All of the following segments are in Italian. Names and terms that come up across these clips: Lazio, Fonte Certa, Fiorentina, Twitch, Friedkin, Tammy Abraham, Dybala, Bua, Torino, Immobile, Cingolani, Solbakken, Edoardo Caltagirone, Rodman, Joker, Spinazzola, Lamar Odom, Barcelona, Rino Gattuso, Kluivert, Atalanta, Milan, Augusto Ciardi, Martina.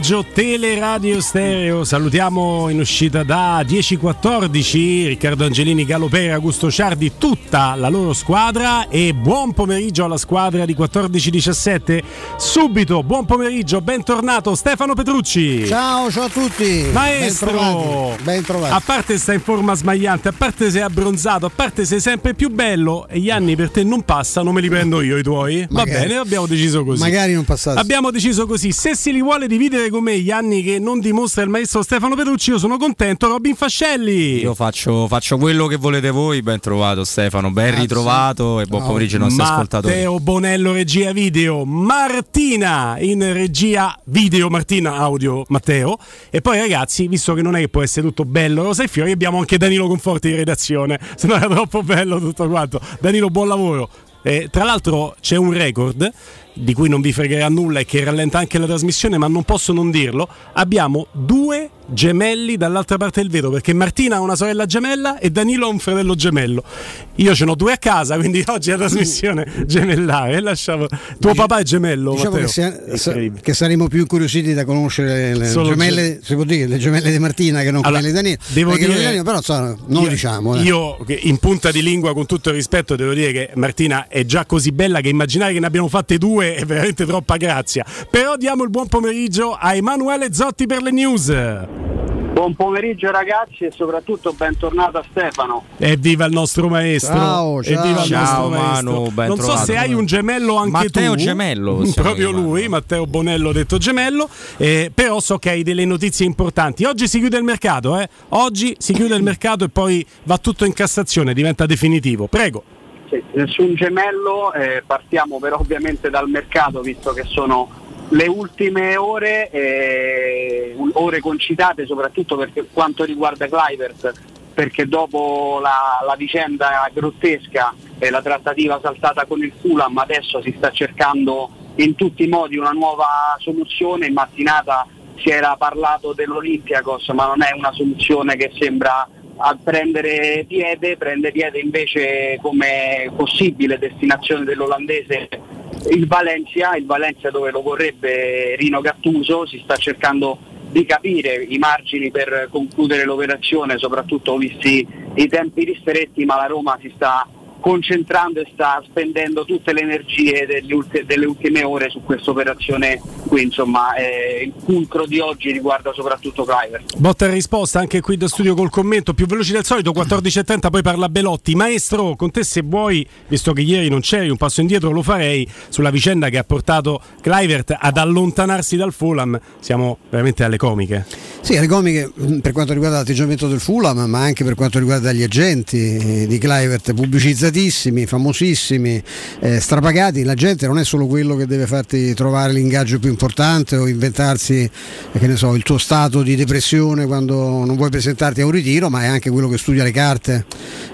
pomeriggio, Teleradio Stereo. Salutiamo in uscita da 10:14 Riccardo Angelini, Gallo Pera, Augusto Ciardi, tutta la loro squadra, e buon pomeriggio alla squadra di 14:17. Subito buon pomeriggio, bentornato Stefano Petrucci. Ciao a tutti. Maestro, ben trovati. A parte sta in forma smagliante, a parte sei abbronzato, a parte sei sempre più bello, e gli anni per te non passano, me li prendo io i tuoi. Magari. Va bene, abbiamo deciso così. Magari non passassi. Abbiamo deciso così. Se si li vuole dividere con me gli anni che non dimostra il maestro Stefano Petrucci, io sono contento. Robin Fascelli. Io faccio quello che volete voi. Ben trovato Stefano, ben ritrovato, e buon pomeriggio ai nostri ascoltatori. Matteo Bonello, regia video, Martina in regia video, Martina audio, Matteo. E poi ragazzi, visto che non è che può essere tutto bello rosa e fiori, abbiamo anche Danilo Conforti in redazione, se no era troppo bello tutto quanto. Danilo, buon lavoro. Tra l'altro c'è un record di cui non vi fregherà nulla e che rallenta anche la trasmissione, ma non posso non dirlo: abbiamo 2 gemelli dall'altra parte del vetro, perché Martina ha una sorella gemella e Danilo ha un fratello gemello. Io ce n'ho 2 a casa, quindi oggi la trasmissione gemellare. Tuo papà è gemello, diciamo, Matteo. Che saremo più incuriositi da conoscere le gemelle, si può dire, le gemelle di Martina, che non quelle di Danilo. Devo dire, Danilo, però non lo diciamo. Io, in punta di lingua, con tutto il rispetto, devo dire che Martina è già così bella che immaginare che ne abbiamo fatte 2 è veramente troppa grazia. Però diamo il buon pomeriggio a Emanuele Zotti per le news. Buon pomeriggio ragazzi, e soprattutto bentornato a Stefano. Evviva il nostro maestro. Ciao. Evviva il nostro maestro. Ben non trovato. So se hai un gemello anche Matteo tu. Gemello, proprio lui, Matteo Bonello detto gemello, però so che hai delle notizie importanti. Oggi si chiude il mercato, Oggi si chiude il mercato e poi va tutto in Cassazione, diventa definitivo. Prego. Sì, nessun gemello, partiamo però ovviamente dal mercato, visto che sono le ultime ore, ore concitate soprattutto per quanto riguarda Kluivert, perché dopo la vicenda grottesca e la trattativa saltata con il Fulham, adesso si sta cercando in tutti i modi una nuova soluzione. In mattinata si era parlato dell'Olympiakos, ma non è una soluzione che sembra a prende piede invece come possibile destinazione dell'olandese il Valencia, dove lo vorrebbe Rino Gattuso. Si sta cercando di capire i margini per concludere l'operazione, soprattutto visti i tempi ristretti, ma la Roma si sta concentrando e sta spendendo tutte le energie delle ultime ore su questa operazione qui. Insomma, il fulcro di oggi riguarda soprattutto Kluivert. Botta e risposta anche qui da studio col commento più veloce del solito, 14:30, poi parla Belotti. Maestro, con te, se vuoi, visto che ieri non c'eri, un passo indietro lo farei sulla vicenda che ha portato Kluivert ad allontanarsi dal Fulham. Siamo veramente alle comiche. Sì, alle comiche per quanto riguarda l'atteggiamento del Fulham, ma anche per quanto riguarda gli agenti di Kluivert, pubblicizzatissimi, famosissimi, strapagati. La gente non è solo quello che deve farti trovare l'ingaggio più importante o inventarsi, che ne so, il tuo stato di depressione quando non vuoi presentarti a un ritiro, ma è anche quello che studia le carte,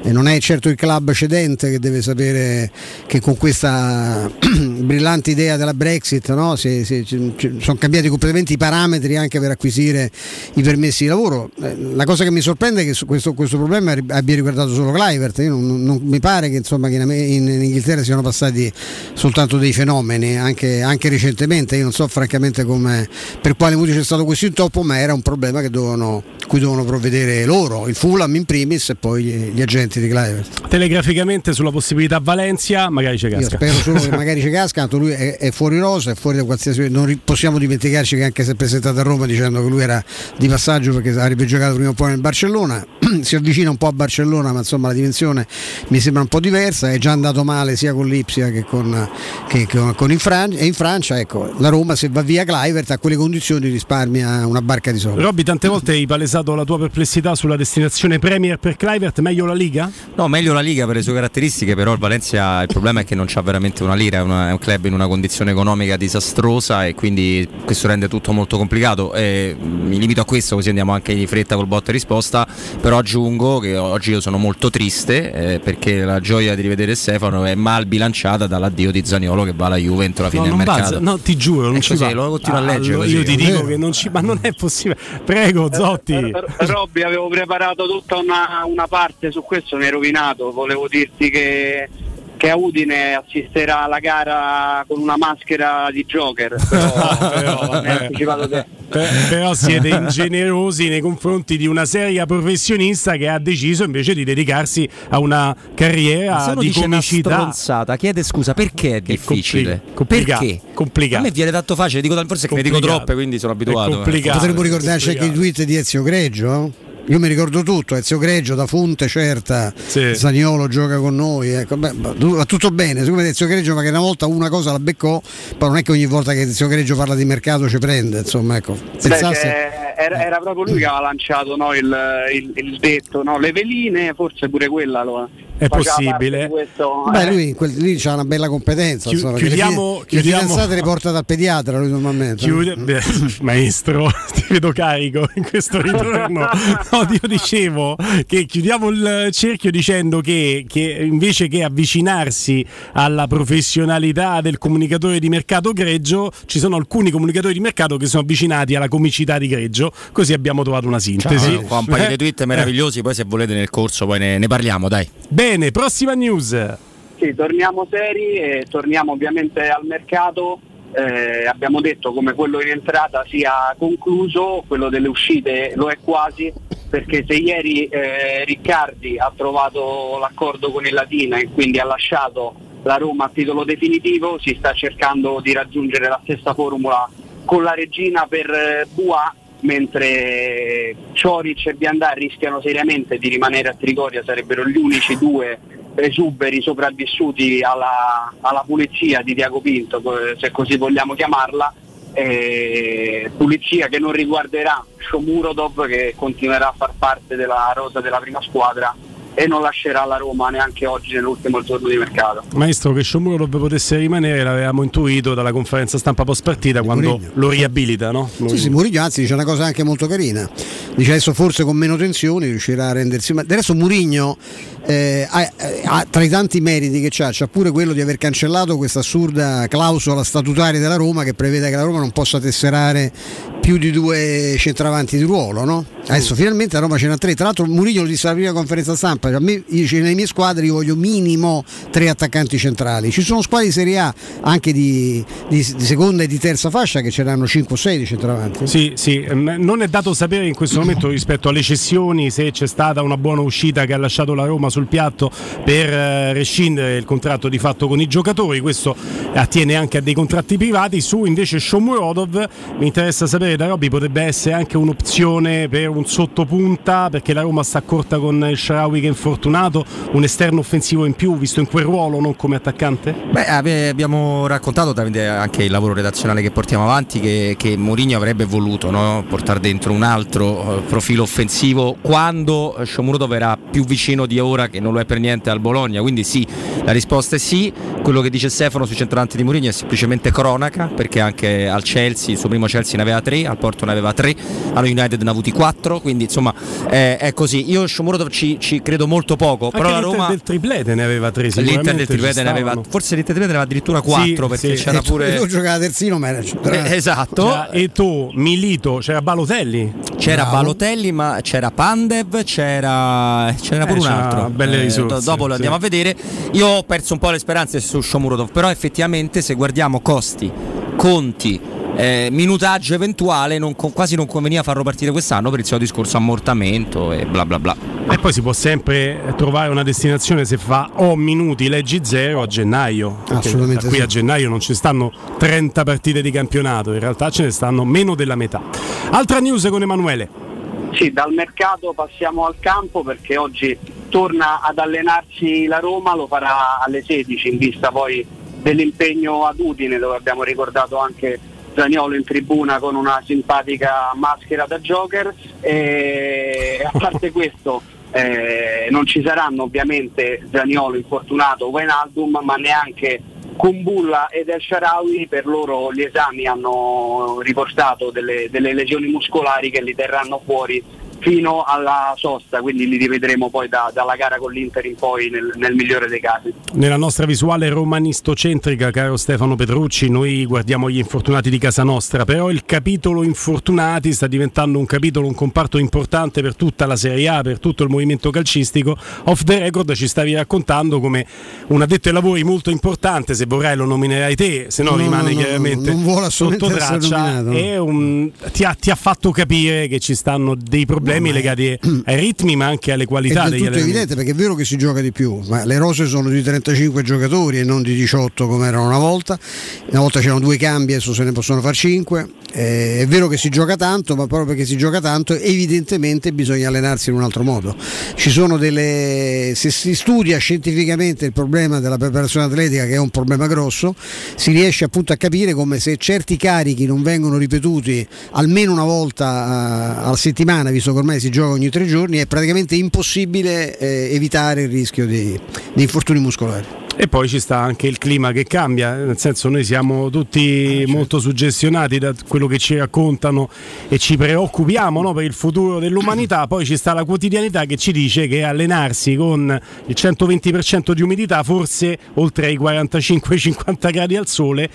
e non è certo il club cedente che deve sapere che con questa brillante idea della Brexit, no? Sono cambiati completamente i parametri anche per acquisire i permessi di lavoro. La cosa che mi sorprende è che questo problema abbia riguardato solo Kluivert. Io non mi pare che, insomma, che in Inghilterra siano passati soltanto dei fenomeni anche recentemente. Io non so francamente come, per quale motivo c'è stato questo intoppo, ma era un problema che cui dovevano provvedere loro, il Fulham in primis e poi gli agenti di Kluivert. Telegraficamente sulla possibilità Valencia, magari ci casca. Io spero solo che magari ci casca, tanto lui è fuori rosa, è fuori da qualsiasi. Non possiamo dimenticarci che anche si è presentato a Roma dicendo che lui era di passaggio perché avrebbe giocato prima o poi nel Barcellona. Si avvicina un po' a Barcellona, ma insomma la dimensione mi sembra un po' diversa. È già andato male sia con l'Ipsia che con in Francia. Ecco, la Roma, se va via Kluivert, a quelle condizioni risparmia una barca di soldi. Robby, tante volte hai palesato la tua perplessità sulla destinazione Premier per Kluivert. Meglio la Liga? No, meglio la Liga per le sue caratteristiche, però il Valencia il problema è che non c'ha veramente una lira, è un club in una condizione economica disastrosa, e quindi questo rende tutto molto complicato. Mi limito a questo, così andiamo anche di fretta col botta e risposta. Però aggiungo che oggi io sono molto triste, perché la gioia di rivedere Stefano è mal bilanciata dall'addio di Zaniolo, che va alla Juventus alla fine del mercato. No, ti giuro, non ci va. Lo continuo a leggere. Io ti dico che non ci va, ma non è possibile. Prego, Zotti. Robby, avevo preparato tutta una parte su questo, mi hai rovinato. Volevo dirti che che a Udine assisterà alla gara con una maschera di Joker, però siete ingenerosi nei confronti di una seria professionista che ha deciso invece di dedicarsi a una carriera di comicità. Chiede scusa, perché è difficile? Perché? Complicato. A me viene tanto facile, dico, forse che ne dico troppe, quindi sono abituato. Potremmo ricordarci anche i tweet di Ezio Greggio. Io mi ricordo tutto, Ezio Greggio da fonte certa, sì. Zaniolo gioca con noi, ecco. Beh, va tutto bene, siccome Ezio Greggio, ma che una volta una cosa la beccò, poi non è che ogni volta che Ezio Greggio parla di mercato ci prende, insomma, ecco. Era proprio lui che aveva lanciato, no, il detto, no? Le veline, forse pure quella lo... È possibile. Questo, beh, lui lì c'ha una bella competenza. Chiudiamo. Il fidanzato riporta dal pediatra lui normalmente. Maestro, ti vedo carico in questo ritorno. No, io dicevo che chiudiamo il cerchio dicendo che invece che avvicinarsi alla professionalità del comunicatore di mercato Greggio, ci sono alcuni comunicatori di mercato che sono avvicinati alla comicità di Greggio. Così abbiamo trovato una sintesi. Ciao, qua un paio di tweet meravigliosi. Poi se volete nel corso poi ne parliamo, dai. Bene, prossima news. Sì, torniamo seri e torniamo ovviamente al mercato. Abbiamo detto come quello in entrata sia concluso, quello delle uscite lo è quasi, perché se ieri Riccardi ha trovato l'accordo con il Latina e quindi ha lasciato la Roma a titolo definitivo, si sta cercando di raggiungere la stessa formula con la Regina per Bua, mentre Ćorić e Biandà rischiano seriamente di rimanere a Trigoria, sarebbero gli unici due esuberi sopravvissuti alla pulizia di Tiago Pinto, se così vogliamo chiamarla, pulizia che non riguarderà Shomurodov, che continuerà a far parte della rosa della prima squadra e non lascerà la Roma neanche oggi nell'ultimo giorno di mercato. Maestro, che Shomurodov potesse rimanere l'avevamo intuito dalla conferenza stampa post partita quando Mourinho lo riabilita, no? Sì, Mourinho anzi dice una cosa anche molto carina, dice adesso forse con meno tensioni riuscirà a rendersi, ma del resto Mourinho tra i tanti meriti che c'ha pure quello di aver cancellato questa assurda clausola statutaria della Roma che prevede che la Roma non possa tesserare più di due centravanti di ruolo, no? Adesso finalmente a Roma ce n'ha tre, tra l'altro Mourinho lo disse alla prima conferenza stampa, cioè, nelle mie squadre io voglio minimo tre attaccanti centrali, ci sono squadre di Serie A anche di seconda e di terza fascia che ce l'hanno 5 o 6 di centravanti. Sì, non è dato sapere in questo momento rispetto alle cessioni se c'è stata una buona uscita che ha lasciato la Roma sul piatto per rescindere il contratto di fatto con i giocatori, questo attiene anche a dei contratti privati. Su invece Shomurodov mi interessa sapere da Robby, potrebbe essere anche un'opzione per un sottopunta, perché la Roma sta corta con il Sharawi che è infortunato, un esterno offensivo in più visto in quel ruolo, non come attaccante? Beh, abbiamo raccontato tramite anche il lavoro redazionale che portiamo avanti che Mourinho avrebbe voluto, no? Portare dentro un altro profilo offensivo quando Shomurodov era più vicino di ora che non lo è per niente al Bologna, quindi sì, la risposta è sì. Quello che dice Stefano sui centravanti di Mourinho è semplicemente cronaca, perché anche al Chelsea, il suo primo Chelsea ne aveva 3, al Porto ne aveva 3, allo United ne ha avuti 4, quindi insomma è così. Io Shomurodov ci credo molto poco, anche però la Roma del triplete ne aveva 3, l'Inter del triplete ne aveva, forse l'Inter triplete ne aveva addirittura 4, perché c'era pure io giocava terzino esatto, c'era Eto'o, Milito, c'era Balotelli, ma c'era Pandev, c'era pure un altro, belle risorse, dopo lo andiamo a vedere. Io ho perso un po' le speranze su Shomurodov, però effettivamente se guardiamo costi, conti, minutaggio eventuale quasi non conveniva farlo partire quest'anno per il suo discorso ammortamento e bla bla bla. E poi si può sempre trovare una destinazione se fa minuti leggi 0 a gennaio. Assolutamente. Da qui a gennaio non ci stanno 30 partite di campionato, in realtà ce ne stanno meno della metà. Altra news con Emanuele. Sì, dal mercato passiamo al campo, perché oggi torna ad allenarsi la Roma, lo farà alle 16 in vista poi dell'impegno ad Udine, dove abbiamo ricordato anche Zaniolo in tribuna con una simpatica maschera da Joker. E a parte questo non ci saranno ovviamente Zaniolo infortunato, Wijnaldum, ma neanche Kumbulla ed El Shaarawy. Per loro gli esami hanno riportato delle lesioni muscolari che li terranno fuori fino alla sosta, quindi li rivedremo poi dalla gara con l'Inter in poi nel migliore dei casi. Nella nostra visuale romanistocentrica, caro Stefano Petrucci, noi guardiamo gli infortunati di casa nostra, però il capitolo infortunati sta diventando un capitolo, un comparto importante per tutta la Serie A, per tutto il movimento calcistico. Off the record ci stavi raccontando come un addetto ai lavori molto importante, se vorrai lo nominerai te, se no rimane chiaramente non sotto traccia, e ti ha fatto capire che ci stanno dei problemi legati ai ritmi ma anche alle qualità degli elementi. È evidente, perché è vero che si gioca di più, ma le rose sono di 35 giocatori e non di 18 come erano una volta c'erano 2 cambi, adesso se ne possono far 5. È vero che si gioca tanto, ma proprio perché si gioca tanto evidentemente bisogna allenarsi in un altro modo. Ci sono se si studia scientificamente il problema della preparazione atletica, che è un problema grosso, si riesce appunto a capire come, se certi carichi non vengono ripetuti almeno una volta alla settimana, visto che ormai si gioca ogni 3 giorni, è praticamente impossibile evitare il rischio di infortuni muscolari. E poi ci sta anche il clima che cambia, nel senso, noi siamo tutti molto suggestionati da quello che ci raccontano e ci preoccupiamo, no, per il futuro dell'umanità. Poi ci sta la quotidianità che ci dice che allenarsi con il 120% di umidità, forse oltre ai 45-50 gradi al sole,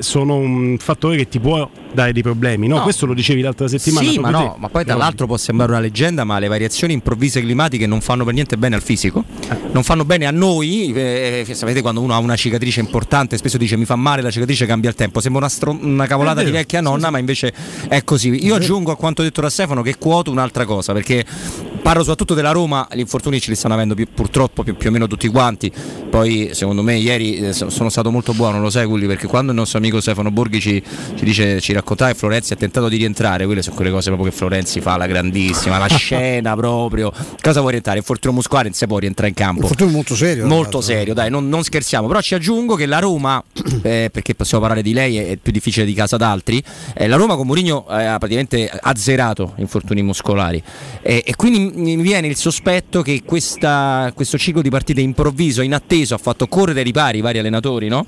sono un fattore che ti può dare dei problemi, no? Questo lo dicevi l'altra settimana. Sì, ma no, ma poi tra l'altro può sembrare una leggenda, ma le variazioni improvvise climatiche non fanno per niente bene al fisico, non fanno bene a noi. Sapete, quando uno ha una cicatrice importante spesso dice mi fa male la cicatrice, cambia il tempo, sembra una cavolata di vecchia nonna, sì. Ma invece è così. Io aggiungo a quanto detto da Stefano che quoto un'altra cosa, perché parlo soprattutto della Roma, gli infortuni ce li stanno avendo purtroppo più o meno tutti quanti. Poi secondo me ieri sono stato molto buono, lo sai Gulli, perché quando il nostro amico Stefano Borghi ci dice, ci racconta che Florenzi ha tentato di rientrare, quelle sono quelle cose proprio che Florenzi fa, la grandissima, la scena proprio. Cosa vuoi rientrare? Il infortunio muscolare non si può rientrare in campo, infortunio molto serio, molto serio, dai, non scherziamo. Però ci aggiungo che la Roma, perché possiamo parlare di lei, è più difficile di casa d'altri, la Roma con Mourinho ha praticamente azzerato infortuni muscolari, e quindi mi viene il sospetto che questo ciclo di partite improvviso, inatteso, ha fatto correre ai ripari i vari allenatori, no?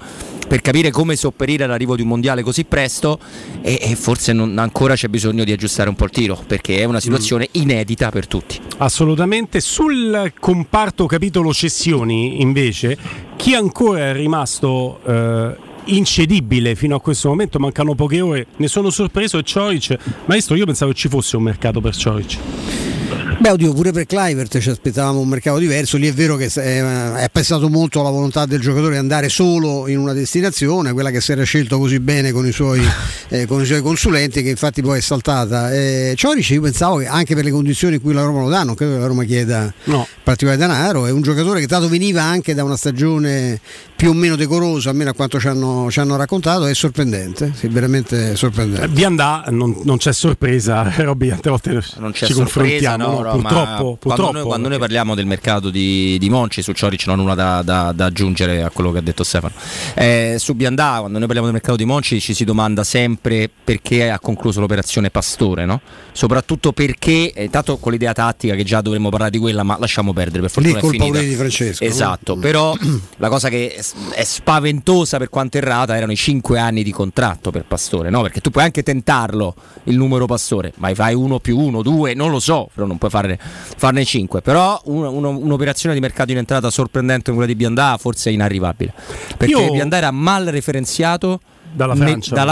Per capire come sopperire all'arrivo di un mondiale così presto, e forse ancora c'è bisogno di aggiustare un po' il tiro, perché è una situazione inedita per tutti. Assolutamente. Sul comparto capitolo cessioni invece, chi ancora è rimasto incedibile fino a questo momento, mancano poche ore, ne sono sorpreso, è Ćorić. Maestro, io pensavo che ci fosse un mercato per Ćorić. Beh, oddio, pure per Kluivert ci aspettavamo un mercato diverso. Lì è vero che è passato molto la volontà del giocatore di andare solo in una destinazione, quella che si era scelto così bene con i suoi consulenti, che infatti poi è saltata. Ćorić, io pensavo che anche per le condizioni in cui la Roma lo dà, non credo che la Roma chieda particolare denaro, è un giocatore che tanto veniva anche da una stagione più o meno decorosa, almeno a quanto ci hanno raccontato. È sorprendente, sì, veramente sorprendente. Vi andà, non c'è sorpresa, Robby, tante volte non c'è, ci confrontiamo, no? Purtroppo. Quando noi parliamo del mercato di Monci, su Ćorić non ho nulla da aggiungere a quello che ha detto Stefano. Su Biandà, quando noi parliamo del mercato di Monci, ci si domanda sempre perché ha concluso l'operazione Pastore, no? Soprattutto perché, intanto con l'idea tattica che già dovremmo parlare di quella, ma lasciamo perdere, per fortuna lì è finita. Di Francesco. Esatto, però la cosa che è spaventosa per quanto errata erano i 5 anni di contratto per Pastore, no? Perché tu puoi anche tentarlo il numero Pastore, ma fai 1 + 1, 2, non lo so, però non puoi farne 5. Però un'operazione di mercato in entrata sorprendente come quella di Biandà forse è inarrivabile, perché Biandà era mal referenziato dalla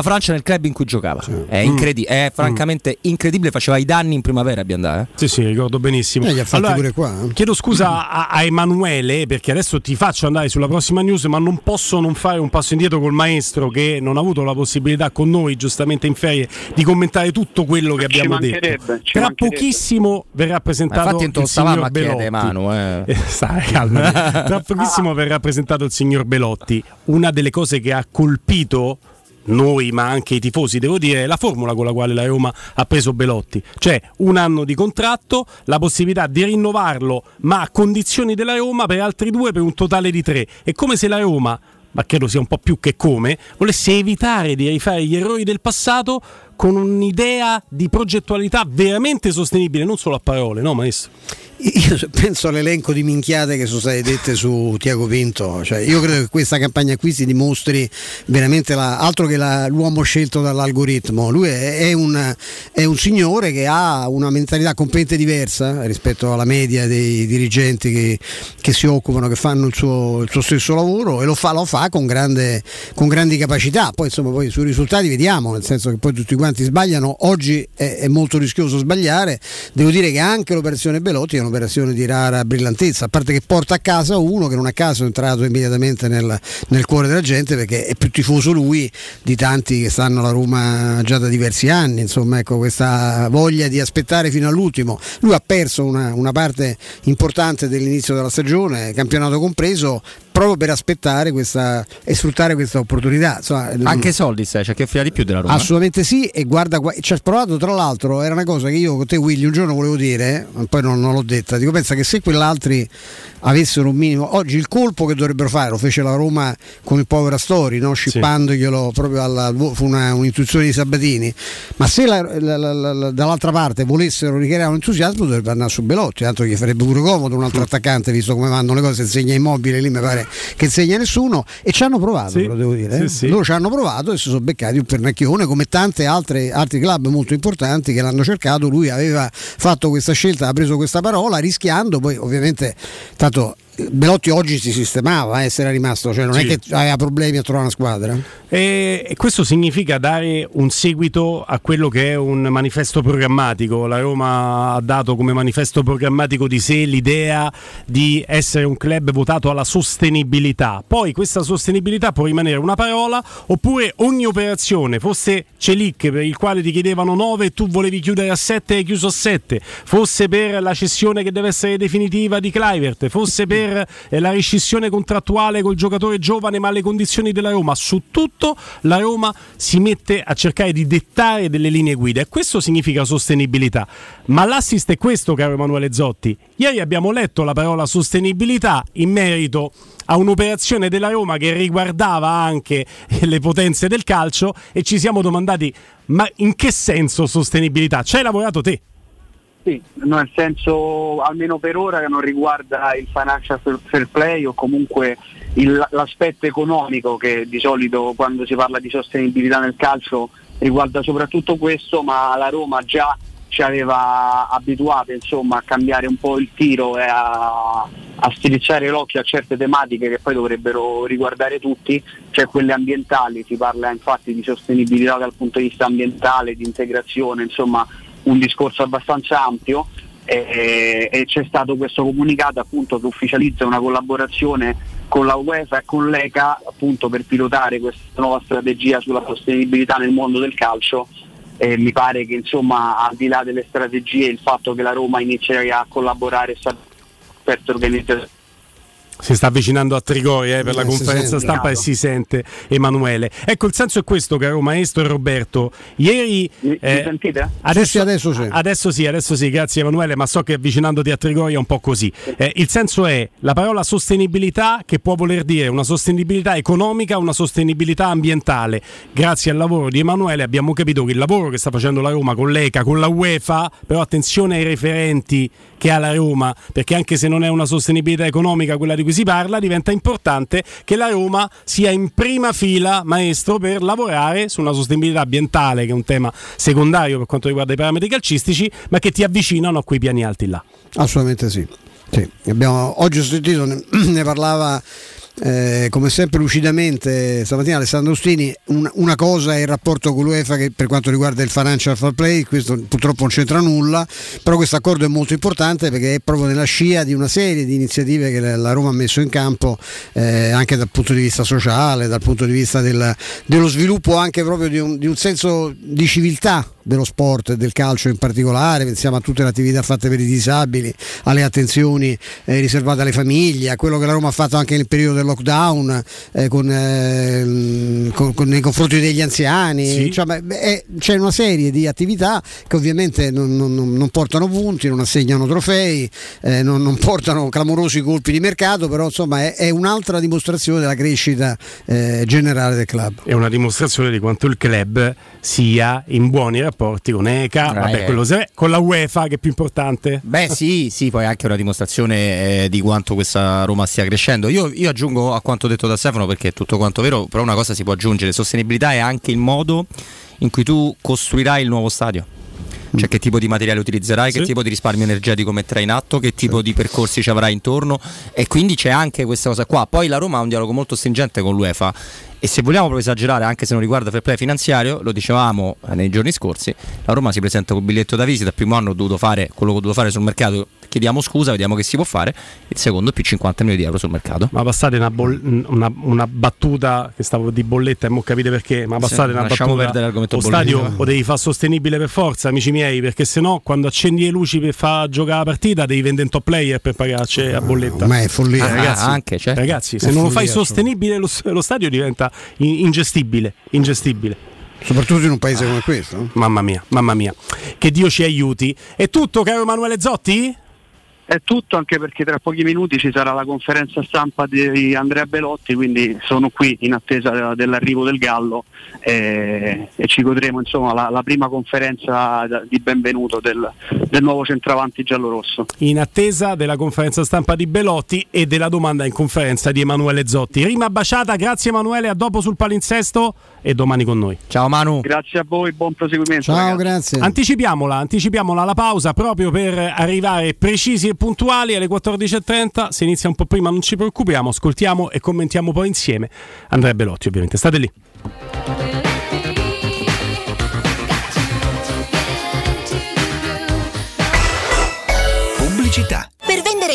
Francia nel club in cui giocava, sì. È francamente incredibile, faceva i danni in primavera a Biandà. Sì, ricordo benissimo. Gli ha fatti pure qua. Chiedo scusa a Emanuele, perché adesso ti faccio andare sulla prossima news, ma non posso non fare un passo indietro col maestro, che non ha avuto la possibilità con noi, giustamente in ferie, di commentare tutto quello che abbiamo detto. Tra pochissimo verrà presentato il signor Belotti. Tra pochissimo verrà presentato il signor Belotti. Una delle cose che ha colpito noi, ma anche i tifosi, devo dire, la formula con la quale la Roma ha preso Belotti, cioè 1 anno di contratto, la possibilità di rinnovarlo ma a condizioni della Roma per altri 2, per un totale di 3. È come se la Roma, ma credo sia un po' più che come, volesse evitare di rifare gli errori del passato con un'idea di progettualità veramente sostenibile, non solo a parole, no maestro? Io penso all'elenco di minchiate che sono state dette su Tiago Pinto, cioè, io credo che questa campagna qui si dimostri veramente altro che l'uomo scelto dall'algoritmo. Lui è un signore che ha una mentalità completamente diversa rispetto alla media dei dirigenti che si occupano, che fanno il suo stesso lavoro, e lo fa con grandi capacità. Poi insomma poi sui risultati vediamo, nel senso che poi tutti quanti sbagliano, oggi è molto rischioso sbagliare. Devo dire che anche l'operazione Belotti è un'operazione di rara brillantezza, a parte che porta a casa uno che non a caso è entrato immediatamente nel cuore della gente, perché è più tifoso lui di tanti che stanno alla Roma già da diversi anni. Insomma, ecco, questa voglia di aspettare fino all'ultimo. Lui ha perso una parte importante dell'inizio della stagione, campionato compreso, proprio per aspettare questa e sfruttare questa opportunità. Insomma, anche soldi, sai, c'è che offrire di più della Roma. Assolutamente sì, e guarda, ci ha provato, tra l'altro era una cosa che io con te, Willy, un giorno volevo dire, poi non l'ho detta. Dico, pensa che se quell'altri avessero un minimo, oggi il colpo che dovrebbero fare lo fece la Roma con il povero Astori, no? Scippandoglielo, sì, proprio fu un'intuizione di Sabatini. Ma se dall'altra parte volessero ricreare un entusiasmo, dovrebbero andare su Belotti, tanto gli farebbe pure comodo un altro attaccante, visto come vanno le cose, insegna Immobile, lì mi pare che insegna nessuno. E ci hanno provato, sì, lo devo dire, sì, sì. Loro ci hanno provato e si sono beccati un pernacchione, come tante altri club molto importanti che l'hanno cercato. Lui aveva fatto questa scelta, ha preso questa parola rischiando, poi ovviamente tanto Belotti oggi si sistemava, se era rimasto, cioè non sì, è che aveva problemi a trovare una squadra. E questo significa dare un seguito a quello che è un manifesto programmatico. La Roma ha dato come manifesto programmatico di sé l'idea di essere un club votato alla sostenibilità. Poi questa sostenibilità può rimanere una parola, oppure ogni operazione, fosse Ćelić per il quale ti chiedevano 9 e tu volevi chiudere a 7 e hai chiuso a 7, fosse per la cessione che deve essere definitiva di Kluivert, fosse per la rescissione contrattuale col giocatore giovane ma alle condizioni della Roma, su tutto la Roma si mette a cercare di dettare delle linee guida, e questo significa sostenibilità. Ma l'assist è questo, caro Emanuele Zotti. Ieri abbiamo letto la parola sostenibilità in merito a un'operazione della Roma che riguardava anche le potenze del calcio e ci siamo domandati: ma in che senso sostenibilità? Ci hai lavorato te? Sì, nel senso, almeno per ora, che non riguarda il financial fair play o comunque l'aspetto economico, che di solito quando si parla di sostenibilità nel calcio riguarda soprattutto questo, ma la Roma già ci aveva abituato, insomma, a cambiare un po' il tiro e a strizzare l'occhio a certe tematiche che poi dovrebbero riguardare tutti, cioè quelle ambientali. Si parla infatti di sostenibilità dal punto di vista ambientale, di integrazione, insomma un discorso abbastanza ampio, e c'è stato questo comunicato appunto che ufficializza una collaborazione con la UEFA e con l'ECA appunto per pilotare questa nuova strategia sulla sostenibilità nel mondo del calcio. Mi pare che insomma, al di là delle strategie, il fatto che la Roma inizierà a collaborare per organizzare. Si sta avvicinando a Trigoria per la conferenza stampa e si sente Emanuele. Ecco, il senso è questo, caro maestro Roberto. Ieri mi sentite? Adesso sì, grazie Emanuele, ma so che avvicinandoti a Trigoria è un po' così. Il senso è la parola sostenibilità, che può voler dire una sostenibilità economica, una sostenibilità ambientale. Grazie al lavoro di Emanuele abbiamo capito che il lavoro che sta facendo la Roma con l'ECA, con la UEFA, però attenzione ai referenti che ha la Roma, perché anche se non è una sostenibilità economica quella di cui si parla, diventa importante che la Roma sia in prima fila, maestro, per lavorare su una sostenibilità ambientale, che è un tema secondario per quanto riguarda i parametri calcistici, ma che ti avvicinano a quei piani alti là. Assolutamente sì, sì. Oggi ho sentito, ne parlava come sempre lucidamente stamattina Alessandro Ostini. Una cosa è il rapporto con l'UEFA, che per quanto riguarda il financial fair play, questo purtroppo non c'entra nulla, però questo accordo è molto importante perché è proprio nella scia di una serie di iniziative che la Roma ha messo in campo, anche dal punto di vista sociale, dal punto di vista dello sviluppo anche proprio di un senso di civiltà dello sport, del calcio in particolare, pensiamo a tutte le attività fatte per i disabili, alle attenzioni riservate alle famiglie, a quello che la Roma ha fatto anche nel periodo del lockdown nei confronti degli anziani, sì. Cioè, c'è una serie di attività che ovviamente non portano punti, non assegnano trofei, non portano clamorosi colpi di mercato, però insomma è un'altra dimostrazione della crescita generale del club. È una dimostrazione di quanto il club sia in buoni rapporti con ECA, con la UEFA, che è più importante. Beh sì, poi anche una dimostrazione di quanto questa Roma stia crescendo. Io aggiungo a quanto detto da Stefano, perché è tutto quanto vero, però una cosa si può aggiungere: sostenibilità è anche il modo in cui tu costruirai il nuovo stadio. Cioè che tipo di materiale utilizzerai, sì. Che tipo di risparmio energetico metterai in atto, che tipo di percorsi ci avrai intorno, e quindi c'è anche questa cosa qua. Poi la Roma ha un dialogo molto stringente con l'UEFA, e se vogliamo proprio esagerare, anche se non riguarda fair play finanziario, lo dicevamo nei giorni scorsi, la Roma si presenta col biglietto da visita. Il primo anno ho dovuto fare quello che ho dovuto fare sul mercato, chiediamo scusa, vediamo che si può fare. Il secondo più 50 milioni di euro sul mercato. Ma passate una battuta che stavo di bolletta e mo capite perché, ma passate una battuta, perdere l'argomento lo bolletta. Stadio lo devi far sostenibile per forza, amici miei, perché sennò quando accendi le luci per far giocare la partita devi vendere un top player per pagarci a bolletta. Ma è follia, ragazzi, anche, certo. Ragazzi, se non lo fai sostenibile lo stadio diventa ingestibile. Soprattutto in un paese come questo. Mamma mia, che Dio ci aiuti. È tutto, caro Emanuele Zotti? È tutto, anche perché tra pochi minuti ci sarà la conferenza stampa di Andrea Belotti, quindi sono qui in attesa dell'arrivo del Gallo e ci godremo insomma la prima conferenza di benvenuto del nuovo centravanti giallorosso. In attesa della conferenza stampa di Belotti e della domanda in conferenza di Emanuele Zotti. Rima baciata, grazie Emanuele, a dopo sul palinsesto e domani con noi. Ciao Manu. Grazie a voi, buon proseguimento. Ciao, ragazzi. Grazie. Anticipiamola alla pausa proprio per arrivare precisi e puntuali alle 14.30, se inizia un po' prima non ci preoccupiamo, ascoltiamo e commentiamo poi insieme Andrea Belotti, ovviamente. State lì. Pubblicità. Per vendere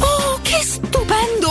Oh, che stupendo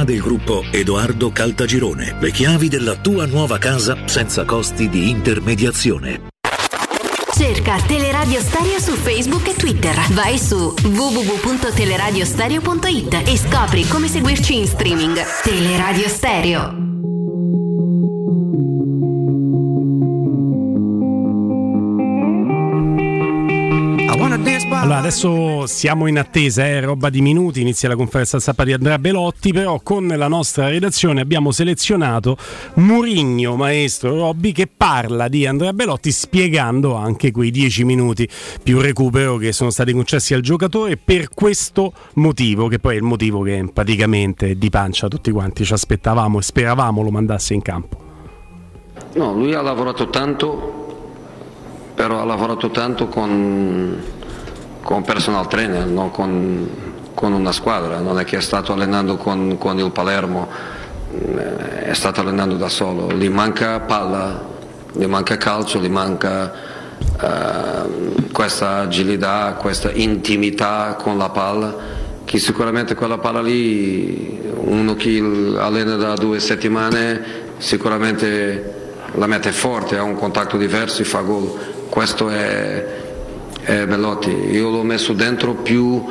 del gruppo Edoardo Caltagirone. Le chiavi della tua nuova casa senza costi di intermediazione. Cerca Teleradio Stereo su Facebook e Twitter. Vai su www.teleradiostereo.it e scopri come seguirci in streaming. Teleradio Stereo. Allora, adesso siamo in attesa, roba di minuti, inizia la conferenza stampa di Andrea Belotti, però con la nostra redazione abbiamo selezionato Mourinho, maestro Robby, che parla di Andrea Belotti spiegando anche quei 10 minuti più recupero che sono stati concessi al giocatore per questo motivo, che poi è il motivo che praticamente di pancia tutti quanti ci aspettavamo e speravamo lo mandasse in campo. No, lui ha lavorato tanto, però ha lavorato tanto con personal trainer, no? con una squadra, non è che è stato allenando con il Palermo, è stato allenando da solo, gli manca palla, gli manca calcio, gli manca questa agilità, questa intimità con la palla, che sicuramente quella palla lì uno che allena da 2 settimane sicuramente la mette forte, ha un contatto diverso e fa gol. Questo è Belotti, io l'ho messo dentro più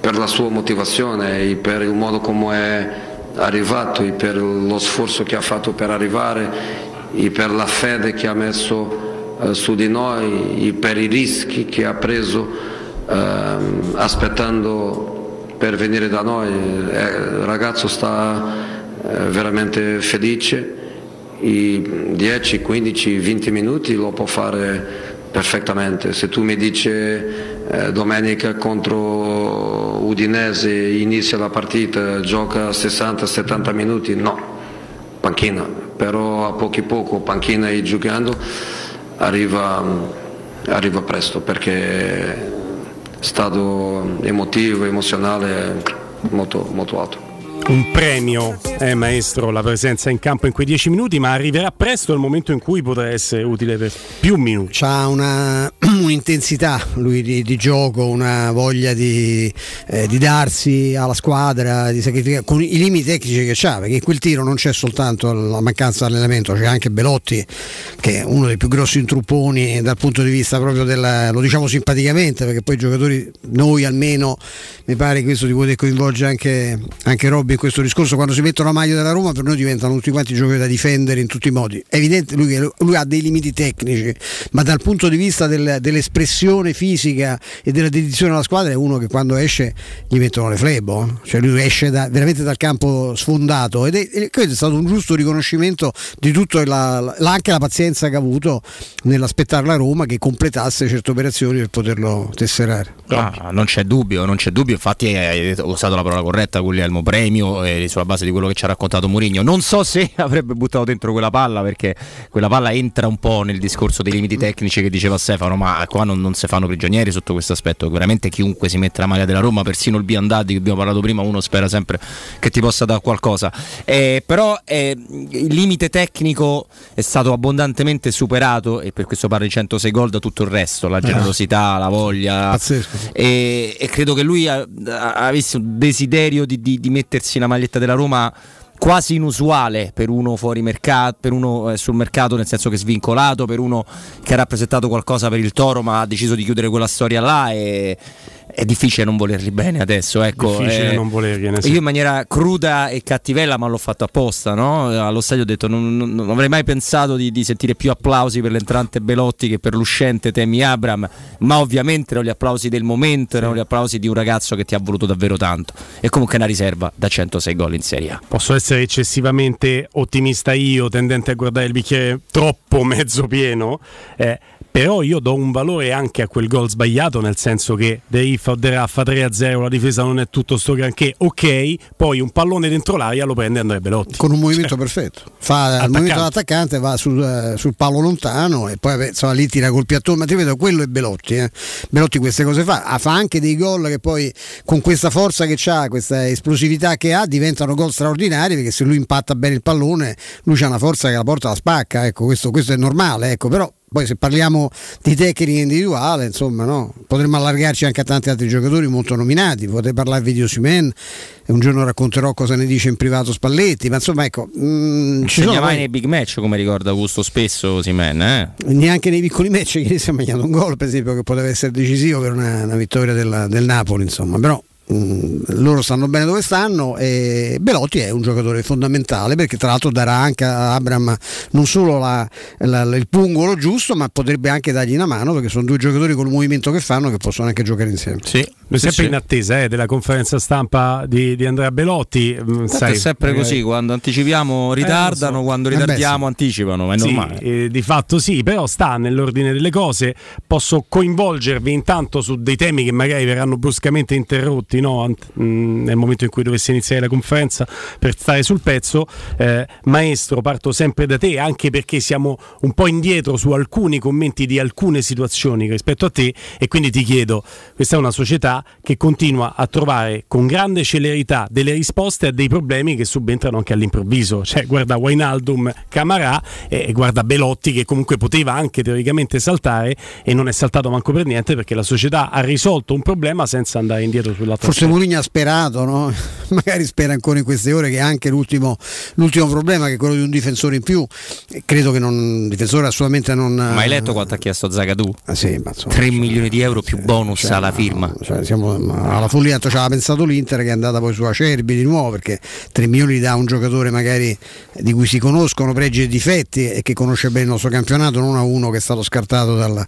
per la sua motivazione e per il modo come è arrivato e per lo sforzo che ha fatto per arrivare e per la fede che ha messo su di noi e per i rischi che ha preso aspettando per venire da noi. Il ragazzo sta veramente felice e 10, 15, 20 minuti lo può fare perfettamente. Se tu mi dici domenica contro Udinese inizia la partita, gioca 60-70 minuti, no, panchina, però a poco panchina e giocando arriva presto, perché è stato emotivo, emozionale molto, molto alto. Un premio, maestro, la presenza in campo in quei 10 minuti, ma arriverà presto il momento in cui potrà essere utile per più minuti. C'ha un'intensità lui di gioco, una voglia di darsi alla squadra, di sacrificare, con i limiti tecnici che c'ha, perché in quel tiro non c'è soltanto la mancanza di allenamento, c'è anche Belotti, che è uno dei più grossi intrupponi dal punto di vista proprio della, lo diciamo simpaticamente, perché poi i giocatori, noi almeno, mi pare questo di poter coinvolgere anche Robby, dubbi in questo discorso, quando si mettono a maglia della Roma per noi diventano tutti quanti giocatori da difendere in tutti i modi. È evidente lui ha dei limiti tecnici, ma dal punto di vista dell'espressione fisica e della dedizione alla squadra è uno che quando esce gli mettono le flebo, cioè lui esce veramente dal campo sfondato, ed è stato un giusto riconoscimento di tutto anche la pazienza che ha avuto nell'aspettare la Roma che completasse certe operazioni per poterlo tesserare. Ah, non c'è dubbio, infatti hai usato la parola corretta, Guglielmo, premio sulla base di quello che ci ha raccontato Mourinho. Non so se avrebbe buttato dentro quella palla, perché quella palla entra un po' nel discorso dei limiti tecnici che diceva Stefano, ma qua non si fanno prigionieri sotto questo aspetto, veramente chiunque si mette la maglia della Roma, persino il Biandati che abbiamo parlato prima, uno spera sempre che ti possa dare qualcosa, però il limite tecnico è stato abbondantemente superato e per questo parli 106 gol da tutto il resto, la generosità, la voglia. Pazzesco. E credo che lui avesse un desiderio di mettersi la maglietta della Roma quasi inusuale per uno fuori mercato, per uno sul mercato, nel senso che svincolato, per uno che ha rappresentato qualcosa per il Toro ma ha deciso di chiudere quella storia là, e è difficile non volerli bene adesso, ecco. Difficile non volerli, io in maniera cruda e cattivella, ma l'ho fatto apposta, no? Allo stadio ho detto non avrei mai pensato di sentire più applausi per l'entrante Belotti che per l'uscente Temi Abraham, ma ovviamente erano gli applausi del momento, erano gli applausi di un ragazzo che ti ha voluto davvero tanto, e comunque è una riserva da 106 gol in Serie A. Posso essere eccessivamente ottimista io, tendente a guardare il bicchiere troppo mezzo pieno, però io do un valore anche a quel gol sbagliato, nel senso che Deraffa 3-0, la difesa non è tutto sto granché, ok, poi un pallone dentro l'aria lo prende Andrea Belotti con un movimento perfetto, fa il movimento dell'attaccante, va sul palo lontano e poi lì tira col piattone, ma ti vedo, quello è Belotti, Belotti queste cose fa anche dei gol che poi con questa forza che ha, questa esplosività che ha, diventano gol straordinari, perché se lui impatta bene il pallone lui c'ha una forza che la porta alla spacca, ecco, questo è normale, ecco, però poi se parliamo di tecnica individuale, insomma, no, potremmo allargarci anche a tanti altri giocatori molto nominati, potrei parlarvi di Osimhen, un giorno racconterò cosa ne dice in privato Spalletti, ma insomma, ecco, segna mai nei big match, come ricorda Augusto spesso Osimhen, neanche nei piccoli match, ieri si è mangiato un gol per esempio che poteva essere decisivo per una vittoria del Napoli, insomma, però loro stanno bene dove stanno, e Belotti è un giocatore fondamentale perché tra l'altro darà anche a Abraham non solo il pungolo giusto, ma potrebbe anche dargli una mano, perché sono due giocatori col movimento che fanno che possono anche giocare insieme. Sempre in attesa della conferenza stampa di Andrea Belotti. Sai, è sempre così, quando anticipiamo ritardano, quando ritardiamo anticipano, ma è normale. Di fatto sì, però sta nell'ordine delle cose. Posso coinvolgervi intanto su dei temi che magari verranno bruscamente interrotti, no? Nel momento in cui dovesse iniziare la conferenza, per stare sul pezzo. Maestro, parto sempre da te, anche perché siamo un po' indietro su alcuni commenti di alcune situazioni rispetto a te, e quindi ti chiedo, questa è una società che continua a trovare con grande celerità delle risposte a dei problemi che subentrano anche all'improvviso, cioè guarda Wijnaldum, Camarà, e guarda Belotti che comunque poteva anche teoricamente saltare e non è saltato manco per niente, perché la società ha risolto un problema senza andare indietro sulla. Forse Mourinho ha sperato, no? Magari spera ancora in queste ore che anche l'ultimo problema, che è quello di un difensore in più, credo che non difensore assolutamente non. Ma hai letto quanto ha chiesto Zagadou? Ah, sì, ma insomma, 3 milioni di euro più bonus alla firma. Cioè, siamo alla follia, ci aveva pensato l'Inter che è andata poi su Acerbi di nuovo, perché 3 milioni dà un giocatore magari di cui si conoscono pregi e difetti e che conosce bene il nostro campionato, non a uno che è stato scartato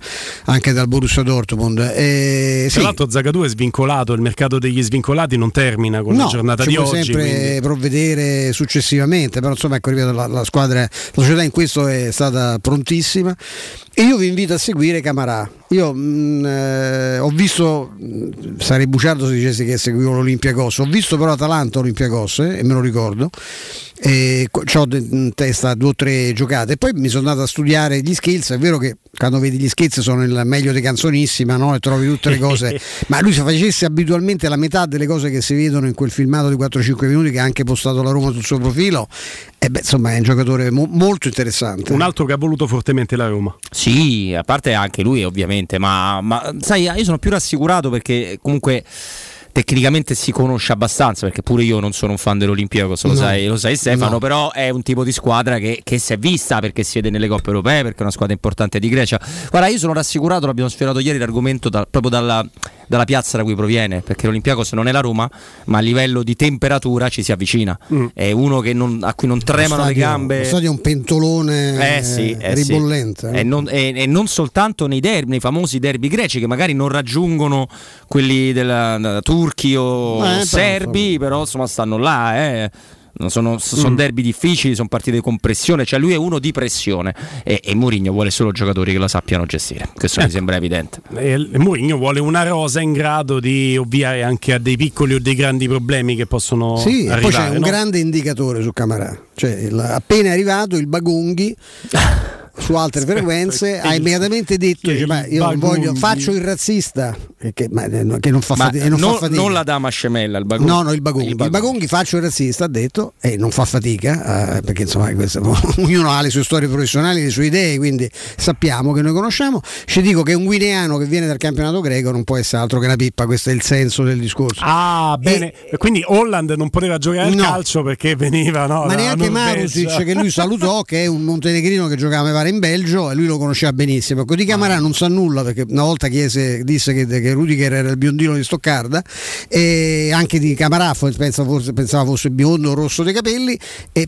anche dal Borussia Dortmund. Tra l'altro Zagadou è svincolato, il mercato degli svincolati non termina con la giornata di oggi, sempre provvedere successivamente, però insomma, ecco, ripeto, la società in questo è stata prontissima, e io vi invito a seguire Camarà. Io ho visto, sarei bugiardo se dicessi che seguivo l'Olympiacos, ho visto però Atalanta Olympiacos e me lo ricordo, c'ho in testa 2 o 3 giocate, poi mi sono andato a studiare gli skills. È vero che quando vedi gli skills sono il meglio di Canzonissima, no? E trovi tutte le cose ma lui, se facesse abitualmente la metà delle cose che si vedono in quel filmato di 4-5 minuti che ha anche postato la Roma sul suo profilo, insomma è un giocatore molto interessante, un altro che ha voluto fortemente la Roma. Sì, a parte anche lui ovviamente, ma sai, io sono più rassicurato perché comunque tecnicamente si conosce abbastanza, perché pure io non sono un fan dell'Olympiacos, lo sai Stefano, no. Però è un tipo di squadra che si è vista, perché si vede nelle coppe europee, perché è una squadra importante di Grecia. Guarda, io sono rassicurato, l'abbiamo sfiorato ieri l'argomento proprio dalla dalla piazza da cui proviene, perché l'Olympiacos non è la Roma, ma a livello di temperatura ci si avvicina. È uno che non, a cui non tremano stadio, le gambe. Lo stadio è un pentolone ribollente. Sì. E non soltanto nei derby, nei famosi derby greci, che magari non raggiungono quelli della turchi o serbi, però insomma stanno là. Sono derby difficili, sono partite di compressione, cioè lui è uno di pressione, e Mourinho vuole solo giocatori che la sappiano gestire, questo mi sembra evidente. Mourinho vuole una rosa in grado di ovviare anche a dei piccoli o dei grandi problemi che possono arrivare. Poi c'è un grande indicatore su Camarà, cioè appena arrivato il Bagonghi su altre frequenze ha immediatamente detto faccio il razzista, che non fa fatica, non la dama scemella il Bagonghi. No, il Bagonghi faccio il razzista, ha detto, e non fa fatica, perché insomma ognuno ha le sue storie professionali, le sue idee, quindi sappiamo che noi conosciamo. Ci dico che un guineano che viene dal campionato greco non può essere altro che una pippa, questo è il senso del discorso. Bene, quindi Holland non poteva giocare al calcio perché veniva ma neanche Marusic, che lui salutò, che è un montenegrino che giocava in Belgio e lui lo conosceva benissimo. Di Camarà non sa nulla, perché una volta disse che Rudiger era il biondino di Stoccarda, e anche di Camarà pensava fosse biondo, rosso dei capelli,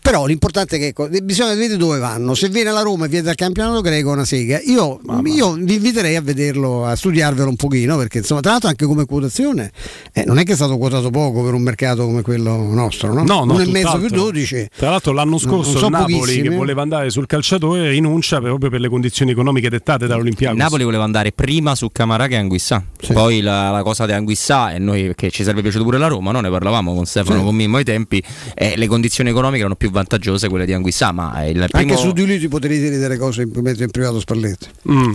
però l'importante è che bisogna vedere dove vanno. Se viene alla Roma e viene dal campionato greco, una sega. Io vi inviterei a vederlo, a studiarvelo un pochino, perché insomma, tra l'altro anche come quotazione non è che è stato quotato poco per un mercato come quello nostro, no? No, 1,5 più 12. Tra l'altro l'anno scorso Napoli, pochissime, che voleva andare sul calciatore, rinuncia proprio per le condizioni economiche dettate dall'Olympiacos. Napoli voleva andare prima su Camarà che Anguissà, poi la cosa di Anguissà, e noi, che ci sarebbe piaciuto pure la Roma, no? Ne parlavamo con Stefano, con Mimmo ai tempi, le condizioni economiche erano più vantaggiose quelle di Anguissà, ma anche su di lui ti potrei dire delle cose in privato, Spalletti,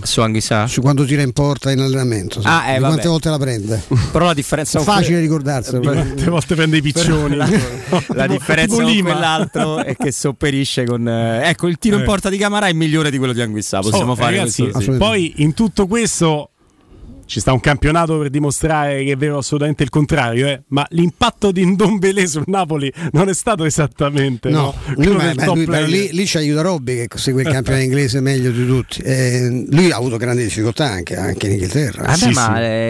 su Anguissà, su quando tira in porta in allenamento, quante volte la prende, però la differenza è facile ricordarselo, quante volte prende i piccioni, la differenza con quell'altro è che sopperisce con il tiro in porta di Camarà è migliore di quello di Anguissà, possiamo fare, ragazzi, questo. Poi in tutto questo ci sta un campionato per dimostrare che è vero assolutamente il contrario, ma l'impatto di Ndombele sul Napoli non è stato esattamente lì ci aiuta Robby, che segue il campionato inglese meglio di tutti, lui ha avuto grandi difficoltà anche in Inghilterra.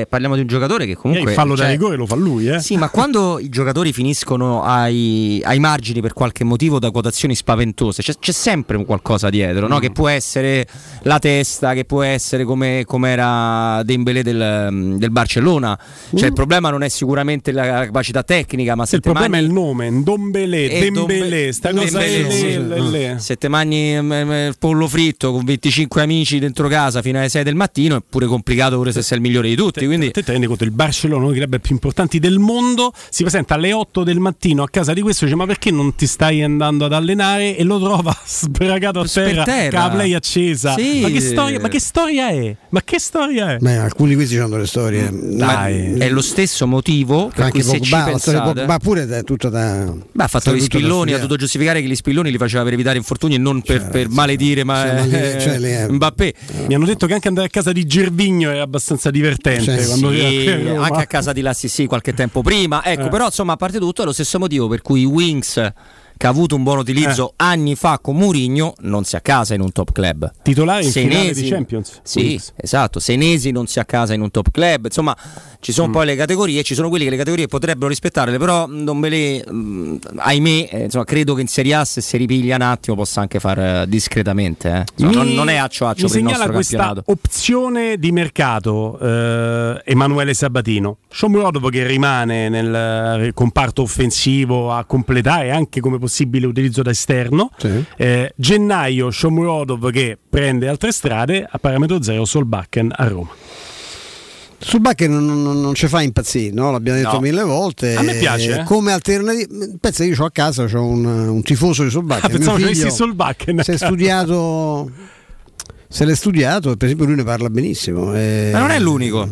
Parliamo di un giocatore che comunque il fallo da rigore lo fa lui, sì, ma quando i giocatori finiscono ai margini per qualche motivo da quotazioni spaventose, c'è sempre un qualcosa dietro, no? Che può essere la testa, che può essere come era Dembélé del Barcellona, cioè il problema non è sicuramente la capacità tecnica, ma se il problema è il nome Ndombele, Dembélé, sta cosa lì. Se te mangi pollo fritto con 25 amici dentro casa fino alle 6 del mattino è pure complicato, pure se sei il migliore di tutti, quindi te rendi conto, il Barcellona, uno dei club più importanti del mondo, si presenta alle 8 del mattino a casa di questo, dice ma perché non ti stai andando ad allenare, e lo trova sbragato a terra, cavla è accesa. Ma che storia è? Alcuni di questi hanno le storie, è lo stesso motivo per anche cui se ci pensate, ma pure è tutta da ha fatto gli spilloni, ha dovuto giustificare che gli spilloni li faceva per evitare infortuni e non per maledire Mbappé. Mi hanno detto che anche andare a casa di Gervinho era abbastanza divertente, anche a casa di Lassissi qualche tempo prima, però insomma, a parte tutto è lo stesso motivo per cui Wings, che ha avuto un buon utilizzo anni fa con Mourinho, non si accasa in un top club. Titolare in finale di Champions. Sì, esatto. Senesi non si accasa in un top club. Insomma, ci sono poi le categorie, ci sono quelli che le categorie potrebbero rispettarle, però ahimè, insomma, credo che in Serie A, se si ripiglia un attimo, possa anche far discretamente. Insomma, non è accio per il nostro campionato. Opzione di mercato, Emanuele Sabatino. Shomurodov, che rimane nel comparto offensivo a completare anche come possibile utilizzo da esterno, gennaio Shomurodov che prende altre strade, a parametro zero Solbakken a Roma. Solbakken non ci fa impazzire, no? L'abbiamo detto 1000 volte. A me piace come alternativa. Pensa, io a casa c'ho un tifoso di Solbakken, pensavo mio figlio Solbakken se l'è studiato, per esempio lui ne parla benissimo, ma non è l'unico.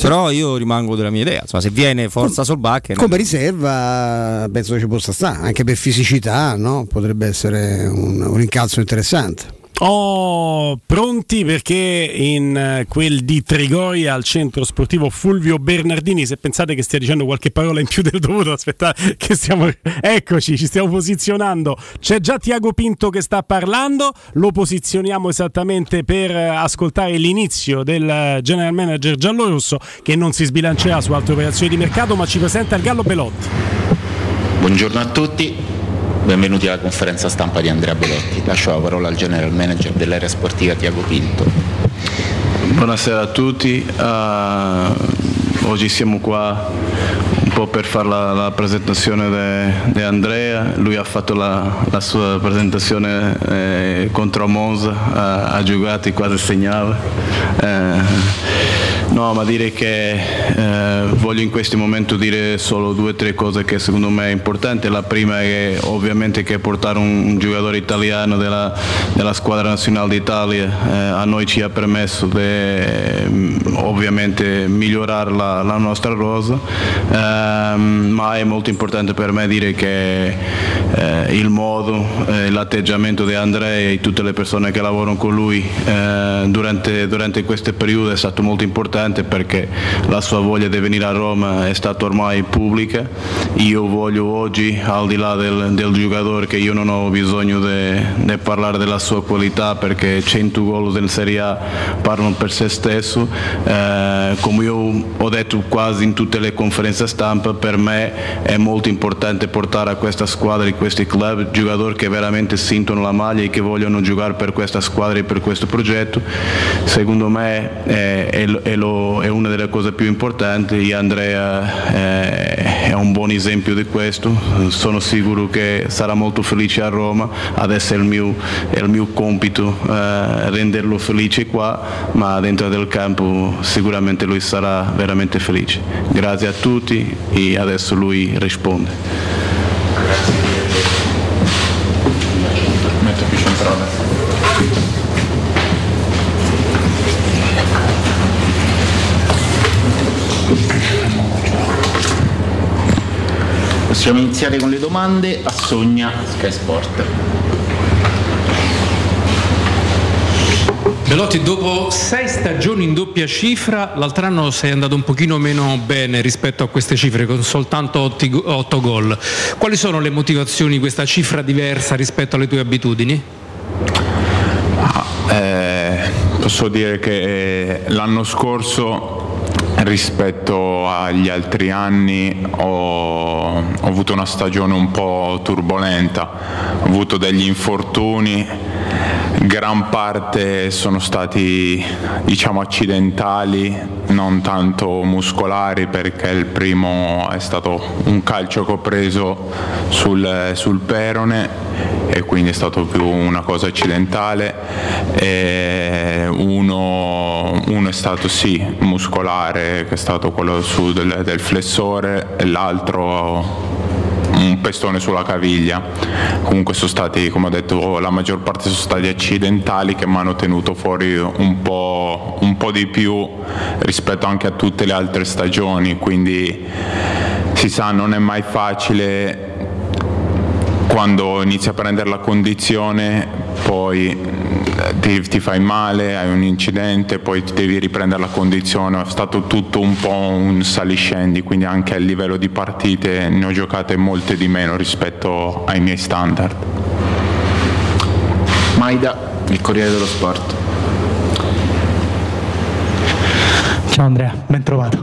Però io rimango della mia idea, insomma, se viene forza Solbakken come riserva penso che ci possa stare, anche per fisicità, no? Potrebbe essere un incalzo interessante. Pronti, perché in quel di Trigoria al centro sportivo Fulvio Bernardini, se pensate che stia dicendo qualche parola in più del dovuto, aspettate che stiamo, eccoci, ci stiamo posizionando, c'è già Tiago Pinto che sta parlando, lo posizioniamo esattamente per ascoltare l'inizio del general manager giallorosso, che non si sbilancerà su altre operazioni di mercato ma ci presenta il Gallo Belotti. Buongiorno a tutti. Benvenuti alla conferenza stampa di Andrea Belotti. Lascio la parola al general manager dell'area sportiva Tiago Pinto. Buonasera a tutti, oggi siamo qua un po' per fare la presentazione di Andrea. Lui ha fatto la sua presentazione contro Monza, ha giocato e quasi segnava. No, ma dire che voglio in questo momento dire solo due o tre cose che secondo me è importante. La prima è ovviamente che portare un giocatore italiano della squadra nazionale d'Italia a noi ci ha permesso di ovviamente migliorare la nostra rosa, ma è molto importante per me dire che il modo, l'atteggiamento di Andrea e tutte le persone che lavorano con lui durante questo periodo è stato molto importante, perché la sua voglia di venire a Roma è stata ormai pubblica. Io voglio oggi, al di là del giocatore, che io non ho bisogno di parlare della sua qualità, perché 100 gol del Serie A parlano per se stesso. Come io ho detto quasi in tutte le conferenze stampa, per me è molto importante portare a questa squadra e a questi club giocatori che veramente sentono la maglia e che vogliono giocare per questa squadra e per questo progetto. Secondo me è una delle cose più importanti. Andrea è un buon esempio di questo. Sono sicuro che sarà molto felice a Roma. Adesso è il mio compito renderlo felice qua, ma dentro del campo sicuramente lui sarà veramente felice. Grazie a tutti e adesso lui risponde. Metto più centrale. Possiamo iniziare con le domande a Sogna Sky Sport. Belotti, dopo 6 stagioni in doppia cifra, l'altro anno sei andato un pochino meno bene rispetto a queste cifre, con soltanto 8 gol. Quali sono le motivazioni di questa cifra diversa rispetto alle tue abitudini? Posso dire che l'anno scorso, rispetto agli altri anni, ho avuto una stagione un po' turbolenta, ho avuto degli infortuni, gran parte sono stati, diciamo, accidentali, non tanto muscolari, perché il primo è stato un calcio che ho preso sul perone e quindi è stato più una cosa accidentale, e uno è stato sì muscolare, che è stato quello su del flessore, e l'altro un pestone sulla caviglia. Comunque sono stati, come ho detto, la maggior parte sono stati accidentali, che mi hanno tenuto fuori un po' di più rispetto anche a tutte le altre stagioni. Quindi si sa, non è mai facile quando inizi a prendere la condizione, poi ti fai male, hai un incidente, poi devi riprendere la condizione. È stato tutto un po' un saliscendi, quindi anche a livello di partite ne ho giocate molte di meno rispetto ai miei standard. Maida, il Corriere dello Sport. Ciao Andrea, ben trovato.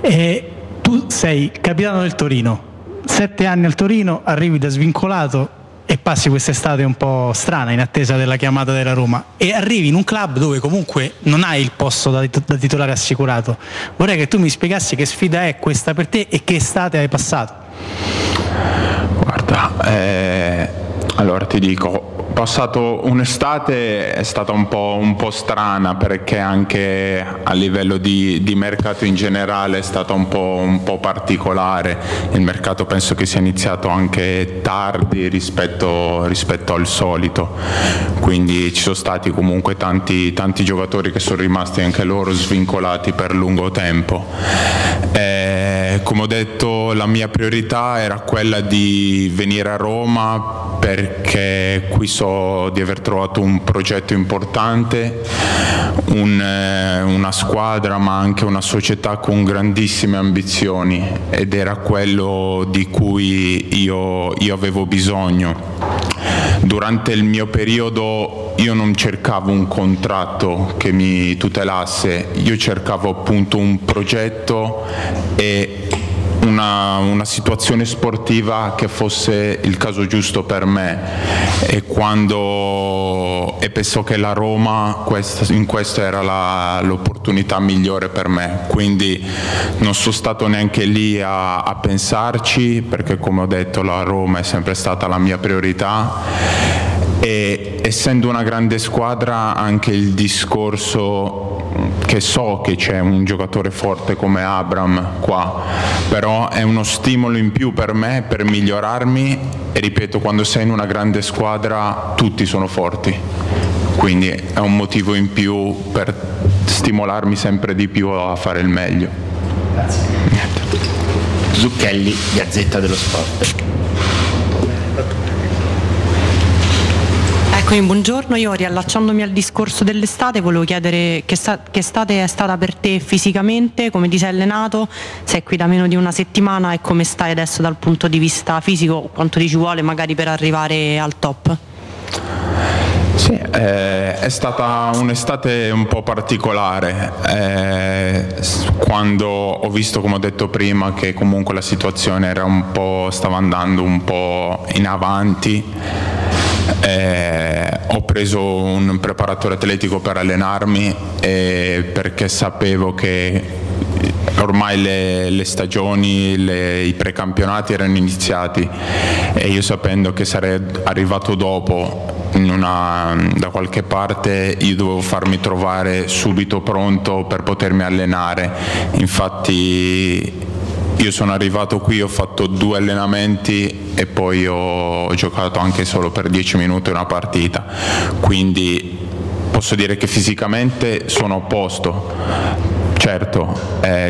E tu sei capitano del Torino, 7 anni al Torino, arrivi da svincolato e passi quest'estate un po' strana in attesa della chiamata della Roma, e arrivi in un club dove comunque non hai il posto da titolare assicurato. Vorrei che tu mi spiegassi che sfida è questa per te e che estate hai passato. Guarda, allora ti dico, passato un'estate è stata un po' strana, perché anche a livello di mercato in generale è stata un po' particolare. Il mercato penso che sia iniziato anche tardi rispetto al solito, quindi ci sono stati comunque tanti giocatori che sono rimasti anche loro svincolati per lungo tempo. Come ho detto, la mia priorità era quella di venire a Roma perché qui so di aver trovato un progetto importante, una squadra ma anche una società con grandissime ambizioni, ed era quello di cui io avevo bisogno. Durante il mio periodo io non cercavo un contratto che mi tutelasse, io cercavo appunto un progetto e una situazione sportiva che fosse il caso giusto per me, e penso che la Roma in questo era l'opportunità migliore per me, quindi non sono stato neanche lì a pensarci, perché come ho detto la Roma è sempre stata la mia priorità, e essendo una grande squadra anche il discorso che so che c'è un giocatore forte come Abram qua, però è uno stimolo in più per me per migliorarmi, e ripeto, quando sei in una grande squadra tutti sono forti, quindi è un motivo in più per stimolarmi sempre di più a fare il meglio. Grazie. Zucchelli, Gazzetta dello Sport. Quindi, buongiorno. Io, riallacciandomi al discorso dell'estate, volevo chiedere che estate è stata per te fisicamente, come ti sei allenato, sei qui da meno di una settimana e come stai adesso dal punto di vista fisico, quanto ti ci vuole magari per arrivare al top? Sì, è stata un'estate un po' particolare, quando ho visto, come ho detto prima, che comunque la situazione era stava andando un po' in avanti. Ho preso un preparatore atletico per allenarmi, perché sapevo che ormai le stagioni, i precampionati erano iniziati, e io, sapendo che sarei arrivato dopo da qualche parte, io dovevo farmi trovare subito pronto per potermi allenare. Infatti io sono arrivato qui, ho fatto 2 allenamenti e poi ho giocato anche solo per 10 minuti una partita, quindi posso dire che fisicamente sono a posto. Certo,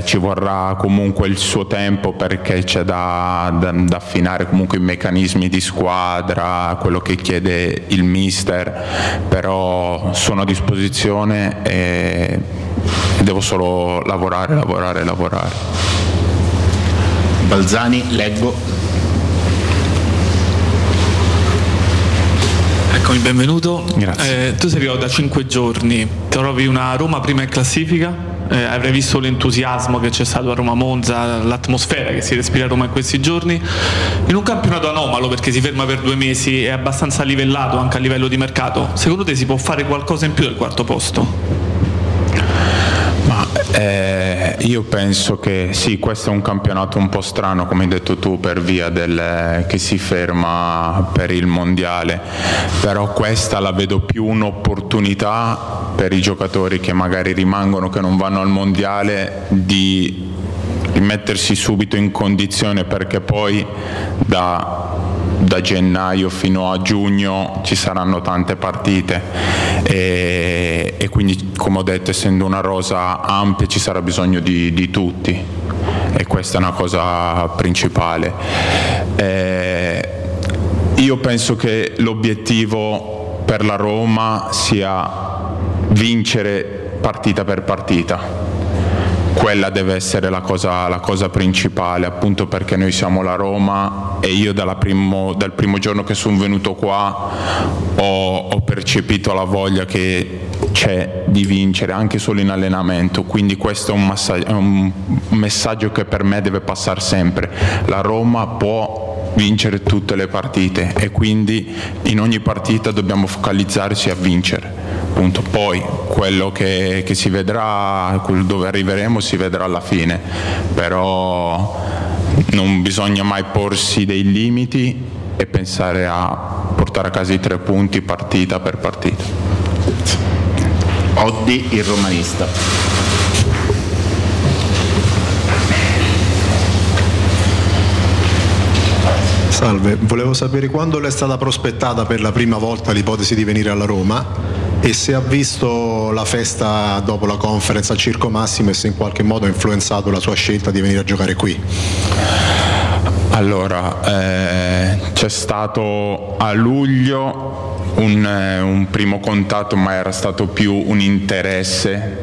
ci vorrà comunque il suo tempo, perché c'è da affinare comunque i meccanismi di squadra, quello che chiede il mister, però sono a disposizione e devo solo lavorare. Balzani, leggo. Eccomi, benvenuto. Grazie. Tu sei arrivato da 5 giorni, trovi una Roma prima in classifica, avrei visto l'entusiasmo che c'è stato a Roma-Monza, l'atmosfera che si respira a Roma in questi giorni, in un campionato anomalo perché si ferma per 2 mesi, è abbastanza livellato anche a livello di mercato. Secondo te si può fare qualcosa in più del quarto posto? Io penso che sì, questo è un campionato un po' strano, come hai detto tu, per via che si ferma per il mondiale, però questa la vedo più un'opportunità per i giocatori che magari rimangono, che non vanno al mondiale, di mettersi subito in condizione, perché poi da gennaio fino a giugno ci saranno tante partite, e quindi, come ho detto, essendo una rosa ampia ci sarà bisogno di tutti, e questa è una cosa principale. Io penso che l'obiettivo per la Roma sia vincere partita per partita. Quella deve essere la cosa principale, appunto perché noi siamo la Roma, e io dal primo giorno che sono venuto qua ho percepito la voglia che c'è di vincere, anche solo in allenamento, quindi questo è un messaggio che per me deve passare sempre. La Roma può vincere tutte le partite, e quindi in ogni partita dobbiamo focalizzarci a vincere. Punto. Poi quello che si vedrà, dove arriveremo, si vedrà alla fine, però non bisogna mai porsi dei limiti e pensare a portare a casa i 3 punti partita per partita. Oddi, il romanista. Salve, volevo sapere quando le è stata prospettata per la prima volta l'ipotesi di venire alla Roma e se ha visto la festa dopo la conference al Circo Massimo e se in qualche modo ha influenzato la sua scelta di venire a giocare qui. Allora, c'è stato a luglio un primo contatto, ma era stato più un interesse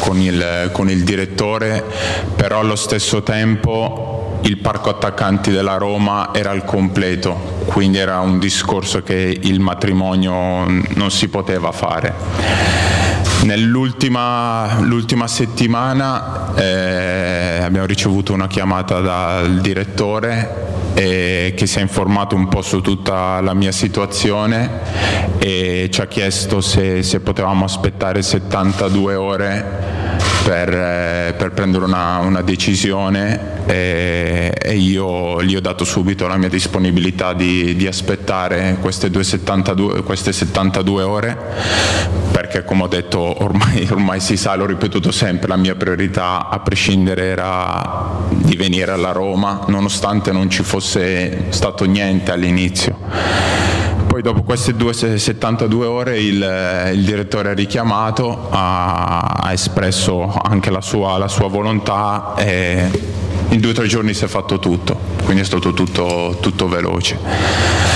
con il direttore, però allo stesso tempo il parco attaccanti della Roma era al completo, quindi era un discorso che il matrimonio non si poteva fare. Nell'ultima settimana abbiamo ricevuto una chiamata dal direttore che si è informato un po' su tutta la mia situazione e ci ha chiesto se potevamo aspettare 72 ore per prendere una decisione e io gli ho dato subito la mia disponibilità di aspettare queste 72 ore, perché come ho detto ormai si sa, l'ho ripetuto sempre, la mia priorità a prescindere era di venire alla Roma, nonostante non ci fosse stato niente all'inizio. Poi dopo queste 72 ore il direttore ha richiamato, ha espresso anche la sua volontà e in 2 o 3 giorni si è fatto tutto, quindi è stato tutto veloce.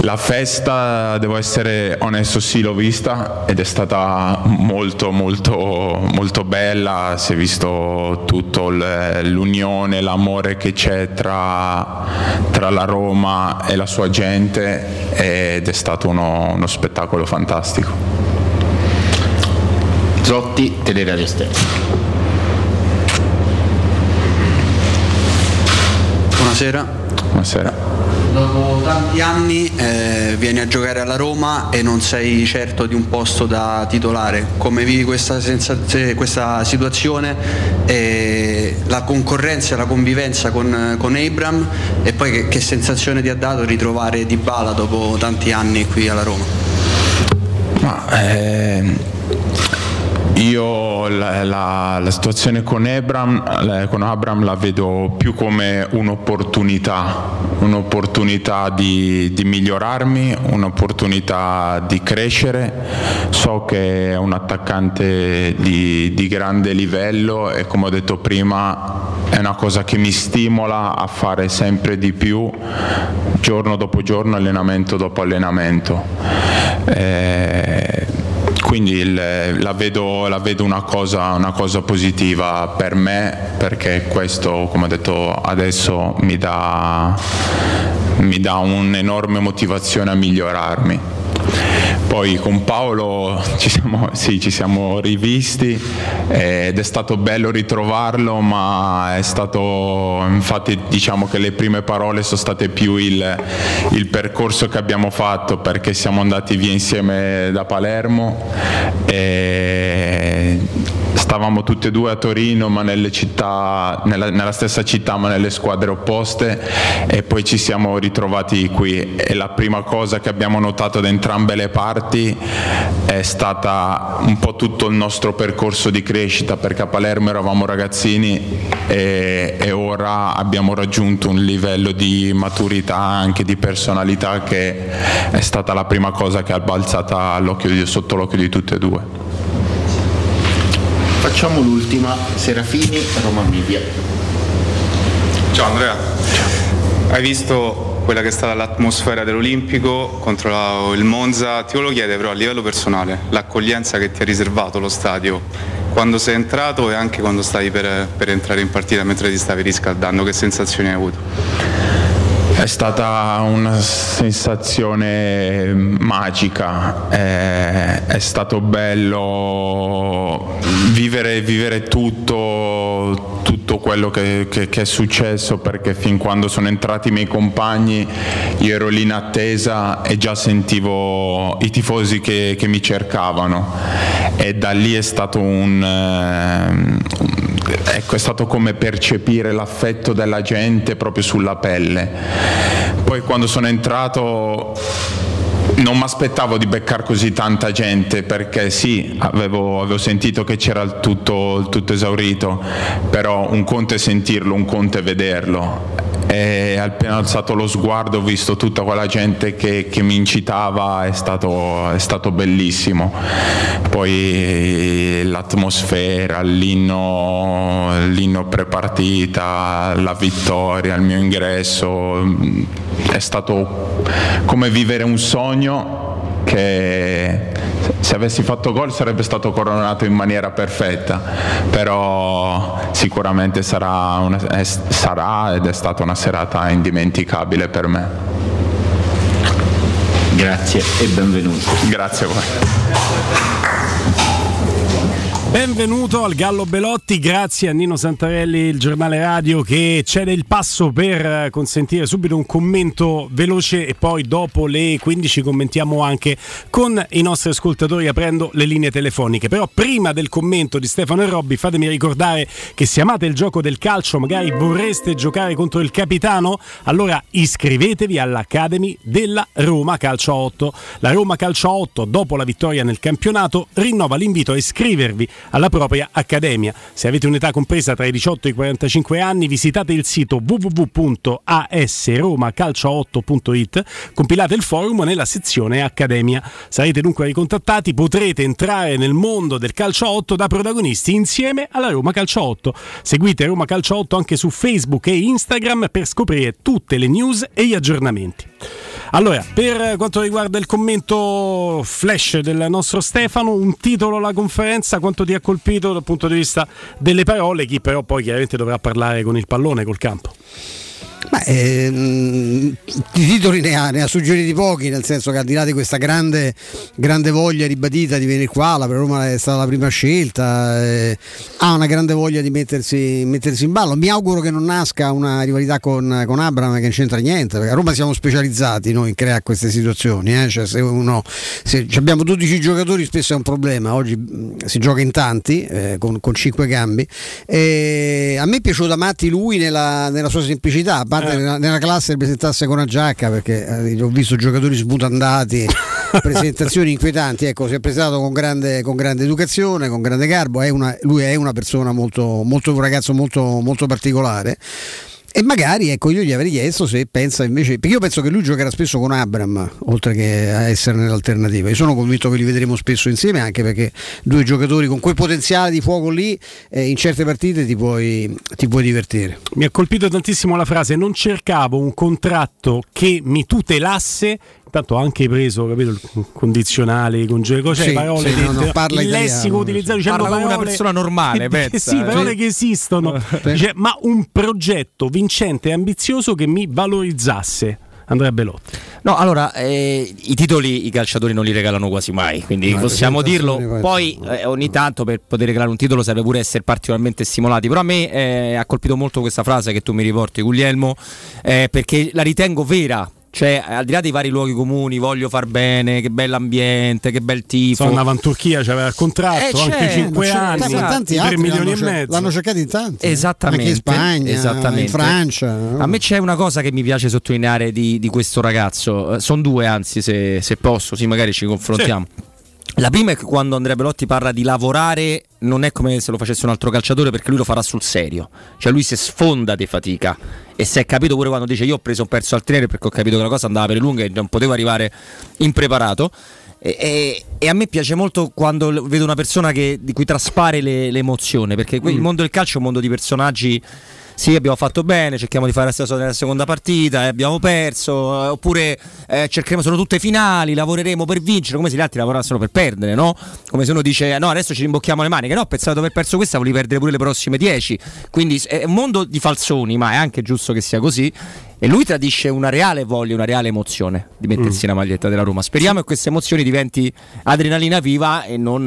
La festa, devo essere onesto, sì, l'ho vista ed è stata molto molto molto bella, si è visto tutto l'unione, l'amore che c'è tra la Roma e la sua gente ed è stato uno spettacolo fantastico. Zotti, Teleradio Stereo. Buonasera. Dopo tanti anni vieni a giocare alla Roma e non sei certo di un posto da titolare. Come vivi questa situazione, la concorrenza e la convivenza con Abraham, e poi che sensazione ti ha dato ritrovare Dybala dopo tanti anni qui alla Roma? Io la situazione con Abraham la vedo più come un'opportunità di migliorarmi, un'opportunità di crescere. So che è un attaccante di grande livello e, come ho detto prima, è una cosa che mi stimola a fare sempre di più, giorno dopo giorno, allenamento dopo allenamento. Quindi la vedo una cosa positiva per me, perché questo, come ho detto adesso, mi dà un'enorme motivazione a migliorarmi. Poi con Paolo ci siamo rivisti ed è stato bello ritrovarlo, ma è stato, infatti diciamo che le prime parole sono state più il percorso che abbiamo fatto, perché siamo andati via insieme da Palermo e stavamo tutti e 2 a Torino, ma nella stessa città, ma nelle squadre opposte, e poi ci siamo ritrovati qui e la prima cosa che abbiamo notato da entrambe le parti è stata un po' tutto il nostro percorso di crescita, perché a Palermo eravamo ragazzini e ora abbiamo raggiunto un livello di maturità, anche di personalità, che è stata la prima cosa che ha balzata sotto l'occhio di tutti e 2. Facciamo l'ultima, Serafini, Roma Media. Ciao Andrea, hai visto quella che è stata l'atmosfera dell'Olimpico contro il Monza? Ti volevo chiedere però a livello personale l'accoglienza che ti ha riservato lo stadio quando sei entrato e anche quando stavi per entrare in partita, mentre ti stavi riscaldando, che sensazioni hai avuto? È stata una sensazione magica, è stato bello vivere tutto quello che è successo, perché fin quando sono entrati i miei compagni io ero lì in attesa e già sentivo i tifosi che mi cercavano, e da lì è stato è stato come percepire l'affetto della gente proprio sulla pelle. Poi quando sono entrato non mi aspettavo di beccare così tanta gente, perché sì, avevo sentito che c'era il tutto esaurito, però un conto è sentirlo, un conto è vederlo. e appena alzato lo sguardo ho visto tutta quella gente che mi incitava, è stato bellissimo. Poi l'atmosfera, l'inno prepartita, la vittoria, il mio ingresso, è stato come vivere un sogno che se avessi fatto gol sarebbe stato coronato in maniera perfetta, però sicuramente sarà ed è stata una serata indimenticabile per me. Grazie e benvenuto. Grazie a voi. Benvenuto al Gallo Belotti, grazie a Nino Santarelli, il Giornale Radio, che cede il passo per consentire subito un commento veloce e poi dopo le 15 commentiamo anche con i nostri ascoltatori aprendo le linee telefoniche. Però prima del commento di Stefano e Robby fatemi ricordare che se amate il gioco del calcio, magari vorreste giocare contro il capitano, allora iscrivetevi all'Academy della Roma Calcio 8. La Roma Calcio 8, dopo la vittoria nel campionato, rinnova l'invito a iscrivervi alla propria accademia. Se avete un'età compresa tra i 18 e i 45 anni, visitate il sito www.asromacalcio8.it, compilate il forum nella sezione Accademia. Sarete dunque ricontattati, potrete entrare nel mondo del calcio 8 da protagonisti insieme alla Roma Calcio 8. Seguite Roma Calcio 8 anche su Facebook e Instagram per scoprire tutte le news e gli aggiornamenti. Allora, per quanto riguarda il commento flash del nostro Stefano, un titolo alla conferenza, quanto ti ha colpito dal punto di vista delle parole, chi però poi chiaramente dovrà parlare con il pallone, col campo? Di titoli ne ha suggeriti pochi, nel senso che al di là di questa grande voglia ribadita di venire qua, la Roma è stata la prima scelta, ha una grande voglia di mettersi in ballo. Mi auguro che non nasca una rivalità con Abraham, che non c'entra niente, perché a Roma siamo specializzati noi in creare queste situazioni, cioè se abbiamo 12 giocatori spesso è un problema. Oggi si gioca in tanti, con 5 cambi. A me è piaciuto da matti lui nella sua semplicità. A parte nella classe presentasse con una giacca, perché ho visto giocatori sbutandati, presentazioni inquietanti. Ecco, si è presentato con grande educazione, con grande garbo. Lui è una persona un ragazzo molto particolare. E magari, ecco, io gli avrei chiesto se pensa invece, perché io penso che lui giocherà spesso con Abraham, oltre che a essere nell'alternativa. Io sono convinto che li vedremo spesso insieme, anche perché due giocatori con quel potenziale di fuoco lì, in certe partite ti puoi divertire. Mi ha colpito tantissimo la frase: non cercavo un contratto che mi tutelasse. Tanto anche preso, capito, il condizionale, congelato, cioè sì, parole, sì, no, parla il italiano, lessico utilizzato, dicendo parla come una persona normale, pensa, sì, parole che esistono, cioè, ma un progetto vincente e ambizioso che mi valorizzasse. Andrea Belotti. No, allora, i titoli i calciatori non li regalano quasi mai, quindi possiamo dirlo. Poi ogni tanto per poter regalare un titolo serve pure essere particolarmente stimolati, però a me ha colpito molto questa frase che tu mi riporti, Guglielmo, perché la ritengo vera. Cioè, al di là dei vari luoghi comuni, voglio far bene, che bell'ambiente, che bel tifo. Andava in Turchia, c'aveva il contratto, anche 5 anni, tanti 3 milioni e mezzo. L'hanno cercato in tanti. Esattamente. Anche in Spagna, esattamente. In Francia. A me c'è una cosa che mi piace sottolineare di questo ragazzo. Sono due, anzi, se posso, sì, magari ci confrontiamo. Sì. La prima è che quando Andrea Belotti parla di lavorare non è come se lo facesse un altro calciatore, perché lui lo farà sul serio, cioè lui si sfonda di fatica, e si è capito pure quando dice: io ho preso un perso al tenere perché ho capito che la cosa andava per lunga e non potevo arrivare impreparato. E a me piace molto quando vedo una persona di cui traspare l'emozione, perché il mondo del calcio è un mondo di personaggi. Sì, abbiamo fatto bene, cerchiamo di fare la stessa nella seconda partita, abbiamo perso, oppure cercheremo, sono tutte finali, lavoreremo per vincere, come se gli altri lavorassero per perdere, no? Come se uno dice: no, adesso ci rimbocchiamo le maniche, no, pensavo di aver perso questa, volevi perdere pure le prossime 10. Quindi è un mondo di falsoni, ma è anche giusto che sia così. E lui tradisce una reale voglia, una reale emozione di mettersi la maglietta della Roma. Speriamo che queste emozioni diventi adrenalina viva e non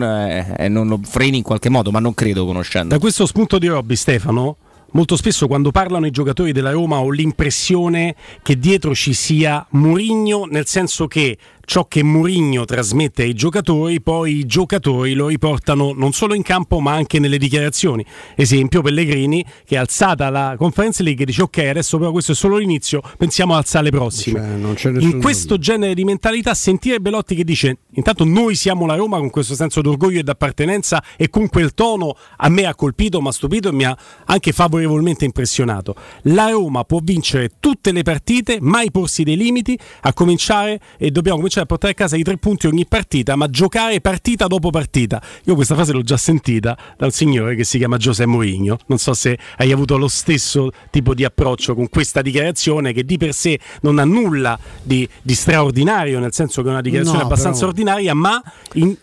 lo freni in qualche modo, ma non credo, conoscendo. Da questo spunto di Robby, Stefano, molto spesso quando parlano i giocatori della Roma ho l'impressione che dietro ci sia Mourinho, nel senso che ciò che Mourinho trasmette ai giocatori, poi i giocatori lo riportano non solo in campo ma anche nelle dichiarazioni. Esempio Pellegrini, che è alzata la Conference League e dice ok, adesso però questo è solo l'inizio, pensiamo a alzare le prossime. Cioè, non c'è nessun in questo dubbio. Genere di mentalità, sentire Belotti che dice intanto noi siamo la Roma, con questo senso d'orgoglio e d'appartenenza e con quel tono, a me ha colpito, mi ha stupito e mi ha anche favorevolmente impressionato. La Roma può vincere tutte le partite, mai porsi dei limiti, a cominciare e dobbiamo cominciare a portare a casa i 3 punti ogni partita, ma giocare partita dopo partita. Io questa frase l'ho già sentita da un signore che si chiama José Mourinho, non so se hai avuto lo stesso tipo di approccio con questa dichiarazione, che di per sé non ha nulla di straordinario, nel senso che è una dichiarazione abbastanza ordinaria, ma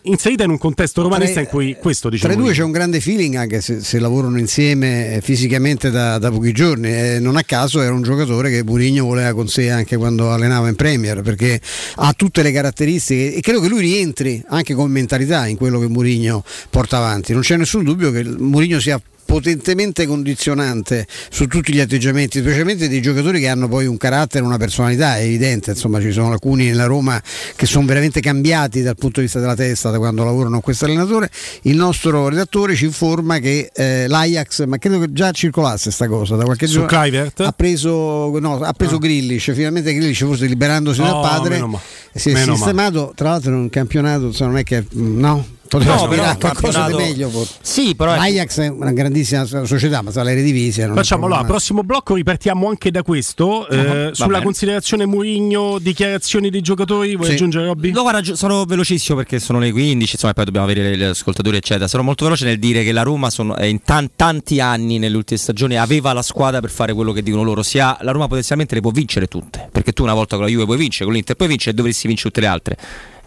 inserita in un contesto romanista in cui questo diciamo. Tra i due c'è un grande feeling, anche se lavorano insieme fisicamente da pochi giorni. Non a caso era un giocatore che Mourinho voleva con sé anche quando allenava in Premier, perché ha tutte le caratteristiche e credo che lui rientri anche con mentalità in quello che Mourinho porta avanti. Non c'è nessun dubbio che Mourinho sia potentemente condizionante su tutti gli atteggiamenti, specialmente dei giocatori che hanno poi un carattere, una personalità, è evidente, insomma ci sono alcuni nella Roma che sono veramente cambiati dal punto di vista della testa da quando lavorano questo allenatore. Il nostro redattore ci informa che l'Ajax, ma credo che già circolasse sta cosa da qualche giorno, ha preso Grealish, finalmente Grealish, forse liberandosi dal padre, si è sistemato, tra l'altro in un campionato non è che però qualcosa di meglio forse. Sì, però l'Ajax è una grandissima società, ma salere divise. Facciamo al prossimo blocco, ripartiamo anche da questo sulla considerazione Mourinho, dichiarazioni dei giocatori. Vuoi aggiungere, Robby? No, guarda, sarò velocissimo perché sono le 15, insomma, poi dobbiamo avere gli ascoltatori eccetera. Sarò molto veloce nel dire che la Roma in tanti anni, nelle ultime stagioni, aveva la squadra per fare quello che dicono loro. Sia la Roma potenzialmente le può vincere tutte, perché tu una volta con la Juve puoi vincere, con l'Inter puoi vincere e dovresti vincere tutte le altre.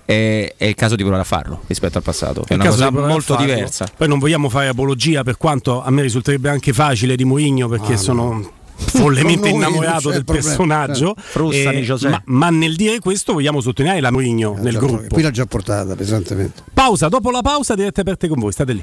È il caso di provare a farlo rispetto al passato, è una cosa molto diversa. Poi non vogliamo fare apologia, per quanto a me risulterebbe anche facile, di Mourinho, perché sono follemente innamorato del personaggio, ma nel dire questo vogliamo sottolineare la Mourinho nel gruppo. Qui l'ha già portata pesantemente. Pausa, dopo la pausa dirette aperte con voi, state lì.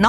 €.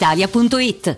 Italia.it.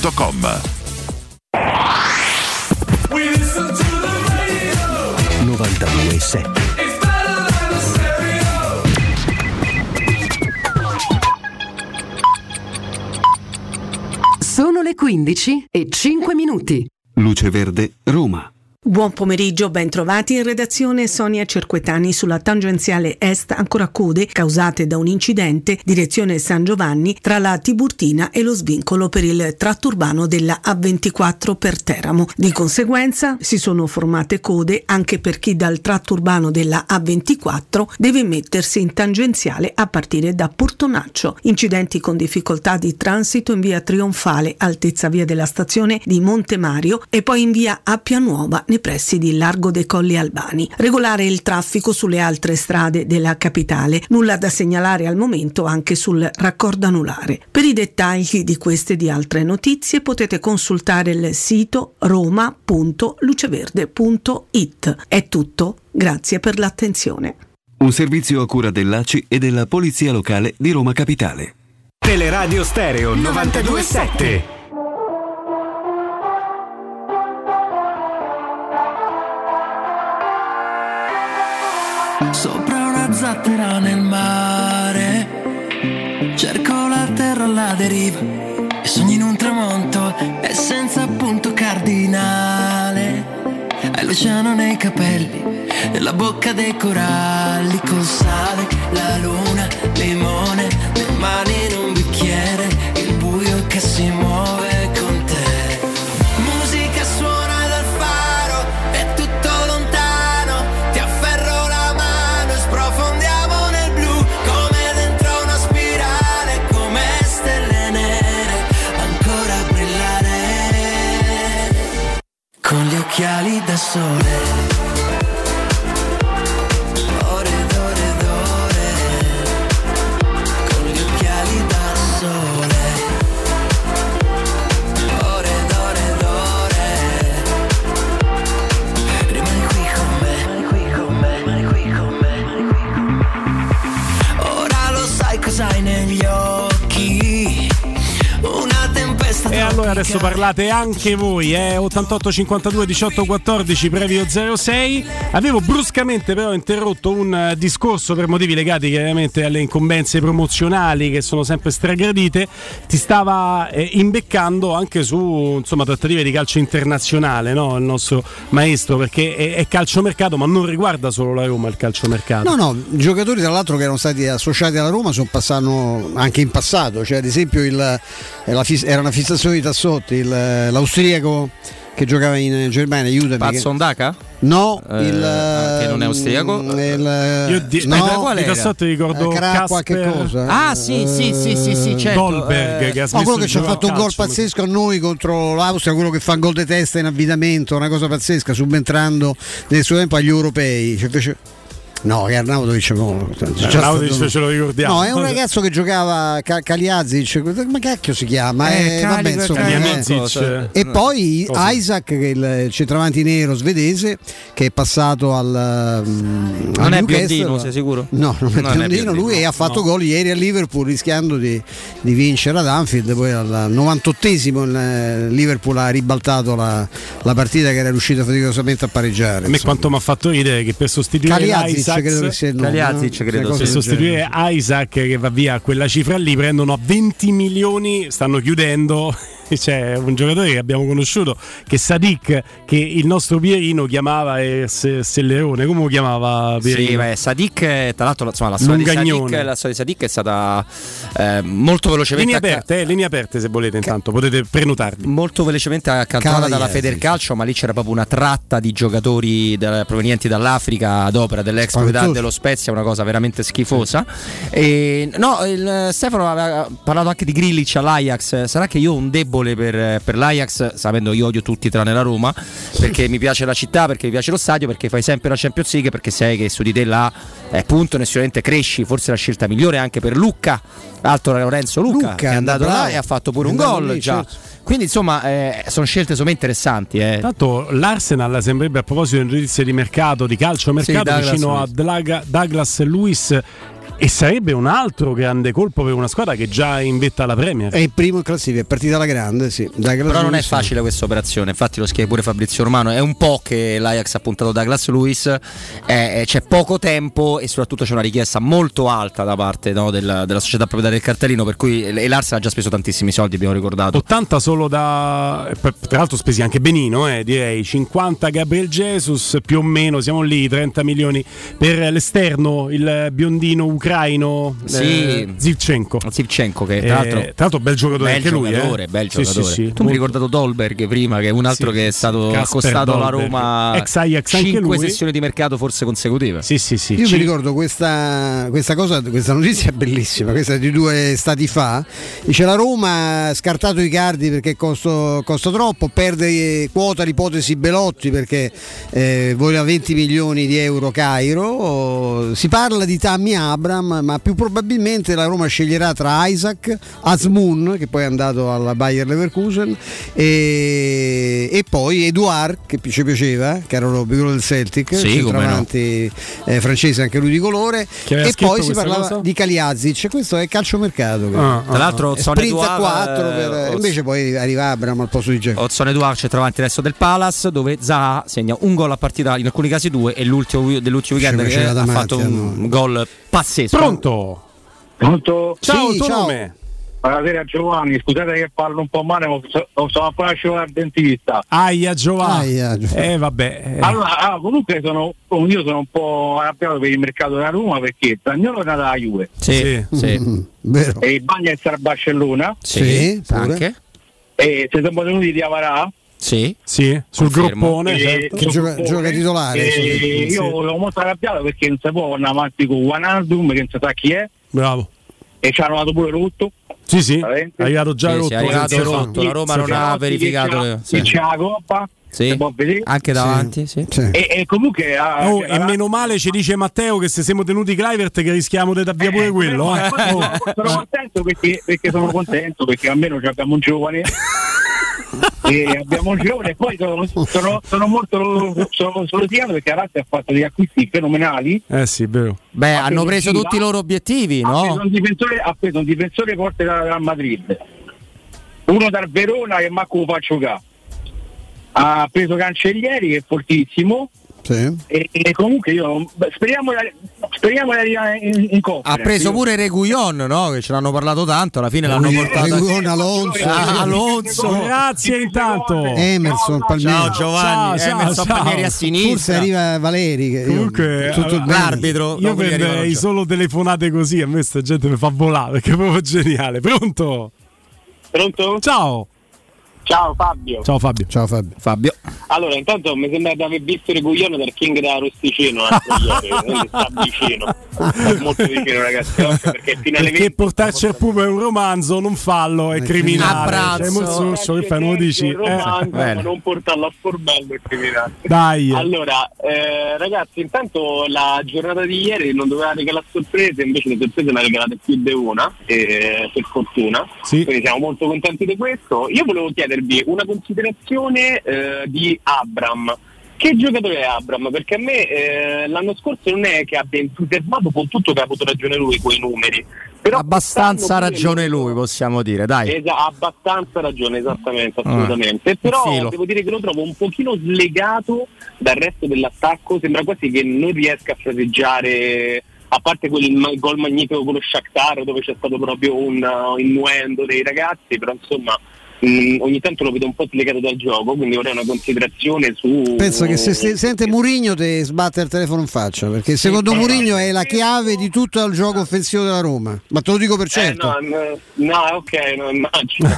92.7 Sono le 15:05. Luce Verde, Roma. Buon pomeriggio, ben trovati in redazione Sonia Cerquetani. Sulla tangenziale est ancora code causate da un incidente direzione San Giovanni tra la Tiburtina e lo svincolo per il tratto urbano della A24 per Teramo. Di conseguenza si sono formate code anche per chi dal tratto urbano della A24 deve mettersi in tangenziale a partire da Portonaccio. Incidenti con difficoltà di transito in via Trionfale, altezza via della stazione di Monte Mario, e poi in via Appia Nuova nei pressi di Largo dei Colli Albani. Regolare il traffico sulle altre strade della capitale. Nulla da segnalare al momento anche sul raccordo anulare. Per i dettagli di queste e di altre notizie potete consultare il sito roma.luceverde.it. È tutto, grazie per l'attenzione. Un servizio a cura dell'ACI e della Polizia Locale di Roma Capitale. Teleradio Stereo 92.7. Sopra una zattera nel mare, cerco la terra alla deriva e sogno in un tramonto e senza punto cardinale. Hai l'oceano nei capelli e la bocca dei coralli, con sale, la luna, limone, le mani in un bicchiere, il buio che si muove. Con gli occhiali da sole, ore ed ore ed ore. Con gli occhiali da sole, ore ed ore ed ore. Rimani qui con me, rimani qui con me, rimani qui con me, rimani qui con me. attenzione, adesso parlate anche voi, 88 52 18 14 previo 06. Avevo bruscamente però interrotto un discorso per motivi legati chiaramente alle incombenze promozionali che sono sempre stragradite. Ti stava imbeccando anche su, insomma, trattative di calcio internazionale, no? Il nostro maestro, perché è calciomercato, ma non riguarda solo la Roma il calciomercato. No, giocatori tra l'altro che erano stati associati alla Roma sono passati anche in passato, cioè ad esempio era una fissazione di Tassotti, l'austriaco che giocava in Germania, aiutami. Pazzo Ondaka? No, che non è austriaco. Qual è? Tassotti ricordo qualche cosa. Ah, sì, certo. Dolberg, che ha quello che ci ha fatto un gol pazzesco a noi contro l'Austria, quello che fa un gol di testa in avvitamento, una cosa pazzesca, subentrando nel suo tempo agli europei. Cioè, fece... No, che Arnautovic ce lo ricordiamo. No, è un ragazzo che giocava Kaliazic, ma cacchio si chiama? E poi cosa? Isaac, che è il centravanti nero svedese, che è passato al non è biondino, sei sicuro? No, non è biondino, lui ha fatto gol ieri a Liverpool rischiando di vincere ad Anfield. Poi al 98esimo il Liverpool ha ribaltato la partita che era riuscito faticosamente a pareggiare. A me quanto mi ha fatto ridere che per sostituire Kaliazic, credo per sostituire Isaac, che va via a quella cifra lì, prendono a 20 milioni, stanno chiudendo. C'è un giocatore che abbiamo conosciuto, che Sadik, che il nostro Pierino chiamava Selleone, come lo chiamava Pierino? Sì, beh, Sadik, tra l'altro, insomma, la storia di Sadik è stata molto velocemente linee aperte, se volete intanto potete prenotarvi, molto velocemente accantata dalla Federcalcio, ma lì c'era proprio una tratta di giocatori provenienti dall'Africa ad opera dell'ex proprietà dello Spezia, una cosa veramente schifosa. Stefano aveva parlato anche di Grilic all'Ajax. Sarà che io ho un debole per l'Ajax, sapendo io odio tutti tranne la Roma, perché mi piace la città, perché mi piace lo stadio, perché fai sempre la Champions League, perché sai che su di te là punto necessariamente cresci. Forse la scelta migliore anche per Lucca, altro Lorenzo Lucca che è andato là e ha fatto pure un gol lì, già certo. Quindi insomma sono scelte insomma interessanti. Tanto l'Arsenal sembrerebbe, a proposito di notizie di mercato, di calcio mercato, sì, vicino a Douglas Luiz, e sarebbe un altro grande colpo per una squadra che già invetta la Premier. È il primo in classifica, è partita la grande, sì. Però non è facile questa operazione, infatti lo scrive pure Fabrizio Romano, è un po' che l'Ajax ha puntato Douglas Luiz, c'è poco tempo e soprattutto c'è una richiesta molto alta da parte, no, della società proprietaria del cartellino, per cui l'Arsenal ha già speso tantissimi soldi, abbiamo ricordato. 80 solo da... tra l'altro spesi anche benino, direi, 50 Gabriel Jesus, più o meno, siamo lì, 30 milioni per l'esterno, il biondino ucraino. Sì. Zivchenko, che tra l'altro bel giocatore, bel anche giocatore, lui bel giocatore. Sì, tu mi hai ricordato Dolberg prima, che è un altro che è stato accostato alla Roma, ex Ajax, 5 sessioni di mercato forse consecutive. Sì. Io mi ricordo questa notizia bellissima, questa di 2 stati fa. Dice la Roma scartato Icardi perché costa troppo, perde quota l'ipotesi Belotti perché voleva 20 milioni di euro Cairo. Si parla di Tammy Abraham, ma più probabilmente la Roma sceglierà tra Isaac, Azmoun, che poi è andato alla Bayer Leverkusen, e poi Edouard, che ci piaceva, che era lo piccolo del Celtic, centravanti francese, anche lui di colore, e poi si parlava di Kaliazic. Questo è calciomercato, tra l'altro sprint a 4 invece poi arriva Abraham al posto di Dzeko. Ozan Edouard centravanti adesso del Palace, dove Zaha segna un gol a partita, in alcuni casi 2, e dell'ultimo weekend che ha fatto un gol pazzesco. Pronto? Ciao, ciao. Nome? Buonasera Giovanni, scusate che parlo un po' male, ma sono appassionato al dentista. Aia Giovanni. Vabbè. Allora, comunque io sono un po' arrabbiato per il mercato della Roma, perché Zaniolo è nato alla Juve. Sì. Vero. E Bagna è stato a Barcellona. Sì, anche. E se siamo tenuti di Avarà. Sì, sul gruppone, certo. Che gioca titolare. Io volevo molto arrabbiato perché non si può andare avanti con Wijnaldum, che non si sa chi è. Bravo. E ci hanno dato pure Rotto. Sì, è arrivato già Rotto. La Roma non ha verificato. C'è la Coppa. Sì, anche davanti. Sì. E comunque e meno male ci dice Matteo che se siamo tenuti Kluivert che rischiamo di dar via pure quello. Sono contento perché sono contento perché almeno abbiamo un giovane. Abbiamo un giovane, e poi sono molto solleticato perché la Lazio ha fatto degli acquisti fenomenali. Sì, vero. Beh, hanno preso tutti i loro obiettivi, no? Ha preso un difensore forte da Madrid. uno dal Verona che manco lo fa giocare, ha preso Cancellieri che è fortissimo, sì. E comunque io speriamo di arrivare in coppa. Ha preso pure Reguilón, no? Che ce l'hanno parlato tanto, alla fine l'hanno portato Alonso. Grazie intanto. Emerson Palmieri. Ciao Giovanni, ciao, Emerson Palmieri a sinistra. Forse arriva Valeri che comunque l'arbitro. Io prenderei solo telefonate così, a me sta gente mi fa volare perché è proprio geniale. Pronto? Pronto? Ciao. Ciao Fabio. Ciao Fabio. Allora, intanto mi sembra di aver visto Reguilón dal King da Rosticino l'altro ieri, sta vicino. Sta molto vicino, ragazzi, perché finalmente perché portarci al Puma è un romanzo, non fallo, è criminale. Abbraccio, cioè, che fai, non lo dici? Ma non portarlo a Forbello è criminale. Dai. Allora, ragazzi, intanto la giornata di ieri non doveva regalare sorprese, invece le sorprese ne ha regalate più di una, per fortuna. Sì. Quindi siamo molto contenti di questo. Io volevo chiedere una considerazione di Abram. Che giocatore è Abram? Perché a me l'anno scorso non è che abbia entusiasmato con tutto, che ha avuto ragione lui quei numeri, però abbastanza ragione lui, possiamo dire, dai. Abbastanza ragione, esattamente, assolutamente. Però devo dire che lo trovo un pochino slegato dal resto dell'attacco, sembra quasi che non riesca a fraseggiare, a parte quel gol magnifico con lo Shakhtar dove c'è stato proprio un innuendo dei ragazzi, però insomma ogni tanto lo vedo un po' slegato dal gioco, quindi vorrei una considerazione su. Penso che se sente Mourinho te sbatte il telefono in faccia, perché secondo Mourinho è la chiave di tutto il gioco offensivo della Roma, ma te lo dico per certo. No, immagino.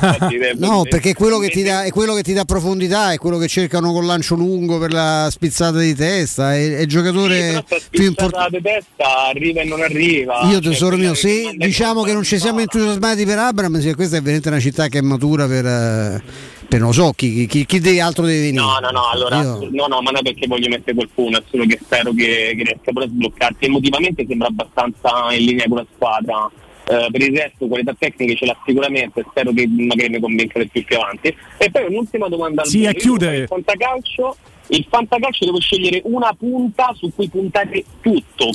No, perché quello che ti dà, è quello che ti dà profondità, è quello che cercano col lancio lungo per la spizzata di testa, è il giocatore più importante. La testa arriva e non arriva. Io tesoro mio, se diciamo che non ci siamo entusiasmati per Abraham, questa è veramente una città che è matura per non so chi deve altro deve venire. No, allora io... ma non è perché voglio mettere qualcuno, è solo che spero che riesca pure a sbloccarsi. Emotivamente sembra abbastanza in linea con la squadra, per il resto qualità tecniche ce l'ha sicuramente, spero che magari mi convinca del più avanti. E poi un'ultima domanda al il fantacalcio. Il fantacalcio devo scegliere una punta su cui puntare tutto.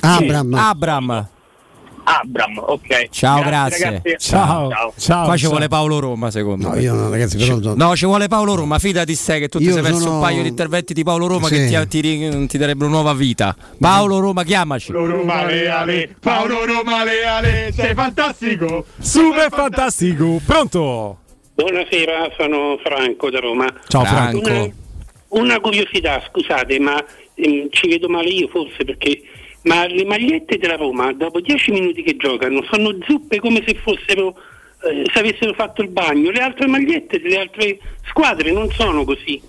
Abram, ok. Ciao, grazie. Ciao. Qua ci vuole Paolo Roma, secondo me. No, ci vuole Paolo Roma, fidati sei che tu ti sei perso un paio di interventi di Paolo Roma che ti darebbero nuova vita. Paolo Roma, chiamaci. Paolo Roma Leale, sei fantastico, super fantastico. Pronto? Buonasera, sono Franco da Roma. Ciao Franco. Una curiosità, scusate, ma ci vedo male io forse perché... Ma le magliette della Roma, dopo 10 minuti che giocano, sono zuppe come se fossero, se avessero fatto il bagno. Le altre magliette delle altre squadre non sono così.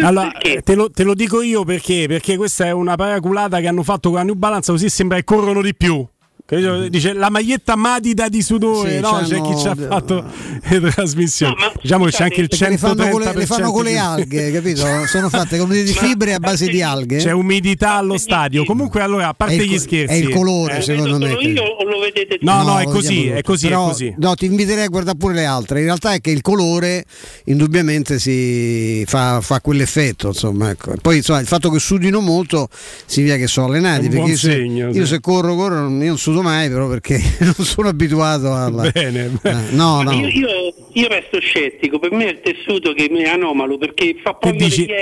Allora, te lo dico io perché questa è una paraculata che hanno fatto con la New Balance, così sembra che corrono di più. Dice la maglietta matita di sudore, sì, no? C'è chi ci ha fatto le trasmissioni. No, diciamo che c'è anche il 130%. Le fanno con le alghe, capito? Sono fatte come di fibre a base di alghe. C'è umidità allo stadio. Comunque, allora, a parte gli scherzi, è il colore, secondo me. Io o lo vedete? No, è così. Però, è così. No, ti inviterei a guardare pure le altre. In realtà è che il colore indubbiamente si fa quell'effetto, insomma, ecco. Poi insomma, il fatto che sudino molto si vede che sono allenati, perché io se corro, io non sudo mai, però, perché non sono abituato alla... Bene. No. Io resto scettico, per me è il tessuto che mi è anomalo, perché fa poi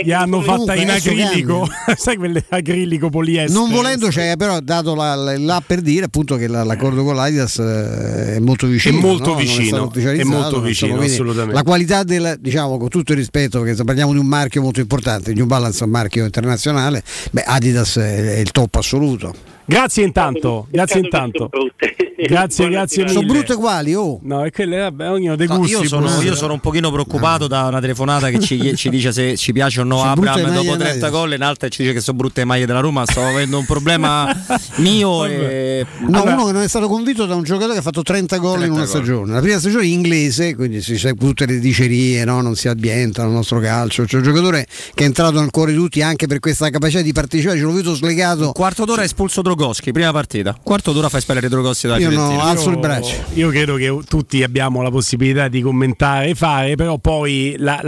gli hanno fatta in acrilico, sai, quelle acrilico poliestere. Non volendo, cioè, però dato là per dire appunto che l'accordo con l'Adidas è molto vicino, è molto vicino, assolutamente. La qualità del, diciamo, con tutto il rispetto, perché parliamo di un marchio molto importante, New Balance è un marchio internazionale, Adidas è il top assoluto. Grazie intanto. Grazie. Sono brutte quali? No, e quelle, vabbè, ognuno dei gusti. Io sono un pochino preoccupato da una telefonata che ci dice se ci piace o no Abraham dopo 30 gol, e un'altra ci dice che sono brutte le maglie della Roma. Sto avendo un problema mio. Uno che non è stato convinto da un giocatore che ha fatto 30 gol in una stagione. La prima stagione inglese, quindi c'è tutte le dicerie, no? Non si addienta al nostro calcio. C'è un giocatore che è entrato nel cuore di tutti anche per questa capacità di partecipare. Ce l'ho visto slegato. Un quarto d'ora è espulso Drogoschi, prima partita, quarto d'ora fa espellere Drogoschi dalla Fiorentina. Alzo il braccio. Io credo che tutti abbiamo la possibilità di commentare e fare, però poi la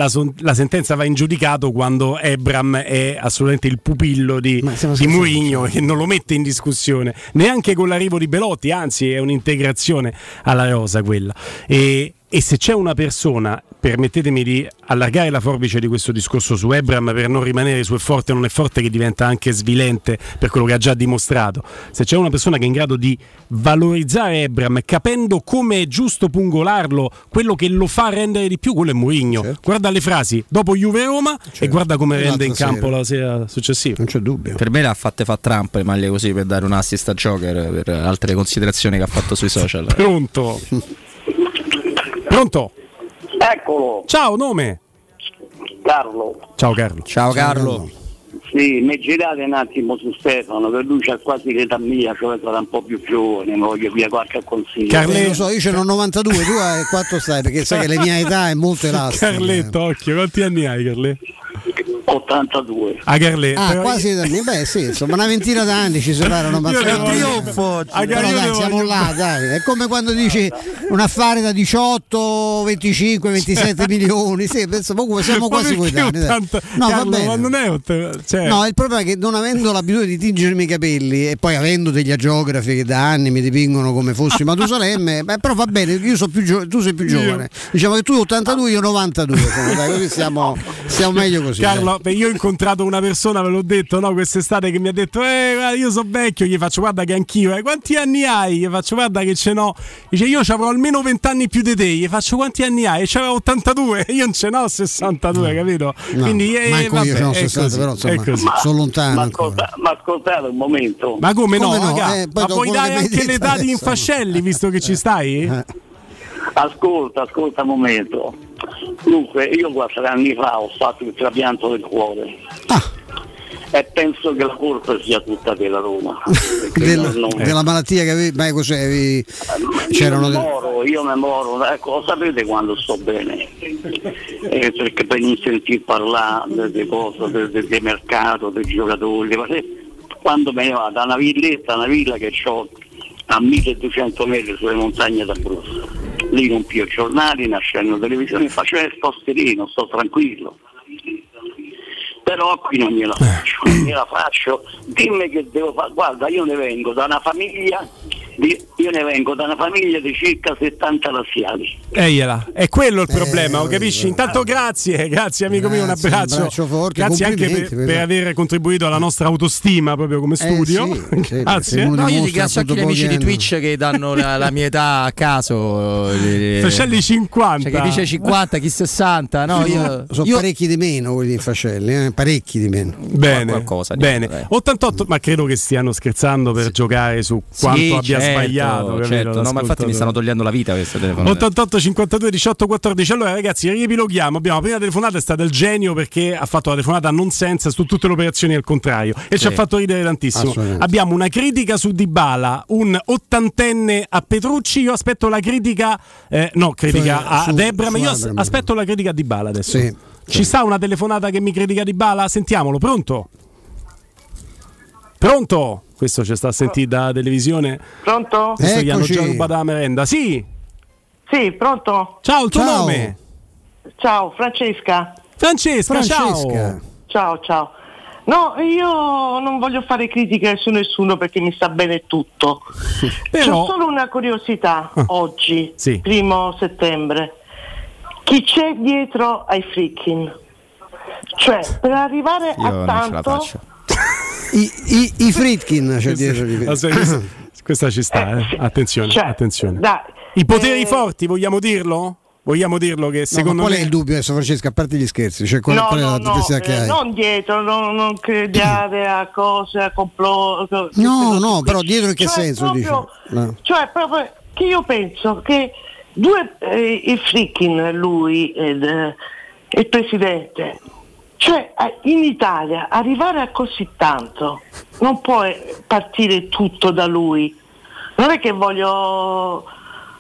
sentenza va in giudicato quando Ebram è assolutamente il pupillo di Mourinho, che non lo mette in discussione neanche con l'arrivo di Belotti, anzi è un'integrazione alla rosa quella. E E se c'è una persona, permettetemi di allargare la forbice di questo discorso su Ebram per non rimanere su è forte o non è forte, che diventa anche svilente per quello che ha già dimostrato, se c'è una persona che è in grado di valorizzare Ebram capendo come è giusto pungolarlo, quello che lo fa rendere di più, quello è Mourinho. Certo. Guarda le frasi dopo Juve-Roma, certo, e guarda come rende in campo la sera successiva. Non c'è dubbio. Per me l'ha fatta Trump le maglie così per dare un assist a Joker, per altre considerazioni che ha fatto sui social. Pronto? Pronto? Eccolo. Ciao, nome? Carlo. Ciao Carlo. Ciao Carlo. Sì, mi girate un attimo su Stefano, che lui c'ha quasi l'età mia, cioè sarà un po' più giovane, ma voglio via qualche consiglio. Carletto, lo so, io ce n'ho 92, tu hai quanto stai? Perché sai che la mia età è molto elastica. Carletto, occhio, quanti anni hai, Carletto? 82. A Carletto. Ah, quasi anni. Beh, sì, insomma, una ventina d'anni ci sono. Ma trionfo. Però dai, siamo là, dai. È come quando dici un affare da 18, 25, 27 milioni. Sì, penso, siamo quasi coetanei. No, Carlo, va bene. Ma non è cioè... No, il problema è che non avendo l'abitudine di tingermi i capelli e poi avendo degli agiografi che da anni mi dipingono come fossi Matusalemme, beh, però va bene, io sono più tu sei più giovane. Diciamo che tu 82, io 92. Dai, così siamo meglio così. Carlo, dai. Io ho incontrato una persona, ve l'ho detto, no, quest'estate, che mi ha detto guarda, io sono vecchio, gli faccio guarda che anch'io, quanti anni hai? Gli faccio guarda che ce n'ho, dice io c'avrò almeno 20 anni più di te, gli faccio quanti anni hai? E c'avevo 82, io non ce n'ho 62, no, capito? No, quindi vabbè, io ce n'ho 60 così, però insomma sono lontano. Ma ascoltate un momento. Ma come no? Raga, ma puoi dare anche l'età di Infascelli, visto che ci stai? Ascolta un momento. Dunque, io 4 anni fa ho fatto il trapianto del cuore. Ah. E penso che la colpa sia tutta della Roma. Della malattia che avevi. Beh, cos'è? Io mi moro. Ecco, sapete quando sto bene? Perché per non sentir parlare delle cose, del mercato, dei giocatori. Ma quando me ne vado da una villetta, una villa che ho a 1200 metri sulle montagne d'Abruzzo, lì non più giornali, nascendo televisione, faccio sto sereno, sto tranquillo, però qui non gliela faccio. Dimmi che devo fare. Guarda, io ne vengo da una famiglia di circa 70 laziali. È quello il problema, lo capisci? Intanto grazie amico mio, un abbraccio forte, grazie anche per aver contribuito alla nostra autostima proprio come studio. Sì, grazie. No, io ringrazio anche gli amici di Twitch che danno la mia età a caso. Fascelli 50. Cioè, che dice 50, chi 60? No, io parecchi di meno quelli di Fascelli, parecchi di meno. Bene. Qualcosa, bene. 88, ma credo che stiano scherzando per giocare su quanto abbia sbagliato, certo. No, ma infatti mi stanno togliendo la vita questa telefonata. 88 52 18 14. Allora ragazzi, riepiloghiamo. Abbiamo la prima telefonata, è stata il genio perché ha fatto la telefonata non senza, su tutte le operazioni al contrario, e ci ha fatto ridere tantissimo. Abbiamo una critica su Dybala, un ottantenne a Petrucci. Io aspetto la critica ad Ebram, ma io aspetto la critica a Dybala adesso. Sì, ci sta una telefonata che mi critica Dybala, sentiamolo. Pronto? Questo ci sta a sentire da televisione. Pronto? Questo gli hanno già rubato la merenda. Sì, pronto? Ciao, il tuo nome? Ciao, Francesca. Francesca. Ciao. No, io non voglio fare critiche su nessuno perché mi sta bene tutto. Però... C'ho solo una curiosità. Oggi, 1 settembre, chi c'è dietro ai Freakin? Cioè, per arrivare a tanto... I Friedkin c'è dietro di questa ci sta, attenzione, cioè, attenzione. Dai, i poteri forti, vogliamo dirlo che secondo me qual è il dubbio adesso, Francesca, a parte gli scherzi, cioè qual è la che hai? Non dietro, non crediate a cose, a complotto. No, però dietro in che senso proprio, no. Cioè proprio che io penso che i Friedkin, lui ed il presidente, cioè in Italia arrivare a così tanto non può partire tutto da lui. Non è che voglio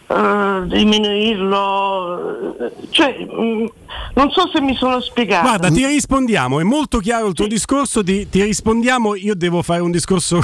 diminuirlo, non so se mi sono spiegato. Guarda, ti rispondiamo, è molto chiaro il tuo discorso, ti rispondiamo. Io devo fare un discorso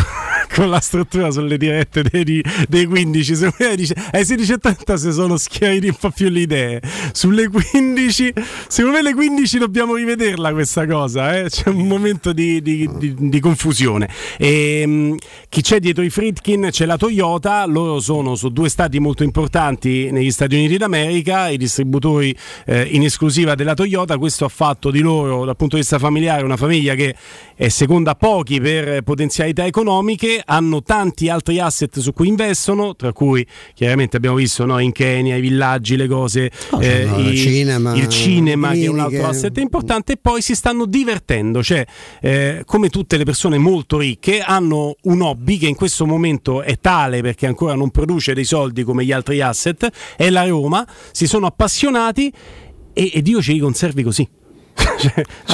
con la struttura sulle dirette dei 15. Se uno dice ai 16.30 se sono schiarite un po' più le idee. Sulle 15, secondo me le 15 dobbiamo rivederla questa cosa, eh? C'è un momento di confusione. E chi c'è dietro i Friedkin? C'è la Toyota, loro sono su due stati molto importanti negli Stati Uniti d'America, i distributori in esclusiva della Toyota. Questo ha fatto di loro, dal punto di vista familiare, una famiglia che è seconda a pochi per potenzialità economiche. Hanno tanti altri asset su cui investono, tra cui chiaramente abbiamo visto, no, in Kenya i villaggi, le cose, il cinema che è un altro asset importante. E poi si stanno divertendo, cioè come tutte le persone molto ricche hanno un hobby che in questo momento è tale perché ancora non produce dei soldi come gli altri asset, è la Roma, si sono appassionati e Dio ce li conservi così.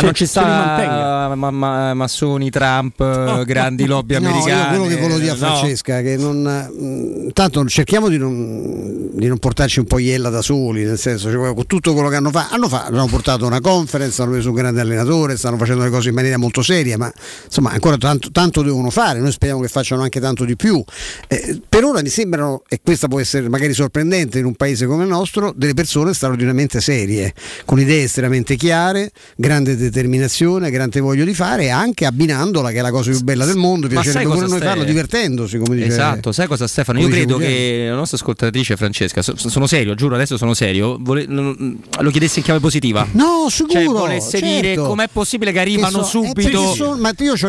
Non ci sta massoni, Trump, grandi lobby americane. Quello che volevo dire a Francesca, che non, tanto cerchiamo di non portarci un po' iella da soli, nel senso, cioè, con tutto quello che hanno portato una conference, hanno preso un grande allenatore, stanno facendo le cose in maniera molto seria, ma insomma ancora tanto devono fare. Noi speriamo che facciano anche tanto di più. Per ora mi sembrano, e questa può essere magari sorprendente in un paese come il nostro, delle persone straordinariamente serie, con idee estremamente chiare, grande determinazione, grande voglia di fare, anche abbinandola, che è la cosa più bella del mondo, piacerebbe pure noi farlo divertendosi, come dice. Esatto, sai cosa, Stefano? Io credo che la nostra ascoltatrice Francesca, sono serio, giuro, adesso sono serio, lo chiedesse in chiave positiva. No, sicuro, cioè, volesse dire com'è possibile che arrivano subito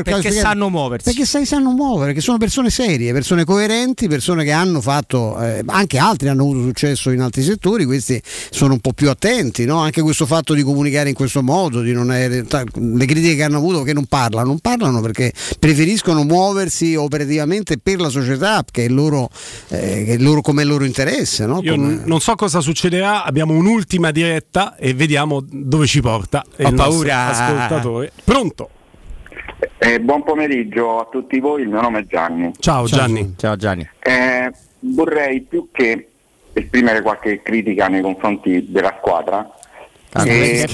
perché sanno muoversi, perché sanno muovere, che sono persone serie, persone coerenti, persone che hanno fatto anche altri hanno avuto successo in altri settori, questi sono un po' più attenti, no? Anche questo fatto di comunicare in questo modo, di non è, le critiche che hanno avuto che non parlano perché preferiscono muoversi operativamente per la società, che è il loro come il loro interesse, no? Io non so cosa succederà, abbiamo un'ultima diretta e vediamo dove ci porta il nostro ascoltatore. Pronto? Buon pomeriggio a tutti voi, il mio nome è Gianni. Ciao Gianni. Vorrei più che esprimere qualche critica nei confronti della squadra, anche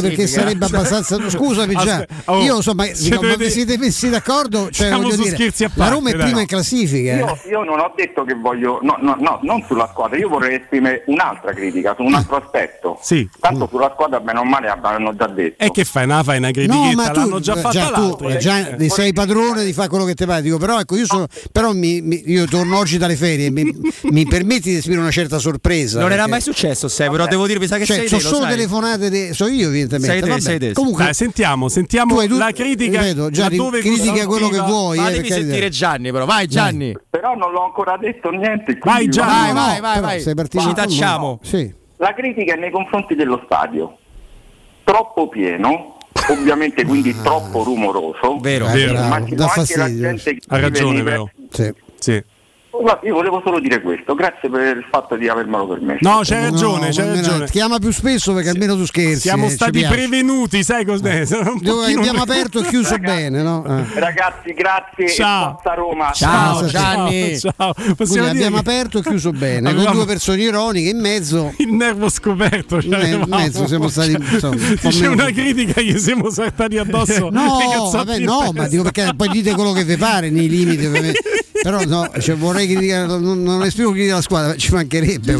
perché sarebbe abbastanza, scusami, già io insomma, ma vi siete messi d'accordo, cioè, voglio dire, parte, la Roma è prima in classifica. Io non ho detto che voglio, no, non sulla squadra, io vorrei esprimere un'altra critica su un altro aspetto. Sì. Tanto sulla squadra bene o male l'hanno già detto. E che fai, una critichetta, no, ma tu, l'hanno già fatta l'altro, già sei padrone di fare quello che ti pare. Dico, però ecco, io torno oggi dalle ferie, mi permetti di esprimere una certa sorpresa. Non era mai successo, però devo dire, mi sa che sei delle telefonate so io evidentemente. Vabbè. Comunque sentiamo la critica, vedo, Gianni, dove critica quello che vuoi, devi sentire Gianni, però vai Gianni. Però non l'ho ancora detto niente, vai Gianni, vai. Ci tacciamo. Sì. La critica è nei confronti dello stadio. Troppo pieno, ovviamente, quindi troppo rumoroso. Vero. Ma ci sono anche la gente che ha ragione, vero? Sì. Io volevo solo dire questo, grazie per il fatto di avermelo permesso. No, c'hai ragione. Chiama più spesso perché almeno tu scherzi. Siamo stati prevenuti, sai cos'è? Abbiamo aperto e chiuso, ragazzi, bene, no? Ragazzi, grazie. Ciao. E Roma. Ciao Gianni. Ciao. Abbiamo aperto e chiuso bene, con due persone ironiche in mezzo. Il nervo scoperto. In mezzo siamo stati. C'è una critica, gli siamo saltati addosso. No, ma dico perché poi dite quello che vi pare nei limiti, ovviamente. Però no, vorrei criticare, non esprimo critica alla squadra, ci mancherebbe.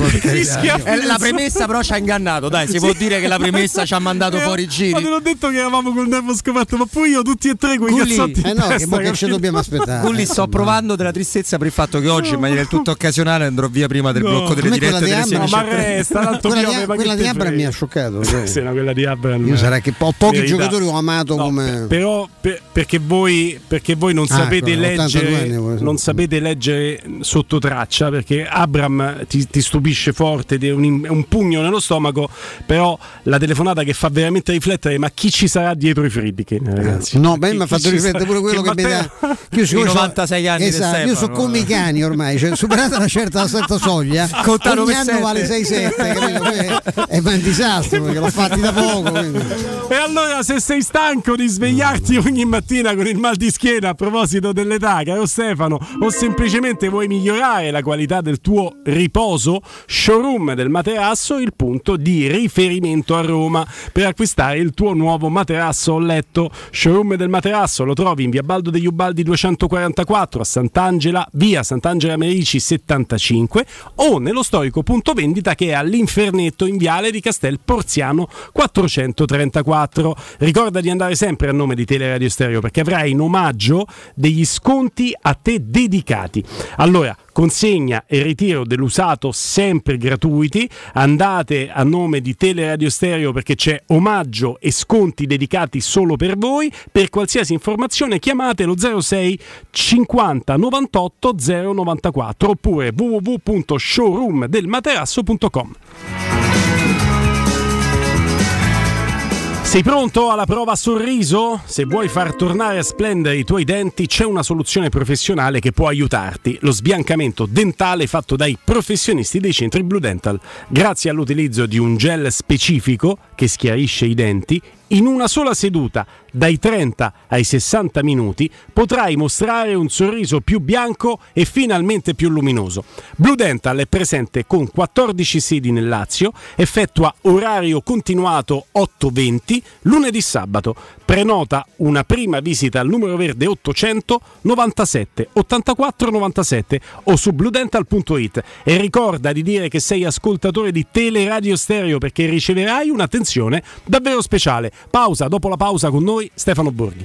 La premessa però ci ha ingannato, dai, si può dire che la premessa ci ha mandato fuori giri. Ma te l'ho detto che eravamo col nervo scoperto, ma poi io tutti e tre quei cazzotti. No, che ci dobbiamo aspettare. Culli, sto provando della tristezza per il fatto che oggi in maniera del tutto occasionale andrò via prima del blocco delle dirette delle 16. Ma resta, quella di Abra mi ha scioccato. Sì, quella di Abra. Io sarà che ho pochi giocatori ho amato come. Però perché voi non sapete leggere. Non sapete leggere sotto traccia, perché Abram ti stupisce forte, è un pugno nello stomaco, però la telefonata che fa veramente riflettere, ma chi ci sarà dietro i Friedkin, ragazzi? No, beh, mi ha fatto riflettere pure quello che Matteo... mi dà. Io 96 anni, esatto, io sono come i cani ormai, cioè, superata una certa soglia, contano ogni anno 7. Vale 6-7, è un disastro perché l'ho fatti da poco. Quindi. E allora, se sei stanco di svegliarti ogni mattina con il mal di schiena a proposito dell'età, caro Stefano, o semplicemente vuoi vuoi migliorare la qualità del tuo riposo, Showroom del Materasso è il punto di riferimento a Roma per acquistare il tuo nuovo materasso o letto. Showroom del Materasso lo trovi in via Baldo degli Ubaldi 244 a Sant'Angela, via Sant'Angela Merici 75, o nello storico punto vendita che è all'Infernetto in viale di Castel Porziano 434. Ricorda di andare sempre a nome di Teleradio Stereo, perché avrai in omaggio degli sconti a te dedicati. Allora, consegna e ritiro dell'usato sempre gratuiti, andate a nome di Teleradio Stereo perché c'è omaggio e sconti dedicati solo per voi. Per qualsiasi informazione chiamate lo 06 50 98 094 oppure www.showroomdelmaterasso.com. Sei pronto alla prova sorriso? Se vuoi far tornare a splendere i tuoi denti, c'è una soluzione professionale che può aiutarti. Lo sbiancamento dentale fatto dai professionisti dei centri Blue Dental. Grazie all'utilizzo di un gel specifico che schiarisce i denti, in una sola seduta, dai 30 ai 60 minuti, potrai mostrare un sorriso più bianco e finalmente più luminoso. Blue Dental è presente con 14 sedi nel Lazio, effettua orario continuato 8-20, lunedì-sabato. Prenota una prima visita al numero verde 800 97 84 97 o su bluedental.it e ricorda di dire che sei ascoltatore di Teleradio Stereo perché riceverai un'attenzione davvero speciale. Pausa, dopo la pausa con noi Stefano Borghi.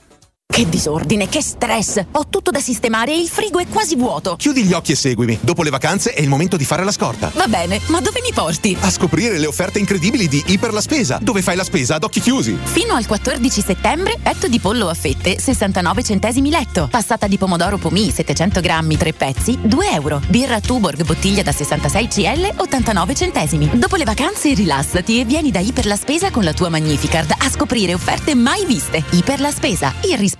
Che disordine, che stress! Ho tutto da sistemare e il frigo è quasi vuoto. Chiudi gli occhi e seguimi. Dopo le vacanze è il momento di fare la scorta. Va bene, ma dove mi porti? A scoprire le offerte incredibili di Iper la Spesa, dove fai la spesa ad occhi chiusi. Fino al 14 settembre, petto di pollo a fette, 69 centesimi letto. Passata di pomodoro pomì, 700 grammi, 3 pezzi, €2. Birra Tuborg, bottiglia da 66 CL, 89 centesimi. Dopo le vacanze rilassati e vieni da Iper la Spesa con la tua Magnificard a scoprire offerte mai viste. Iper la Spesa, il risparmio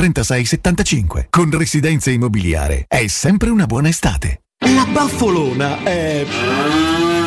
3675. Con Residenza Immobiliare è sempre una buona estate. La Baffolona è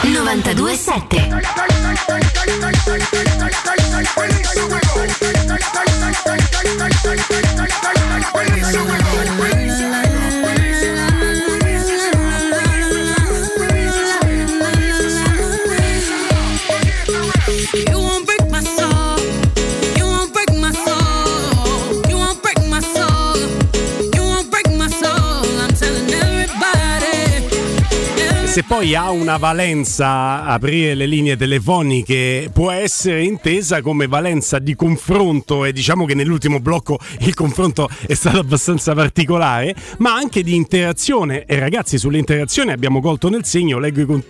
92.7. You won't break my soul. You won't break my soul. You won't break my soul. You won't break my soul. I'm telling everybody. Se poi ha una valenza, aprire le linee telefoniche può essere intesa come valenza di confronto, e diciamo che nell'ultimo blocco il confronto è stato abbastanza particolare, ma anche di interazione. E ragazzi, sull'interazione abbiamo colto nel segno, leggo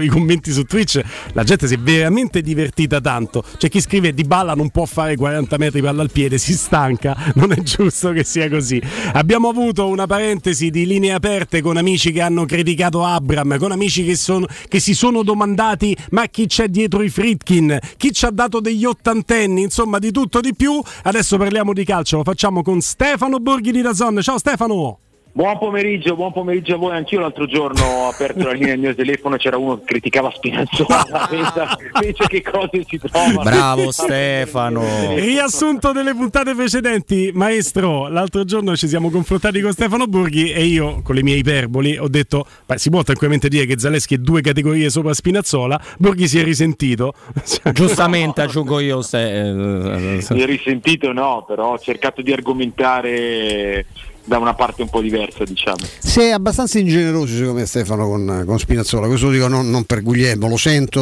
i commenti su Twitch, la gente si è veramente divertita tanto. C'è chi scrive: Dybala non può fare 40 metri palla al piede, si stanca, non è giusto che sia così. Abbiamo avuto una parentesi di linee aperte con amici che hanno criticato Abraham, con amici che si sono domandati ma chi c'è dietro i Friedkin, chi ci ha dato degli ottantenni, insomma di tutto di più. Adesso parliamo di calcio, lo facciamo con Stefano Borghi di Dazon. Ciao Stefano! Buon pomeriggio a voi. Anch'io l'altro giorno ho aperto la linea del mio telefono, c'era uno che criticava Spinazzola, pensa che cose si trovano. Bravo Stefano! Riassunto delle puntate precedenti, maestro, l'altro giorno ci siamo confrontati con Stefano Borghi e io, con le mie iperboli, ho detto: beh, si può tranquillamente dire che Zalewski è 2 categorie sopra Spinazzola. Borghi si è risentito. Giustamente, no. Aggiungo io. Si è risentito, no, però ho cercato di argomentare da una parte un po' diversa, diciamo. Sei abbastanza ingeneroso secondo me Stefano con Spinazzola, questo lo dico non per Guglielmo, lo sento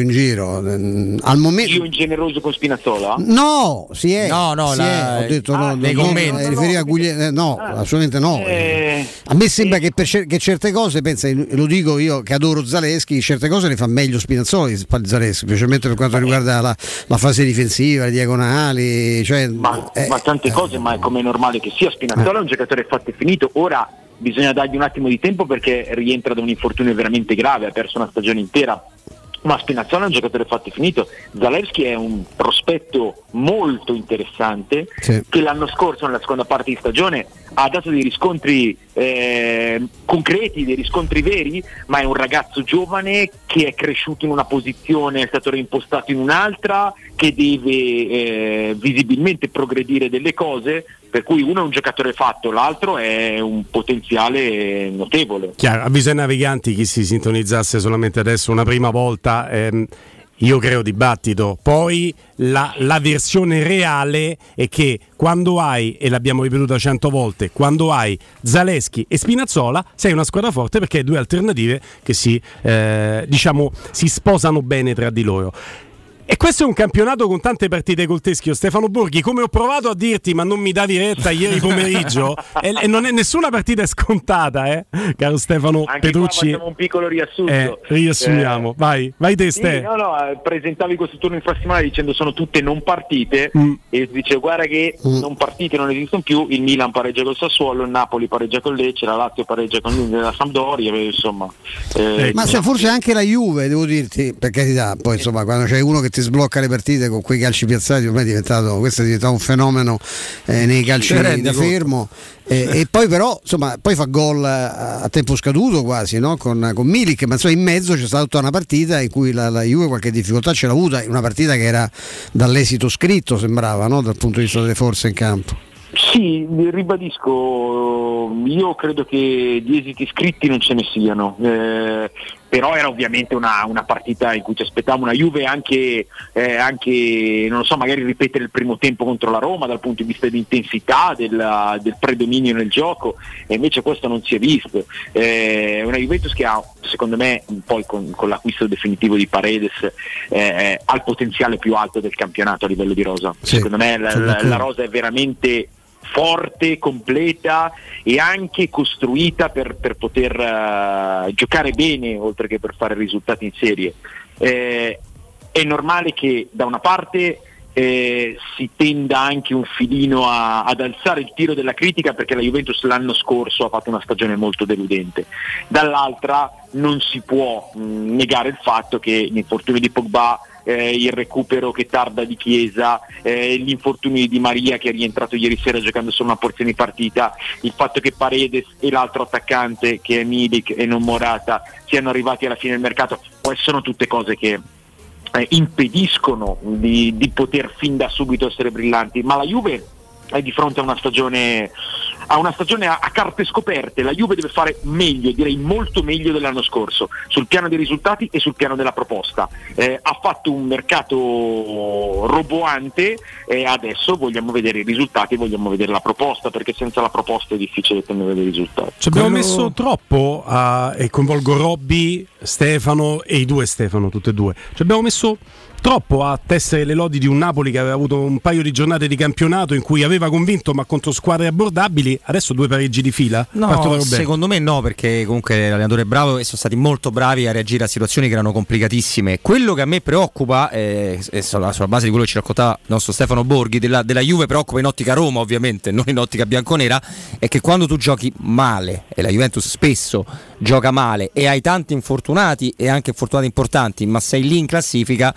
in giro al momento. Io ingeneroso con Spinazzola? No, si è. No, ho detto a Guglielmo, no, assolutamente no. A me sembra che certe cose, pensa, lo dico io che adoro Zalewski, certe cose le fa meglio Spinazzola di Zalewski, specialmente per quanto riguarda la fase difensiva, le diagonali, cioè ma tante cose, ma è come normale che sia. Spinazzola un giocatore fatto e finito, ora bisogna dargli un attimo di tempo perché rientra da un infortunio veramente grave, ha perso una stagione intera, ma Spinazzola è un giocatore fatto e finito. Zalewski è un prospetto molto interessante, sì, che l'anno scorso nella seconda parte di stagione ha dato dei riscontri concreti, dei riscontri veri, ma è un ragazzo giovane che è cresciuto in una posizione, è stato reimpostato in un'altra, che deve visibilmente progredire delle cose, per cui uno è un giocatore fatto, l'altro è un potenziale notevole. Chiaro, avviso ai naviganti, chi si sintonizzasse solamente adesso una prima volta, io creo dibattito, poi la versione reale è che quando hai, e l'abbiamo ripetuta 100 volte, quando hai Zalewski e Spinazzola sei una squadra forte perché hai due alternative che si sposano bene tra di loro. E questo è un campionato con tante partite col teschio. Stefano Borghi, come ho provato a dirti, ma non mi davi retta ieri pomeriggio, e non è, nessuna partita è scontata, caro Stefano anche Petrucci. Facciamo un piccolo riassunto. Riassumiamo. Vai te, Ste. Sì, no, presentavi questo turno infrastimale dicendo sono tutte non partite, e dice guarda che non partite non esistono più. Il Milan pareggia col Sassuolo, il Napoli pareggia con Lecce, la Lazio pareggia con la Sampdoria, insomma. Ma se forse anche la Juve, devo dirti, per carità, poi insomma quando c'è uno che ti sblocca le partite con quei calci piazzati, ormai questo è diventato un fenomeno nei calci da fermo. E poi però insomma poi fa gol a tempo scaduto quasi, no? con Milik, ma insomma in mezzo c'è stata tutta una partita in cui la Juve qualche difficoltà ce l'ha avuta, una partita che era dall'esito scritto, sembrava, no? Dal punto di vista delle forze in campo. Sì, ribadisco, io credo che gli esiti scritti non ce ne siano, però era ovviamente una partita in cui ci aspettavamo una Juve anche non lo so, magari ripetere il primo tempo contro la Roma dal punto di vista dell'intensità, del predominio nel gioco, e invece questo non si è visto. Una Juventus che ha, secondo me, poi con l'acquisto definitivo di Paredes ha il potenziale più alto del campionato a livello di rosa. Sì, secondo me la rosa è veramente forte, completa e anche costruita per poter giocare bene oltre che per fare risultati in serie. È normale che da una parte si tenda anche un filino ad alzare il tiro della critica, perché la Juventus l'anno scorso ha fatto una stagione molto deludente, dall'altra non si può negare il fatto che l'infortunio di Pogba, il recupero che tarda di Chiesa, gli infortuni di Maria che è rientrato ieri sera giocando solo una porzione di partita, il fatto che Paredes e l'altro attaccante che è Milik e non Morata siano arrivati alla fine del mercato, poi sono tutte cose che impediscono di poter fin da subito essere brillanti, ma la Juve è di fronte a una stagione a carte scoperte. La Juve deve fare meglio, direi molto meglio dell'anno scorso, sul piano dei risultati e sul piano della proposta. Ha fatto un mercato roboante e adesso vogliamo vedere i risultati, vogliamo vedere la proposta, perché senza la proposta è difficile ottenere dei risultati. Ci abbiamo messo troppo e coinvolgo Robby, Stefano e i due Stefano, tutte e due. Ci abbiamo messo troppo a tessere le lodi di un Napoli che aveva avuto un paio di giornate di campionato in cui aveva convinto, ma contro squadre abbordabili. Adesso due pareggi di fila. No, secondo me no, perché comunque l'allenatore è bravo e sono stati molto bravi a reagire a situazioni che erano complicatissime. Quello che a me preoccupa, sulla base di quello che ci raccontava il nostro Stefano Borghi, della Juve, preoccupa in ottica Roma ovviamente, non in ottica bianconera, è che quando tu giochi male, e la Juventus spesso gioca male, e hai tanti infortunati e anche infortunati importanti, ma sei lì in classifica,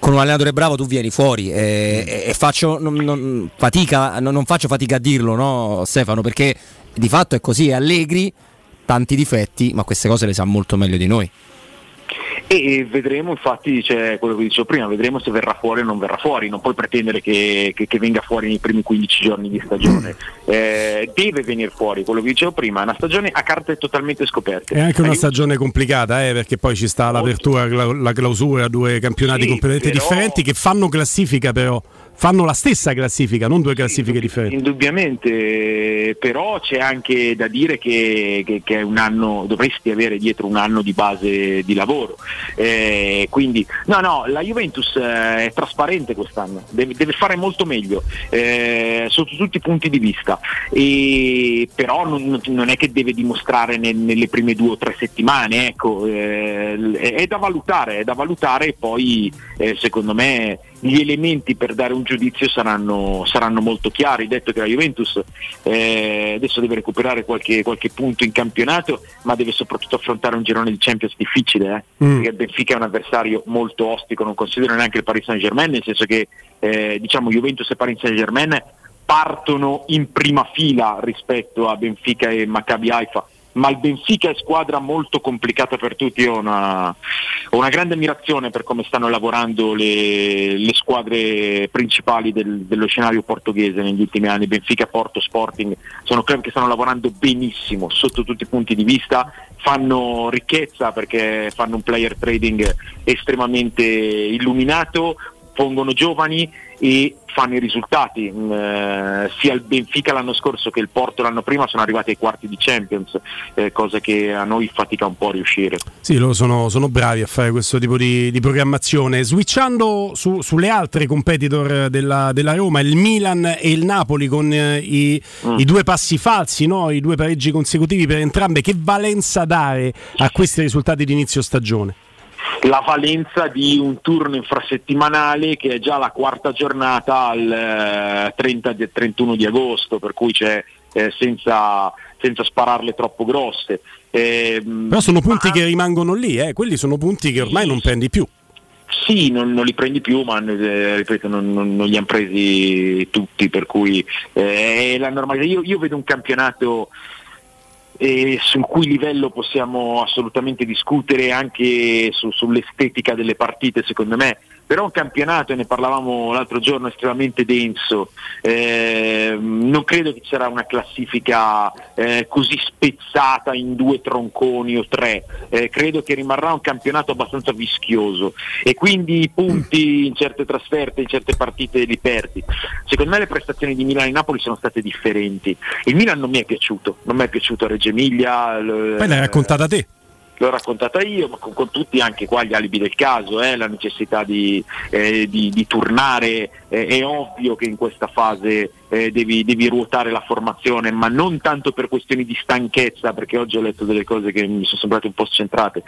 con un allenatore bravo tu vieni fuori, e faccio non faccio fatica a dirlo, no Stefano, perché di fatto è così. È Allegri, tanti difetti, ma queste cose le sa molto meglio di noi. E vedremo, infatti, cioè, quello che dicevo prima, vedremo se verrà fuori o non verrà fuori. Non puoi pretendere che venga fuori nei primi 15 giorni di stagione, deve venire fuori, quello che dicevo prima, è una stagione a carte totalmente scoperte. È anche una stagione complicata, perché poi ci sta l'apertura, la clausura, due campionati completamente differenti che fanno classifica, però fanno la stessa classifica, non due classifiche differenti. Indubbiamente, però c'è anche da dire che è un anno, dovresti avere dietro un anno di base di lavoro, quindi no, la Juventus è trasparente quest'anno, deve fare molto meglio sotto tutti i punti di vista, e però non è che deve dimostrare nelle prime 2 o 3 settimane, ecco, è da valutare e poi secondo me gli elementi per dare un giudizio saranno molto chiari. Detto che la Juventus adesso deve recuperare qualche punto in campionato, ma deve soprattutto affrontare un girone di Champions difficile, perché Benfica è un avversario molto ostico, non considero neanche il Paris Saint-Germain, nel senso che diciamo Juventus e Paris Saint-Germain partono in prima fila rispetto a Benfica e Maccabi Haifa, ma il Benfica è squadra molto complicata per tutti. Io ho una grande ammirazione per come stanno lavorando le squadre principali dello scenario portoghese negli ultimi anni. Benfica, Porto, Sporting sono club che stanno lavorando benissimo sotto tutti i punti di vista, fanno ricchezza perché fanno un player trading estremamente illuminato, pongono giovani e fanno i risultati, sia il Benfica l'anno scorso che il Porto l'anno prima sono arrivati ai quarti di Champions, cosa che a noi fatica un po' a riuscire. Sì, loro sono bravi a fare questo tipo di programmazione. Switchando sulle altre competitor della Roma, il Milan e il Napoli con i due passi falsi, no? I due pareggi consecutivi per entrambe, che valenza dare a questi risultati di inizio stagione? La valenza di un turno infrasettimanale che è già la quarta giornata al 31 di agosto, per cui c'è senza spararle troppo grosse. Però sono punti che rimangono lì, quelli sono punti che ormai non prendi più. Sì, non li prendi più, ma ripeto, non li hanno presi tutti, per cui è la normalità. Io vedo un campionato e sul cui livello possiamo assolutamente discutere anche sull'estetica delle partite, secondo me, però un campionato, ne parlavamo l'altro giorno, estremamente denso, non credo che ci sarà una classifica così spezzata in due tronconi o tre, credo che rimarrà un campionato abbastanza vischioso e quindi i punti in certe trasferte, in certe partite li perdi. Secondo me le prestazioni di Milan e Napoli sono state differenti. Il Milan non mi è piaciuto a Reggio Emilia, poi l'hai raccontata te. L'ho raccontata io, ma con tutti anche qua gli alibi del caso, la necessità di turnare, è ovvio che in questa fase devi ruotare la formazione, ma non tanto per questioni di stanchezza, perché oggi ho letto delle cose che mi sono sembrate un po' scentrate,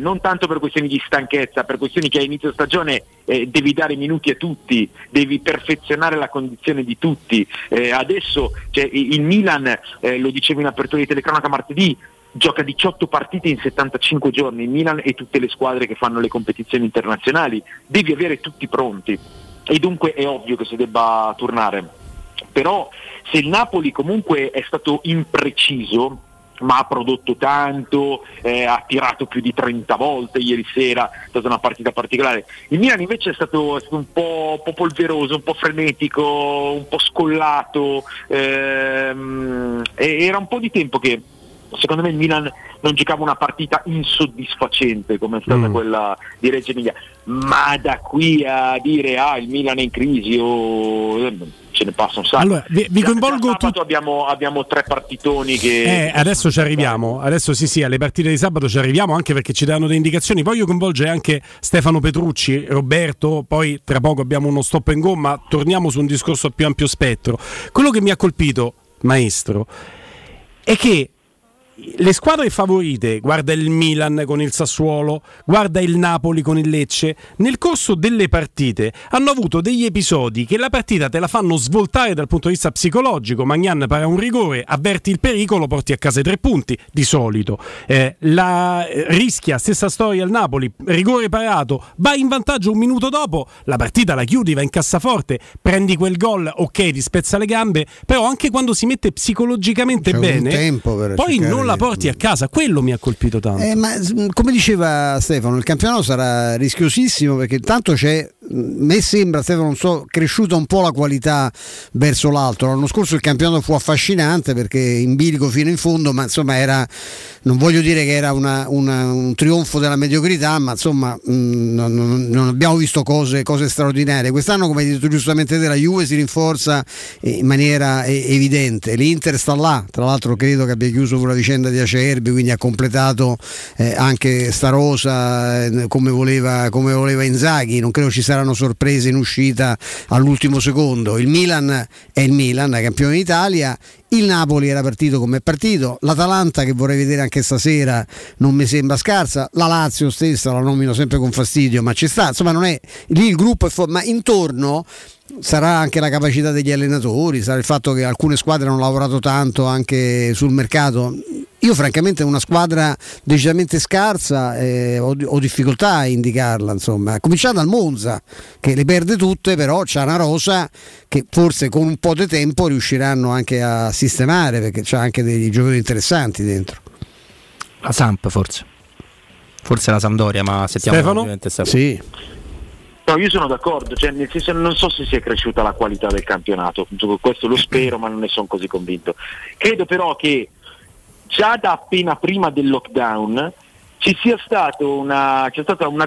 non tanto per questioni di stanchezza, per questioni che a inizio stagione devi dare minuti a tutti, devi perfezionare la condizione di tutti. Adesso il Milan, lo dicevo in apertura di telecronaca martedì, gioca 18 partite in 75 giorni, il Milan e tutte le squadre che fanno le competizioni internazionali, devi avere tutti pronti e dunque è ovvio che si debba tornare. Però se il Napoli comunque è stato impreciso, ma ha prodotto tanto, ha tirato più di 30 volte ieri sera, è stata una partita particolare. Il Milan invece è stato un po' polveroso, un po' frenetico, un po' scollato, era un po' di tempo che secondo me il Milan non giocava una partita insoddisfacente come è stata quella di Reggio Emilia, ma da qui a dire il Milan è in crisi ce ne passa un sacco. Allora, vi coinvolgo tutti. Abbiamo tre partitoni che adesso ci arriviamo. Adesso sì, alle partite di sabato ci arriviamo, anche perché ci danno delle indicazioni. Poi io coinvolgo anche Stefano Petrucci, Roberto, poi tra poco abbiamo uno stop and go, ma torniamo su un discorso a più ampio spettro. Quello che mi ha colpito, maestro, è che le squadre favorite, guarda il Milan con il Sassuolo, guarda il Napoli con il Lecce, nel corso delle partite hanno avuto degli episodi che la partita te la fanno svoltare dal punto di vista psicologico. Magnan para un rigore, avverti il pericolo, porti a casa i 3 punti di solito, rischia, stessa storia al Napoli, rigore parato, vai in vantaggio 1 minuto dopo, la partita la chiudi, va in cassaforte, prendi quel gol, ok, ti spezza le gambe, però anche quando si mette psicologicamente c'è bene tempo per poi cercare. Non la porti a casa, quello mi ha colpito tanto. Ma come diceva Stefano, il campionato sarà rischiosissimo, perché tanto c'è, me sembra, Stefano, non so, cresciuta un po' la qualità verso l'alto. L'anno scorso il campionato fu affascinante perché in bilico fino in fondo, ma insomma era, non voglio dire che era un trionfo della mediocrità, ma insomma non abbiamo visto cose straordinarie. Quest'anno, come hai detto giustamente te, la Juve si rinforza in maniera evidente, l'Inter sta là, tra l'altro credo che abbia chiuso pure la vicenda di Acerbi, quindi ha completato anche sta rosa come voleva Inzaghi, non credo ci saranno sorprese in uscita all'ultimo secondo. Il Milan è il Milan, è campione d'Italia. Il Napoli era partito come è partito, l'Atalanta che vorrei vedere anche stasera non mi sembra scarsa, la Lazio stessa la nomino sempre con fastidio, ma ci sta, insomma non è lì il gruppo, ma intorno sarà anche la capacità degli allenatori, sarà il fatto che alcune squadre hanno lavorato tanto anche sul mercato. Io francamente una squadra decisamente scarsa ho difficoltà a indicarla, insomma, cominciando dal Monza che le perde tutte, però c'ha una rosa che forse con un po' di tempo riusciranno anche a sistemare, perché c'ha anche dei giocatori interessanti dentro. La Samp forse la Sampdoria, ma sentiamo ovviamente Stefano. Sì. No, io sono d'accordo, cioè nel senso non so se sia cresciuta la qualità del campionato, questo lo spero, ma non ne sono così convinto. Credo però che già da appena prima del lockdown c'è stata una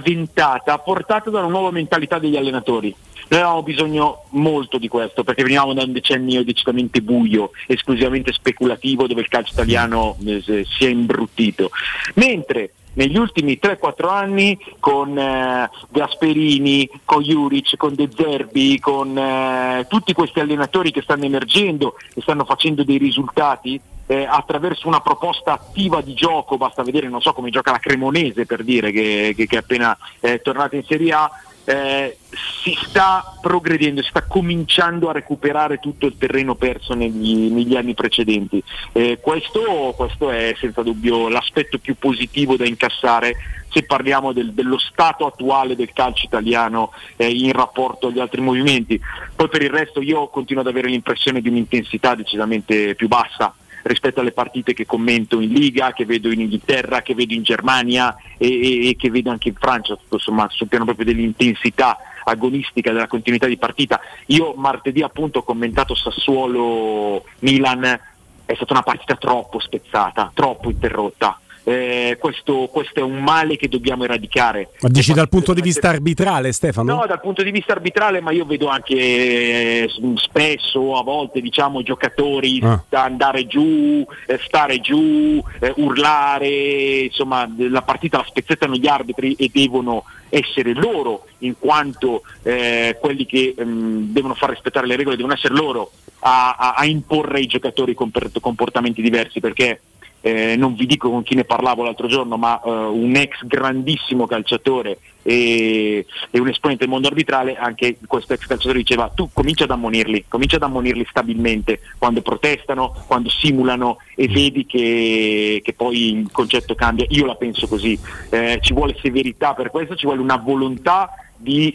ventata portata da una nuova mentalità degli allenatori. Noi avevamo bisogno molto di questo, perché venivamo da un decennio decisamente buio, esclusivamente speculativo, dove il calcio italiano si è imbruttito, mentre negli ultimi 3-4 anni con Gasperini, con Ćorić, con De Zerbi, con tutti questi allenatori che stanno emergendo e stanno facendo dei risultati attraverso una proposta attiva di gioco. Basta vedere, non so, come gioca la Cremonese, per dire, che è appena tornata in Serie A. Si sta progredendo, si sta cominciando a recuperare tutto il terreno perso negli anni precedenti. Questo è senza dubbio l'aspetto più positivo da incassare se parliamo dello stato attuale del calcio italiano in rapporto agli altri movimenti. Poi per il resto io continuo ad avere l'impressione di un'intensità decisamente più bassa rispetto alle partite che commento in Liga, che vedo in Inghilterra, che vedo in Germania e che vedo anche in Francia, insomma, sul piano proprio dell'intensità agonistica, della continuità di partita. Io martedì appunto ho commentato Sassuolo-Milan, è stata una partita troppo spezzata, troppo interrotta. Questo è un male che dobbiamo eradicare. Ma dici dal punto di vista arbitrale, Stefano? No, dal punto di vista arbitrale, ma io vedo anche spesso, a volte, diciamo, giocatori andare giù, stare giù, urlare, insomma la partita la spezzettano gli arbitri e devono essere loro, in quanto quelli che devono far rispettare le regole, devono essere loro a imporre ai giocatori comportamenti diversi, perché non vi dico con chi ne parlavo l'altro giorno, ma un ex grandissimo calciatore e un esponente del mondo arbitrale, anche questo ex calciatore diceva: tu comincia ad ammonirli stabilmente quando protestano, quando simulano, e vedi che poi il concetto cambia. Io la penso così, ci vuole severità per questo, ci vuole una volontà di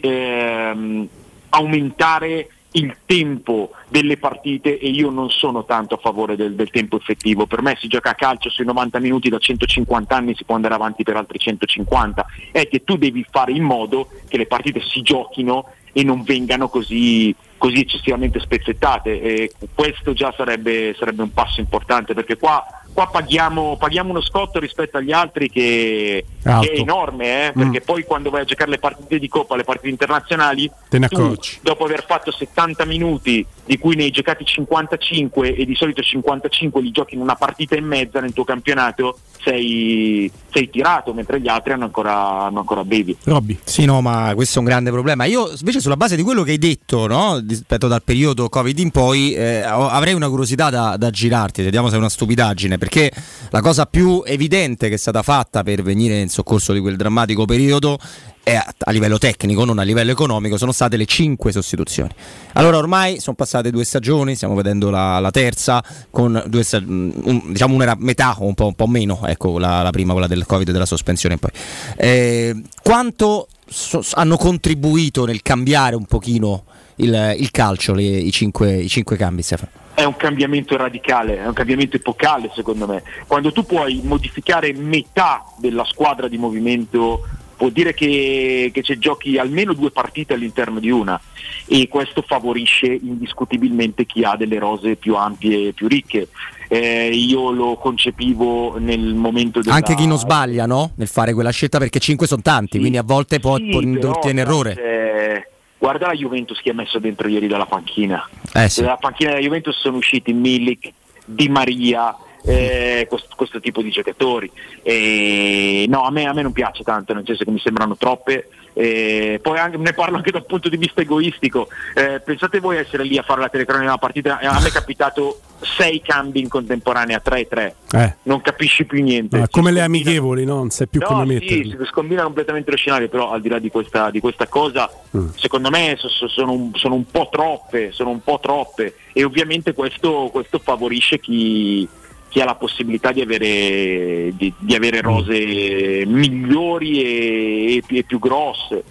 aumentare il tempo delle partite, e io non sono tanto a favore del tempo effettivo. Per me si gioca a calcio sui 90 minuti, da 150 anni si può andare avanti per altri 150, è che tu devi fare in modo che le partite si giochino e non vengano così eccessivamente spezzettate, e questo già sarebbe un passo importante, perché qua paghiamo uno scotto rispetto agli altri che è enorme, perché poi quando vai a giocare le partite di Coppa, le partite internazionali, te ne accorgi. Dopo aver fatto 70 minuti di cui ne hai giocati 55, e di solito 55 li giochi in una partita e mezza nel tuo campionato, sei tirato, mentre gli altri hanno ancora bevi. Robby. Sì, no, ma questo è un grande problema. Io invece, sulla base di quello che hai detto, no, rispetto dal periodo Covid in poi, avrei una curiosità da girarti, vediamo se è una stupidaggine, perché la cosa più evidente che è stata fatta per venire in soccorso di quel drammatico periodo è a livello tecnico, non a livello economico, sono state le 5 sostituzioni. Allora ormai sono passate 2 stagioni, stiamo vedendo la terza, con diciamo una era metà o un po' meno, ecco, la prima, quella del Covid e della sospensione, poi quanto hanno contribuito nel cambiare un pochino il calcio i cinque cambi, Stefano? È un cambiamento radicale, è un cambiamento epocale secondo me. Quando tu puoi modificare metà della squadra di movimento, vuol dire che ci giochi almeno 2 partite all'interno di una, e questo favorisce indiscutibilmente chi ha delle rose più ampie e più ricche. Io lo concepivo nel momento della... Anche chi non sbaglia, no? Nel fare quella scelta, perché 5 sono tanti, sì, quindi a volte può indurti in errore. Guarda la Juventus che ha messo dentro ieri dalla panchina. Sì. Dalla panchina della Juventus sono usciti Milik, Di Maria... questo tipo di giocatori, no, a me non piace tanto, nel senso che mi sembrano troppe, poi ne parlo anche dal punto di vista egoistico. Pensate voi a essere lì a fare la telecronaca della partita, a me è capitato 6 cambi in contemporanea, 3-3, non capisci più niente, come le amichevoli, no? Non sai più come metterli, si scombina completamente lo scenario. Però al di là di questa cosa, secondo me sono un po' troppe, e ovviamente questo favorisce chi ha la possibilità di avere rose migliori e più grosse.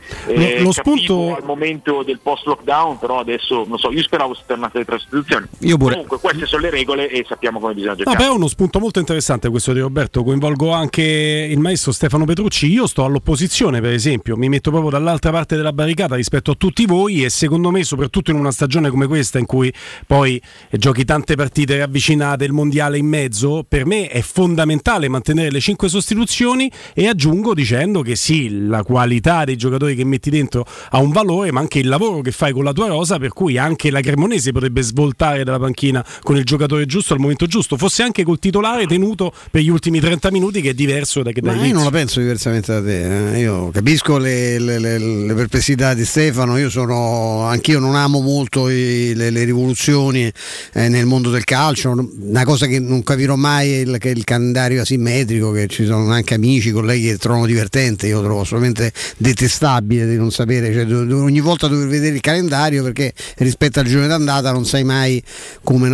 Lo spunto al momento del post lockdown, però adesso non so, io speravo si tornasse alle 3 sostituzioni. Io pure. Comunque queste sono le regole e sappiamo come bisogna giocare. Vabbè, è uno spunto molto interessante questo di Roberto, coinvolgo anche il maestro Stefano Petrucci. Io sto all'opposizione, per esempio, mi metto proprio dall'altra parte della barricata rispetto a tutti voi, e secondo me, soprattutto in una stagione come questa in cui poi giochi tante partite ravvicinate, il mondiale in mezzo, mezzo per me è fondamentale mantenere le 5 sostituzioni, e aggiungo dicendo che sì, la qualità dei giocatori che metti dentro ha un valore, ma anche il lavoro che fai con la tua rosa, per cui anche la Cremonese potrebbe svoltare dalla panchina con il giocatore giusto al momento giusto, fosse anche col titolare tenuto per gli ultimi 30 minuti, che è diverso da che dall'inizio. Io non la penso diversamente da te, io capisco le perplessità di Stefano, anch'io non amo molto le rivoluzioni nel mondo del calcio, una cosa che non capirò mai è il calendario asimmetrico, che ci sono anche amici, colleghi che trovano divertente, io trovo assolutamente detestabile di non sapere, cioè, ogni volta dover vedere il calendario, perché rispetto al giorno d'andata non sai mai come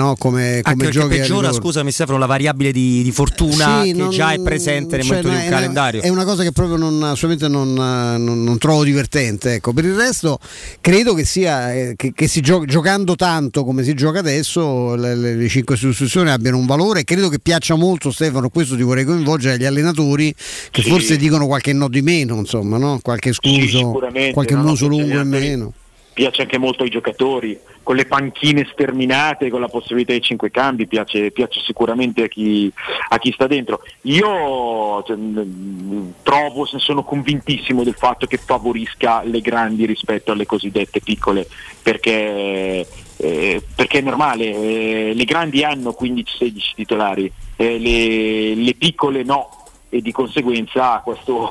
giochi. Peggiora, scusami Stefano, la variabile di fortuna che già è presente nel momento di un calendario. È una cosa che proprio non trovo divertente, ecco. Per il resto credo che sia che si giocando tanto come si gioca adesso, le 5 sostituzioni abbiano un valore, e credo che piaccia molto, Stefano, questo ti vorrei coinvolgere, agli allenatori che forse dicono qualche no di meno, insomma, no? Qualche escluso, qualche muso lungo in meno. Piace anche molto ai giocatori, con le panchine sterminate, con la possibilità di 5 cambi, piace sicuramente a chi sta dentro. Io sono convintissimo del fatto che favorisca le grandi rispetto alle cosiddette piccole, perché è normale, le grandi hanno 15-16 titolari, le piccole no, e di conseguenza questo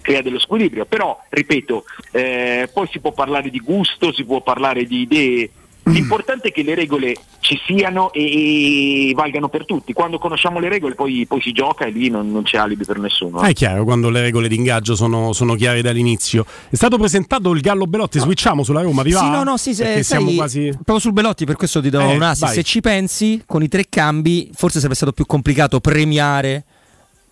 crea dello squilibrio. Però ripeto, poi si può parlare di gusto, si può parlare di idee, l'importante è che le regole ci siano e valgano per tutti. Quando conosciamo le regole poi si gioca, e lì non c'è alibi per nessuno. È chiaro, quando le regole di ingaggio sono chiare dall'inizio. È stato presentato il Gallo Belotti, switchiamo sulla Roma, vi va? Sì, siamo quasi proprio sul Belotti, per questo ti do un assist. Vai. Se ci pensi, con i 3 cambi forse sarebbe stato più complicato premiare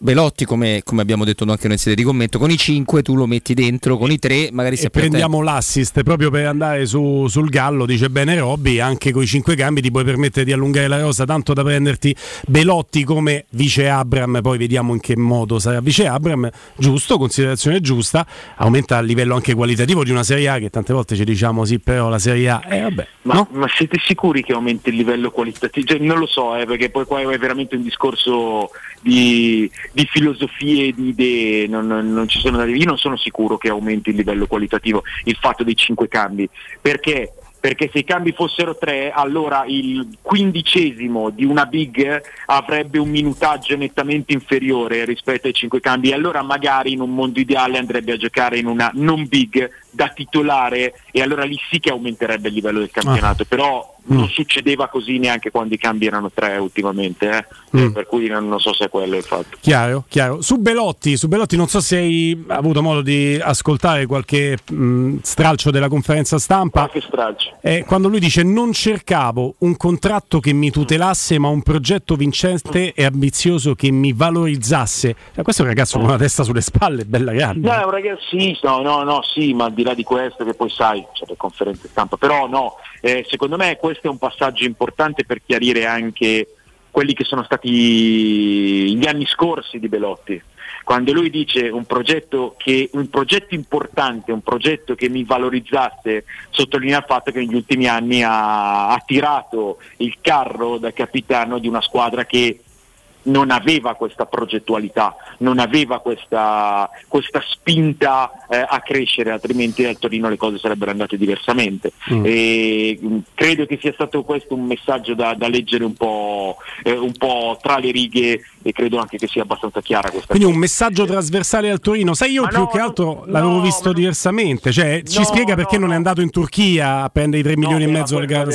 Belotti, come abbiamo detto anche noi in sede di commento. Con i 5 tu lo metti dentro, con i 3 magari si apre. Prendiamo l'assist proprio per andare sul Gallo, dice bene Robby, anche con i 5 cambi ti puoi permettere di allungare la rosa, tanto da prenderti Belotti come vice Abram, poi vediamo in che modo sarà vice Abram, giusto, considerazione giusta, aumenta a livello anche qualitativo di una Serie A che tante volte ci diciamo sì, però la Serie A vabbè, no? Ma siete sicuri che aumenti il livello qualitativo? Cioè, non lo so, perché poi qua è veramente un discorso di filosofie, di idee, non ci sono. Io non sono sicuro che aumenti il livello qualitativo il fatto dei 5 cambi, perché se i cambi fossero 3, allora il 15° di una big avrebbe un minutaggio nettamente inferiore rispetto ai 5 cambi, e allora magari in un mondo ideale andrebbe a giocare in una non big da titolare, e allora lì sì che aumenterebbe il livello del campionato. Però non succedeva così neanche quando i cambi erano 3 ultimamente, per cui non so se è quello il fatto. Chiaro. Su Belotti non so se hai avuto modo di ascoltare qualche stralcio della conferenza stampa. Qualche stralcio. Quando lui dice: non cercavo un contratto che mi tutelasse, ma un progetto vincente e ambizioso che mi valorizzasse. Questo è un ragazzo con una testa sulle spalle, bella grande. No, è un ragazzino, sì, ma al di là di questo, che poi sai, c'è le conferenze stampa, però secondo me questo è un passaggio importante per chiarire anche quelli che sono stati gli anni scorsi di Belotti. Quando lui dice un progetto importante, un progetto che mi valorizzasse, sottolinea il fatto che negli ultimi anni ha tirato il carro da capitano di una squadra che non aveva questa progettualità, non aveva questa spinta a crescere, altrimenti al Torino le cose sarebbero andate diversamente. E credo che sia stato questo un messaggio da leggere un po' tra le righe, e credo anche che sia abbastanza chiara questa. Quindi un messaggio trasversale al Torino. Sai, io l'avevo visto diversamente, cioè ci spiega perché non è andato in Turchia a prendere i 3 milioni e mezzo del gara.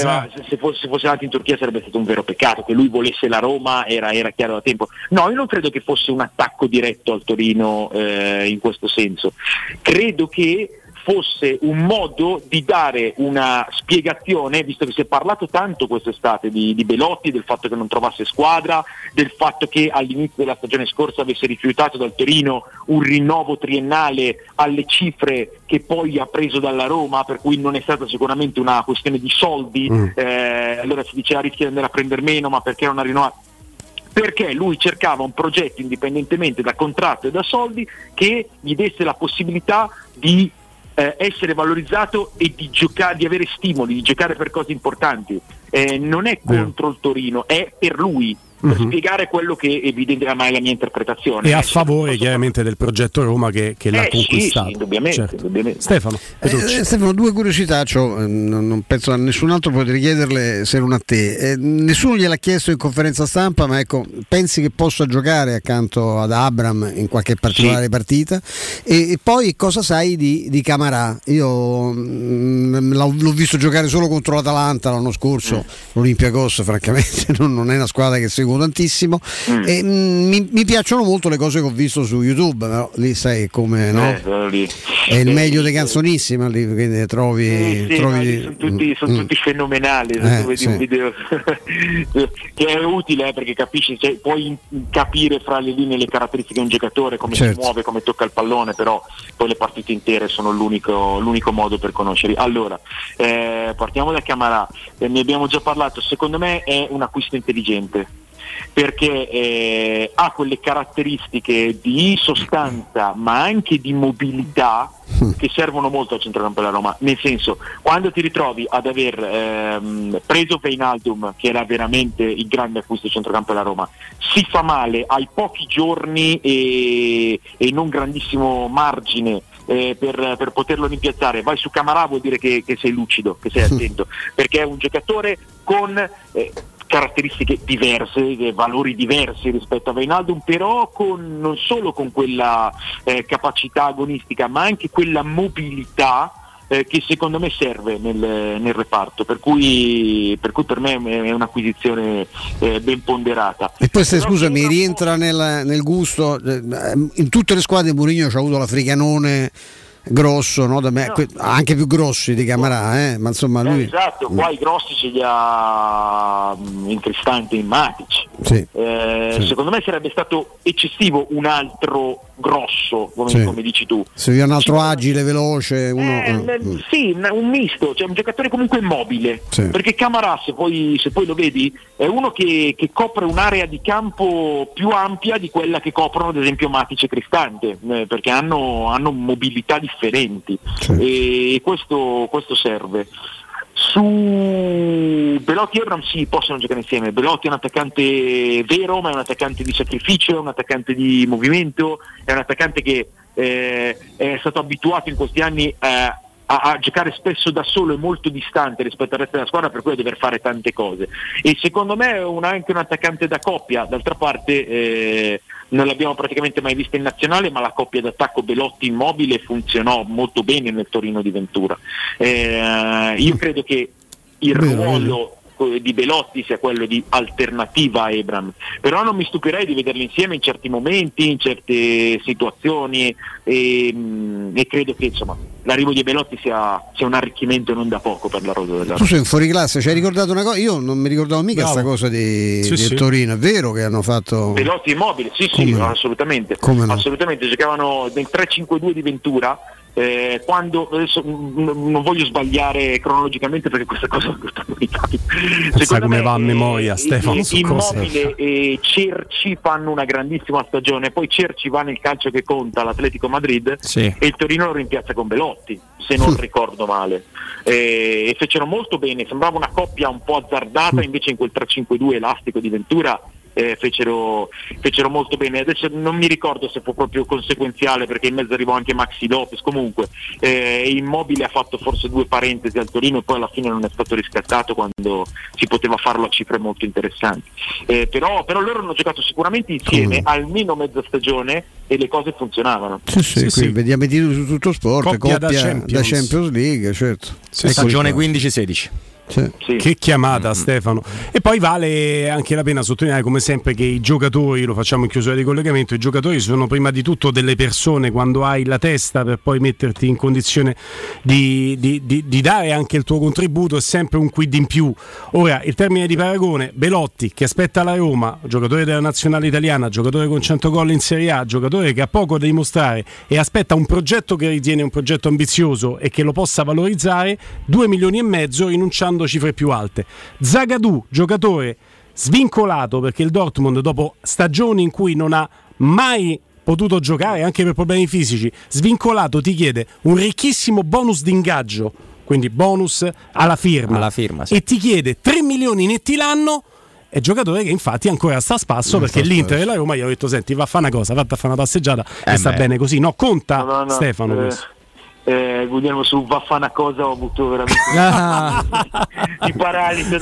Se fosse andato in Turchia sarebbe stato un vero peccato, che lui volesse la Roma era chiaro da tempo. No, io non credo che fosse un attacco diretto al Torino in questo senso, credo che fosse un modo di dare una spiegazione, visto che si è parlato tanto quest'estate di Belotti, del fatto che non trovasse squadra, del fatto che all'inizio della stagione scorsa avesse rifiutato dal Torino un rinnovo triennale alle cifre che poi ha preso dalla Roma, per cui non è stata sicuramente una questione di soldi. Allora si diceva rischia di andare a prendere meno, ma perché non ha rinnovato? Perché lui cercava un progetto, indipendentemente da contratto e da soldi, che gli desse la possibilità di essere valorizzato e di giocare, di avere stimoli, di giocare per cose importanti. Non è contro il Torino, è per lui. per spiegare quello che evidente ormai la mia interpretazione. E a favore chiaramente del progetto Roma che l'ha conquistato. Sì, indubbiamente, certo. Stefano, Stefano, due curiosità, non penso a nessun altro poter chiederle se non a te. Nessuno gliel'ha chiesto in conferenza stampa, ma ecco, pensi che possa giocare accanto ad Abraham in qualche particolare partita? E poi cosa sai di Camarà? Io l'ho visto giocare solo contro l'Atalanta l'anno scorso, l'Olympiacos francamente non è una squadra che seguo tantissimo, e mi piacciono molto le cose che ho visto su YouTube, però lì sai come è il meglio di Canzonissima lì, quindi trovi... sono tutti fenomenali, vedi un video che è utile perché capisci, cioè, puoi capire fra le linee le caratteristiche di un giocatore, come si muove, come tocca il pallone, però poi le partite intere sono l'unico modo per conoscerli. Allora, partiamo da Camarà, ne abbiamo già parlato, secondo me è un acquisto intelligente perché ha quelle caratteristiche di sostanza ma anche di mobilità che servono molto al centrocampo della Roma, nel senso, quando ti ritrovi ad aver preso Wijnaldum, che era veramente il grande acquisto del centrocampo della Roma, si fa male ai pochi giorni e non grandissimo margine per poterlo rimpiazzare, vai su Camarà, vuol dire che sei lucido, che sei attento, perché è un giocatore con caratteristiche diverse, valori diversi rispetto a Wijnaldum, però non solo con quella capacità agonistica, ma anche quella mobilità che secondo me serve nel reparto, per cui per me è un'acquisizione ben ponderata. E questa, scusami, rientra nel gusto, in tutte le squadre di Mourinho c'ha avuto l'africanone grosso, no? Da me, anche più grossi di Camarà, ma insomma lui... esatto, qua i grossi ce li ha in Cristante, in Matic. Secondo me sarebbe stato eccessivo un altro grosso, come dici tu, se vi è un altro agile, veloce, uno un misto, cioè un giocatore comunque mobile, perché Camarà, se poi lo vedi, è uno che copre un'area di campo più ampia di quella che coprono ad esempio Matic e Cristante, perché hanno mobilità differenti, e questo serve. Su Belotti e Abraham possono giocare insieme. Belotti è un attaccante vero, ma è un attaccante di sacrificio, è un attaccante di movimento, è un attaccante che è stato abituato in questi anni a giocare spesso da solo e molto distante rispetto al resto della squadra, per cui a dover fare tante cose, e secondo me è anche un attaccante da coppia. D'altra parte non l'abbiamo praticamente mai vista in nazionale, ma la coppia d'attacco Belotti Immobile funzionò molto bene nel Torino di Ventura. Io credo che il ruolo di Belotti sia quello di alternativa a Ebram, però non mi stupirei di vederli insieme in certi momenti, in certe situazioni, e credo che insomma l'arrivo di Belotti sia un arricchimento non da poco per la rosa della... Tu sei un fuoriclasse, ci hai ricordato una cosa, io non mi ricordavo mica questa cosa di Torino. È vero che hanno fatto Belotti Immobile, assolutamente. Come no? Assolutamente, giocavano nel 3-5-2 di Ventura. Quando adesso non voglio sbagliare cronologicamente, perché questa cosa mi capita, sai come va a memoria Stefano, Immobile e Ćorić fanno una grandissima stagione, poi Ćorić va nel calcio che conta all'Atletico Madrid, e il Torino lo rimpiazza con Belotti, se non ricordo male, e fecero molto bene, sembrava una coppia un po' azzardata, invece in quel 3-5-2 elastico di Ventura fecero molto bene. Adesso non mi ricordo se fu proprio conseguenziale, perché in mezzo arrivò anche Maxi Lopez. Comunque Immobile ha fatto forse due parentesi al Torino e poi alla fine non è stato riscattato, quando si poteva farlo a cifre molto interessanti, però loro hanno giocato sicuramente insieme almeno mezza stagione e le cose funzionavano. Vediamo su tutto sport, coppia da Champions League, certo, stagione 15-16. Che chiamata, Stefano. E poi vale anche la pena sottolineare, come sempre, che i giocatori, lo facciamo in chiusura di collegamento, i giocatori sono prima di tutto delle persone, quando hai la testa per poi metterti in condizione di dare anche il tuo contributo, è sempre un quid in più. Ora, il termine di paragone, Belotti che aspetta la Roma, giocatore della nazionale italiana, giocatore con 100 gol in Serie A, giocatore che ha poco da dimostrare e aspetta un progetto che ritiene un progetto ambizioso e che lo possa valorizzare, 2,5 milioni rinunciando cifre più alte. Zagadou, giocatore svincolato perché il Dortmund, dopo stagioni in cui non ha mai potuto giocare anche per problemi fisici, svincolato, ti chiede un ricchissimo bonus d'ingaggio, quindi bonus alla firma, e ti chiede 3 milioni netti l'anno è giocatore che infatti ancora sta a spasso, perché l'Inter e la Roma gli hanno detto: senti, va a fare una cosa, vatti a fare una passeggiata, e sta bene così. No, conta no, Stefano questo. Guglielmo, su va a fare una cosa lo butto veramente i paralisi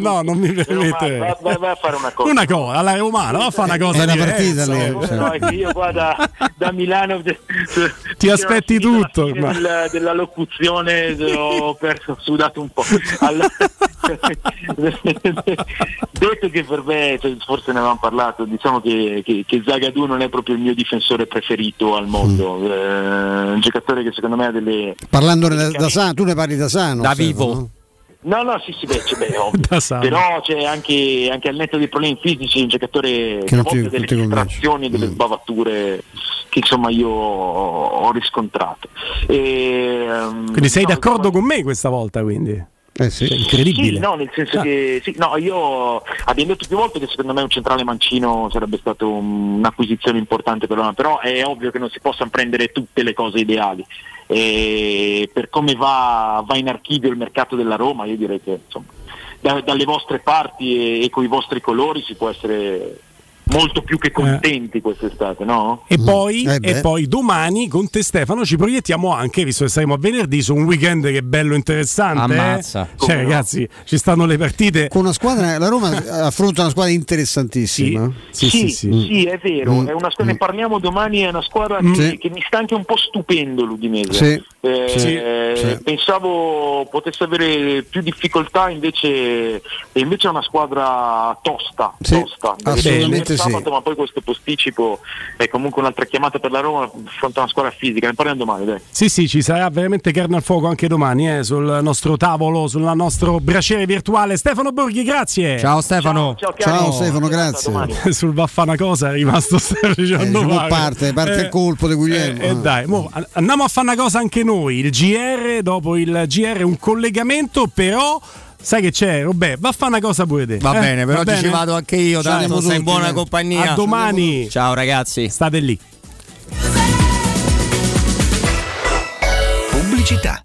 no non mi permette. Vai a fare una cosa alla Romana, va a fare una cosa, è una partita no, io qua da Milano ti aspetti tutto della locuzione ho perso, ho sudato un po', allora, detto che per me, forse ne avevamo parlato, diciamo che Zagadou non è proprio il mio difensore preferito al mondo, un giocatore che secondo me ha delle... Parlandone da sano, tu ne parli da sano. Da vivo? No, sì, beh, ovvio. Però c'è anche al netto dei problemi fisici un giocatore che ha delle distrazioni, delle sbavature che insomma io ho riscontrato. Quindi sei d'accordo con me questa volta, quindi? Sì. Cioè, incredibile. Sì, no, nel senso che sì, no, io abbiamo detto più volte che secondo me un centrale mancino sarebbe stato un'acquisizione importante per l'anno, però è ovvio che non si possano prendere tutte le cose ideali. E per come va in archivio il mercato della Roma, io direi che insomma, dalle vostre parti e coi vostri colori si può essere molto più che contenti quest'estate, no? E poi domani con te, Stefano, ci proiettiamo anche, visto che saremo a venerdì, su un weekend che è bello interessante. Ammazza. Cioè, ragazzi, ci stanno le partite con una squadra, la Roma affronta una squadra interessantissima. Sì, è vero, è una squadra, ne parliamo domani, è una squadra che mi sta anche un po' stupendo, l'Udinese. Pensavo potesse avere più difficoltà, invece è una squadra tosta, assolutamente. Sabato, ma poi questo posticipo è comunque un'altra chiamata per la Roma fronte a una squadra fisica, ne parliamo domani, dai. Sì, ci sarà veramente carne al fuoco anche domani, sul nostro tavolo, sul nostro braciere virtuale. Stefano Borghi, grazie. Ciao Stefano. Ciao Stefano, grazie. Sul vaffa una cosa è rimasto parte il colpo di Guglielmo. Dai, andiamo a fare una cosa anche noi, il GR, dopo il GR un collegamento, però sai che c'è, Robè, va a fare una cosa pure te. Va bene, però ci vado anche io, tanto sei in buona compagnia. A domani. Ciao ragazzi. State lì. Pubblicità.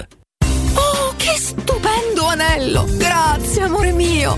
Stupendo anello! Grazie, amore mio!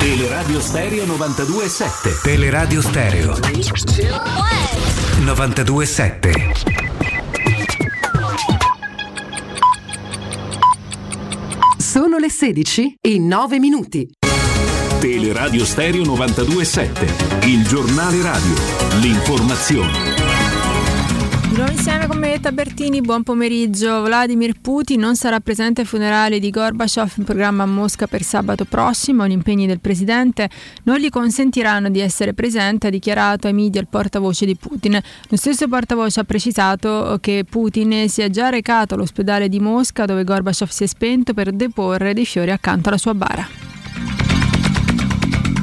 Teleradio Stereo 92.7. Teleradio Stereo 92.7. Sono le 16 e 9 minuti. Teleradio Stereo 92.7. Il giornale radio. L'informazione. Di nuovo insieme con Benedetta Bertini, buon pomeriggio. Vladimir Putin non sarà presente ai funerali di Gorbaciov in programma a Mosca per sabato prossimo. Gli impegni del presidente non gli consentiranno di essere presente, ha dichiarato ai media il portavoce di Putin. Lo stesso portavoce ha precisato che Putin si è già recato all'ospedale di Mosca dove Gorbaciov si è spento per deporre dei fiori accanto alla sua bara.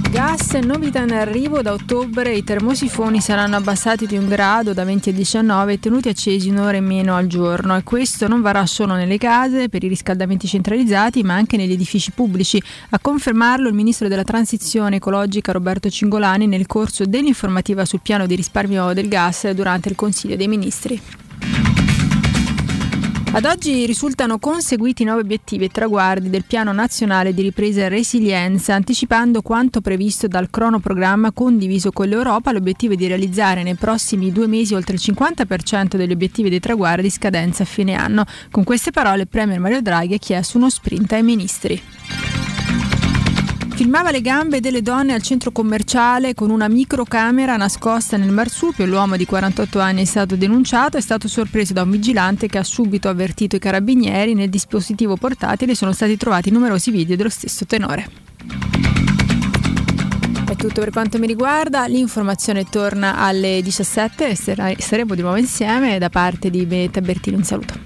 Gas, novità in arrivo: da ottobre i termosifoni saranno abbassati di un grado, da 20 a 19, e tenuti accesi un'ora in meno al giorno, e questo non varrà solo nelle case per i riscaldamenti centralizzati ma anche negli edifici pubblici. A confermarlo il ministro della transizione ecologica Roberto Cingolani nel corso dell'informativa sul piano di risparmio del gas durante il Consiglio dei Ministri. Ad oggi risultano conseguiti 9 obiettivi e traguardi del Piano Nazionale di Ripresa e Resilienza, anticipando quanto previsto dal cronoprogramma condiviso con l'Europa. L'obiettivo è di realizzare nei prossimi 2 mesi oltre il 50% degli obiettivi dei traguardi di scadenza a fine anno. Con queste parole il Premier Mario Draghi ha chiesto uno sprint ai ministri. Filmava le gambe delle donne al centro commerciale con una microcamera nascosta nel marsupio. L'uomo di 48 anni è stato denunciato, è stato sorpreso da un vigilante che ha subito avvertito i carabinieri. Nel dispositivo portatile sono stati trovati numerosi video dello stesso tenore. È tutto per quanto mi riguarda, l'informazione torna alle 17 e saremo di nuovo insieme. Da parte di Benedetta Bertini un saluto.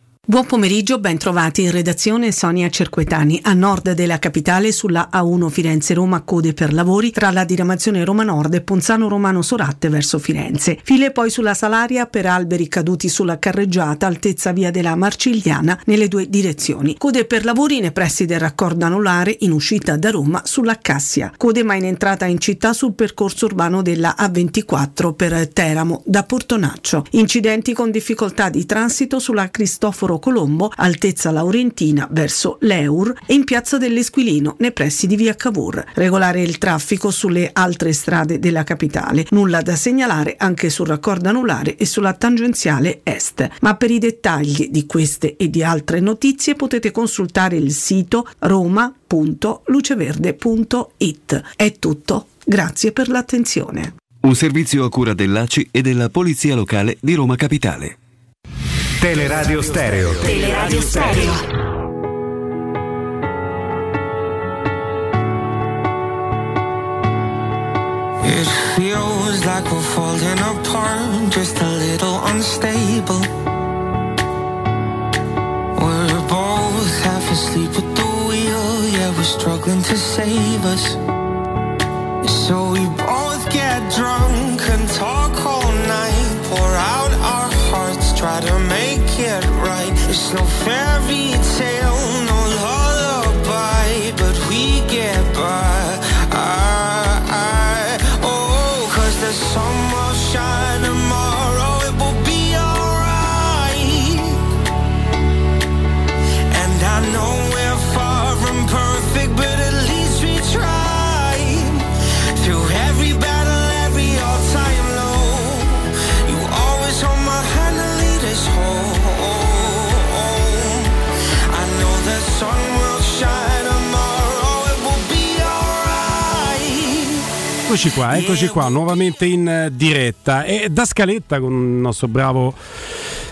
Buon pomeriggio, ben trovati in redazione Sonia Cerquetani. A nord della capitale sulla A1 Firenze-Roma code per lavori tra la diramazione Roma Nord e Ponzano Romano Soratte verso Firenze. File poi sulla Salaria per alberi caduti sulla carreggiata altezza via della Marcigliana nelle due direzioni. Code per lavori nei pressi del raccordo anulare in uscita da Roma sulla Cassia. Code ma in entrata in città sul percorso urbano della A24 per Teramo da Portonaccio. Incidenti con difficoltà di transito sulla Cristoforo Colombo, altezza Laurentina verso l'Eur e in piazza dell'Esquilino nei pressi di via Cavour. Regolare il traffico sulle altre strade della capitale. Nulla da segnalare anche sul raccordo anulare e sulla tangenziale est. Ma per i dettagli di queste e di altre notizie potete consultare il sito roma.luceverde.it. È tutto, grazie per l'attenzione. Un servizio a cura dell'ACI e della Polizia Locale di Roma Capitale. Teleradio Stereo. Teleradio Stereo. It feels like we're falling apart, just a little unstable. We're both half asleep at the wheel, yeah, we're struggling to save us. So we both get drunk and talk all night, pour out our hearts, try to make it right. It's no fairy tale, no lullaby, but we get by. Oh, 'cause the sun will shine tomorrow, it will be alright. And I know we're far from perfect, but at least we try. Through every battle, every all-time low, you always hold my hand and lead us home. I know the sun will shine tomorrow, it will be alright. Eccoci qua, nuovamente in diretta e da scaletta con il nostro bravo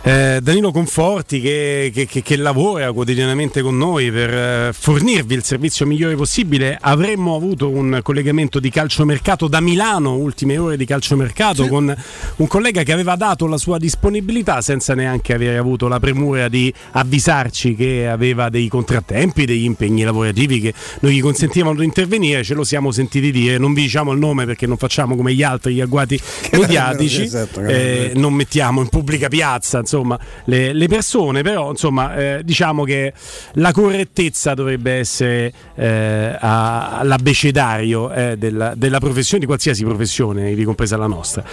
Danilo Conforti che lavora quotidianamente con noi per fornirvi il servizio migliore possibile. Avremmo avuto un collegamento di calciomercato da Milano, ultime ore di calciomercato, sì, con un collega che aveva dato la sua disponibilità senza neanche avere avuto la premura di avvisarci che aveva dei contrattempi, degli impegni lavorativi che non gli consentivano di intervenire. Ce lo siamo sentiti dire, non vi diciamo il nome perché non facciamo come gli altri, gli agguati mediatici, esatto, non mettiamo in pubblica piazza insomma le persone, però insomma diciamo che la correttezza dovrebbe essere all'abecedario della professione, di qualsiasi professione, ivi compresa la nostra.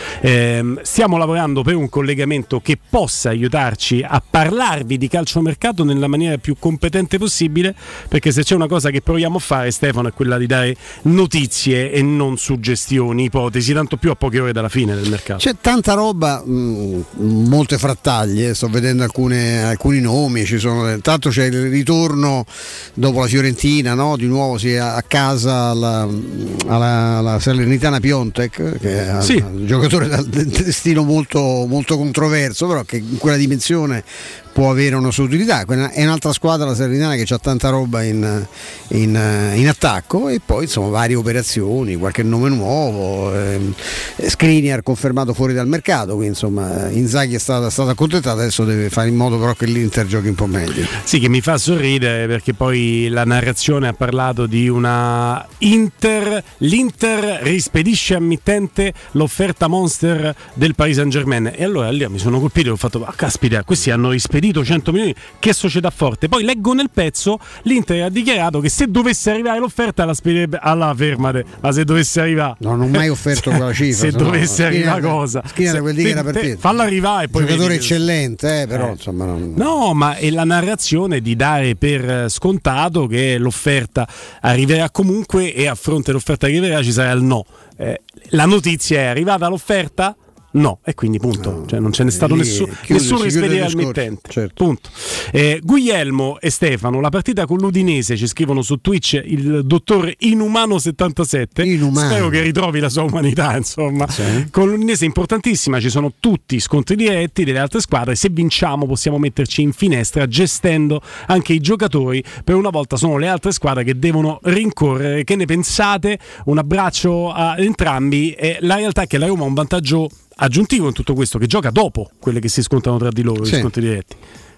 Stiamo lavorando per un collegamento che possa aiutarci a parlarvi di calciomercato nella maniera più competente possibile, perché se c'è una cosa che proviamo a fare, Stefano, è quella di dare notizie e non suggestioni, ipotesi, tanto più a poche ore dalla fine del mercato. C'è tanta roba, molte frattate. Sto vedendo alcuni nomi, ci sono, tanto c'è il ritorno dopo la Fiorentina, no? Di nuovo si è a casa alla Salernitana Piontek, che è sì, un giocatore dal destino molto, molto controverso, però che in quella dimensione può avere una sua utilità. È un'altra squadra, la Salernitana, che c'ha tanta roba in attacco, e poi insomma varie operazioni, qualche nome nuovo, Skriniar confermato fuori dal mercato, quindi insomma Inzaghi è stata accontentata, adesso deve fare in modo però che l'Inter giochi un po' meglio. Sì, che mi fa sorridere perché poi la narrazione ha parlato di una Inter, l'Inter rispedisce a mittente l'offerta monster del Paris Saint-Germain, e allora lì mi sono colpito e ho fatto, caspita, questi hanno rispedito 100 milioni, che società forte. Poi leggo nel pezzo, l'Inter ha dichiarato che se dovesse arrivare l'offerta la spedirebbe. Allora fermate, ma se dovesse arrivare, no, non ho mai offerto quella cifra. Se dovesse arrivare cosa, falla arrivare e poi giocatore eccellente, però insomma non... No, ma è la narrazione di dare per scontato che l'offerta arriverà comunque, e a fronte dell'offerta che arriverà ci sarà il no. La notizia è arrivata l'offerta? No, e quindi punto, no, cioè non ce n'è stato nessuno che spedire al mittente, certo. Punto. Guglielmo e Stefano, la partita con l'Udinese, ci scrivono su Twitch il dottor Inumano77, spero che ritrovi la sua umanità, insomma, sì. Con l'Udinese importantissima, ci sono tutti scontri diretti delle altre squadre, se vinciamo possiamo metterci in finestra gestendo anche i giocatori, per una volta sono le altre squadre che devono rincorrere. Che ne pensate? Un abbraccio a entrambi. La realtà è che la Roma ha un vantaggio aggiuntivo in tutto questo, che gioca dopo quelle che si scontrano tra di loro, sì, gli scontri diretti.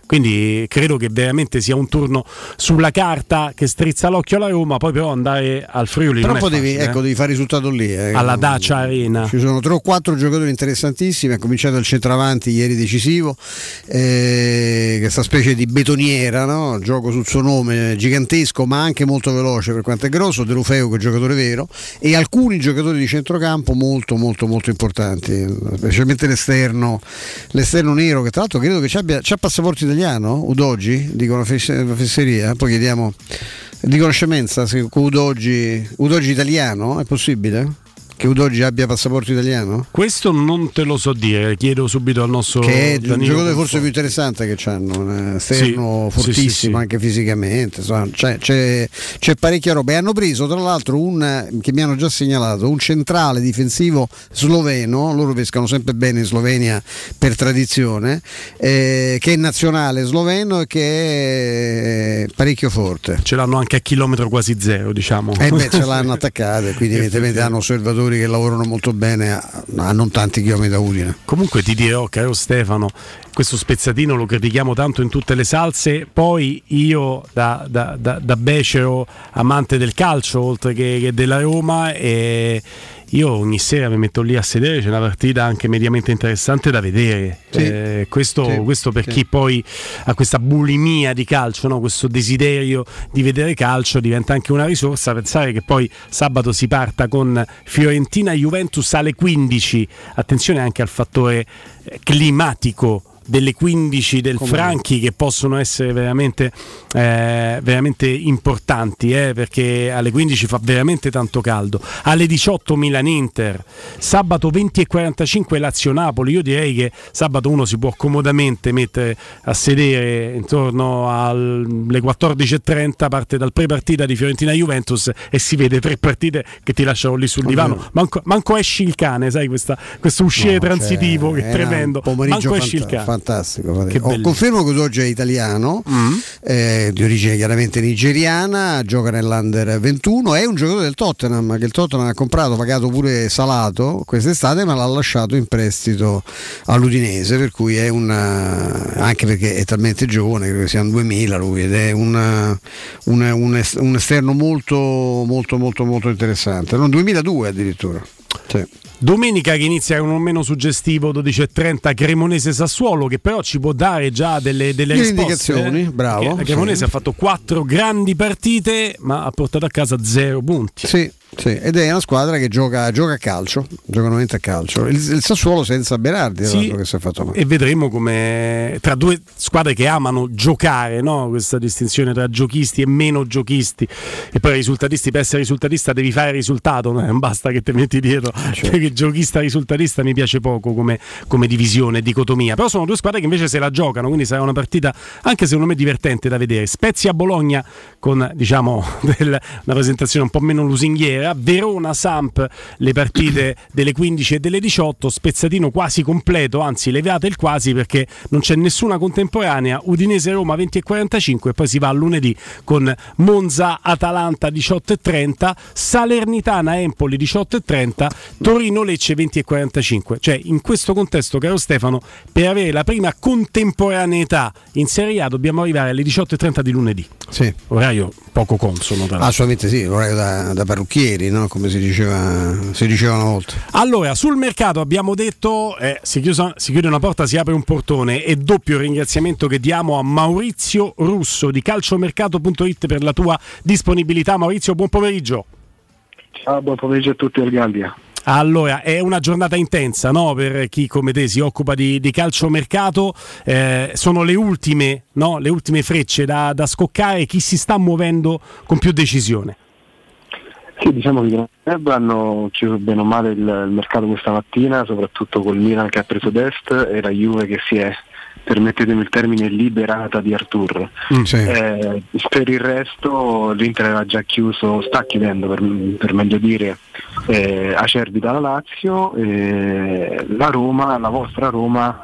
Quindi credo che veramente sia un turno sulla carta che strizza l'occhio alla Roma, poi però andare al Friuli però non è facile, ecco, devi fare risultato lì, alla Dacia Arena. Ci sono 3 o 4 giocatori interessantissimi, ha cominciato il centravanti ieri decisivo, questa specie di betoniera, no? Gioco sul suo nome, gigantesco ma anche molto veloce per quanto è grosso, De Lufeu che è giocatore vero, e alcuni giocatori di centrocampo molto molto molto importanti, specialmente l'esterno nero, che tra l'altro credo che c'ha passaporto italiano, Udoggi, dicono fesseria, poi chiediamo di conoscenza se Udoggi italiano, è possibile? Che Udoggi abbia passaporto italiano? Questo non te lo so dire, chiedo subito al nostro, che è un giocatore forse più interessante che c'hanno, un esterno fortissimo, sì. Anche fisicamente, insomma, c'è parecchia roba, e hanno preso tra l'altro un, che mi hanno già segnalato, un centrale difensivo sloveno, loro pescano sempre bene in Slovenia per tradizione, che è nazionale sloveno e che è parecchio forte. Ce l'hanno anche a chilometro quasi zero, diciamo. Ce l'hanno attaccata, quindi evidentemente hanno osservatori che lavorano molto bene a non tanti chilometri da Udine. Comunque ti dirò, caro Stefano, questo spezzatino lo critichiamo tanto in tutte le salse, poi io da becero amante del calcio oltre che della Roma, e io ogni sera mi metto lì a sedere, c'è una partita anche mediamente interessante da vedere, sì, questo per chi poi ha questa bulimia di calcio, no? Questo desiderio di vedere calcio diventa anche una risorsa. Pensare che poi sabato si parta con Fiorentina-Juventus alle 15, attenzione anche al fattore climatico delle 15 del Franchi, che possono essere veramente importanti, perché alle 15 fa veramente tanto caldo. Alle 18 Milan-Inter, sabato 20:45 Lazio-Napoli. Io direi che sabato uno si può comodamente mettere a sedere intorno alle 14:30, parte dal pre-partita di Fiorentina-Juventus e si vede 3 partite che ti lasciano lì sul divano, manco esci il cane, sai, questo uscire transitivo, che è tremendo, manco esci il cane. Fantastico, che confermo che oggi è italiano, di origine chiaramente nigeriana, gioca nell'Under 21, è un giocatore del Tottenham, che il Tottenham ha comprato, pagato pure salato quest'estate, ma l'ha lasciato in prestito all'Udinese, per cui è anche perché è talmente giovane, credo che siano 2000 lui, ed è un esterno molto molto molto molto interessante, non 2002 addirittura. Sì. Domenica che inizia con un meno suggestivo, 12:30 Cremonese-Sassuolo, che però ci può dare già delle risposte, indicazioni, bravo. La Cremonese ha fatto 4 grandi partite ma ha portato a casa 0 punti. Sì, ed è una squadra che gioca a calcio, gioca veramente a calcio. Il Sassuolo senza Berardi, che si è fatto male. E vedremo come, tra due squadre che amano giocare, no? Questa distinzione tra giochisti e meno giochisti, e poi risultatisti, per essere risultatista devi fare risultato, non basta che te metti dietro, perché giochista risultatista mi piace poco come divisione, dicotomia. Però sono due squadre che invece se la giocano, quindi sarà una partita anche secondo me divertente da vedere. Spezia-Bologna con, diciamo, una presentazione un po' meno lusinghiera. Verona-Samp, le partite delle 15 e delle 18, spezzatino quasi completo, anzi levate il quasi perché non c'è nessuna contemporanea. Udinese-Roma 20:45, e poi si va a lunedì con Monza-Atalanta 18:30, Salernitana-Empoli 18:30, Torino-Lecce 20:45. Cioè, in questo contesto, caro Stefano, per avere la prima contemporaneità in Serie A dobbiamo arrivare alle 18:30 di lunedì, orario poco consono. Assolutamente sì, orario da parrucchiere, no? Come si diceva una volta. Allora, sul mercato abbiamo detto, si chiude una porta, si apre un portone, e doppio ringraziamento che diamo a Maurizio Russo di calciomercato.it per la tua disponibilità. Maurizio, buon pomeriggio. Ciao, buon pomeriggio a tutti del Gandia. Allora, è una giornata intensa, no? Per chi come te si occupa di calciomercato, sono le ultime frecce da scoccare, chi si sta muovendo con più decisione. Sì, diciamo che i club hanno chiuso bene o male il mercato questa mattina, soprattutto col Milan che ha preso Dest e la Juve che si è, permettetemi il termine, liberata di Artur. Per il resto l'Inter era già chiuso, sta chiudendo per meglio dire, Acerbi dalla Lazio, la Roma, la vostra Roma,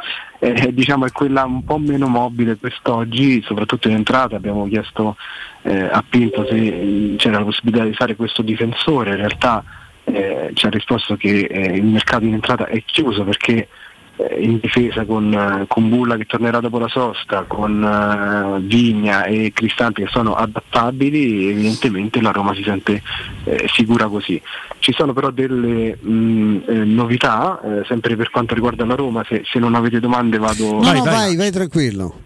diciamo è quella un po' meno mobile quest'oggi, soprattutto in entrata abbiamo chiesto a Pinto se c'era la possibilità di fare questo difensore. In realtà ci ha risposto che il mercato in entrata è chiuso perché in difesa con Bulla che tornerà dopo la sosta, con Vigna e Cristante che sono adattabili, evidentemente la Roma si sente sicura così. Ci sono però delle novità, sempre per quanto riguarda la Roma. Se non avete domande vado... Vai tranquillo.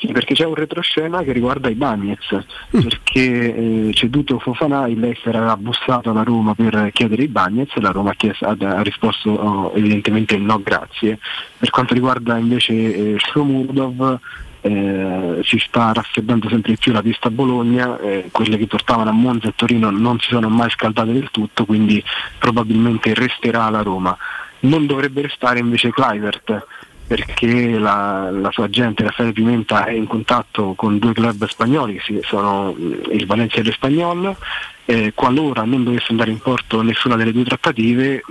Sì, perché c'è un retroscena che riguarda i Bagnets, perché ceduto Fofana, il Leicester aveva bussato alla Roma per chiedere i Bagnets, la Roma ha risposto evidentemente no grazie. Per quanto riguarda invece Shomurodov, si sta raffreddando sempre di più la pista a Bologna, quelle che portavano a Monza e Torino non si sono mai scaldate del tutto, quindi probabilmente resterà alla Roma. Non dovrebbe restare invece Kluivert, perché la sua agente Raffaele Pimenta è in contatto con due club spagnoli che sono il Valencia e l'Espagnol. Qualora non dovesse andare in porto nessuna delle due trattative,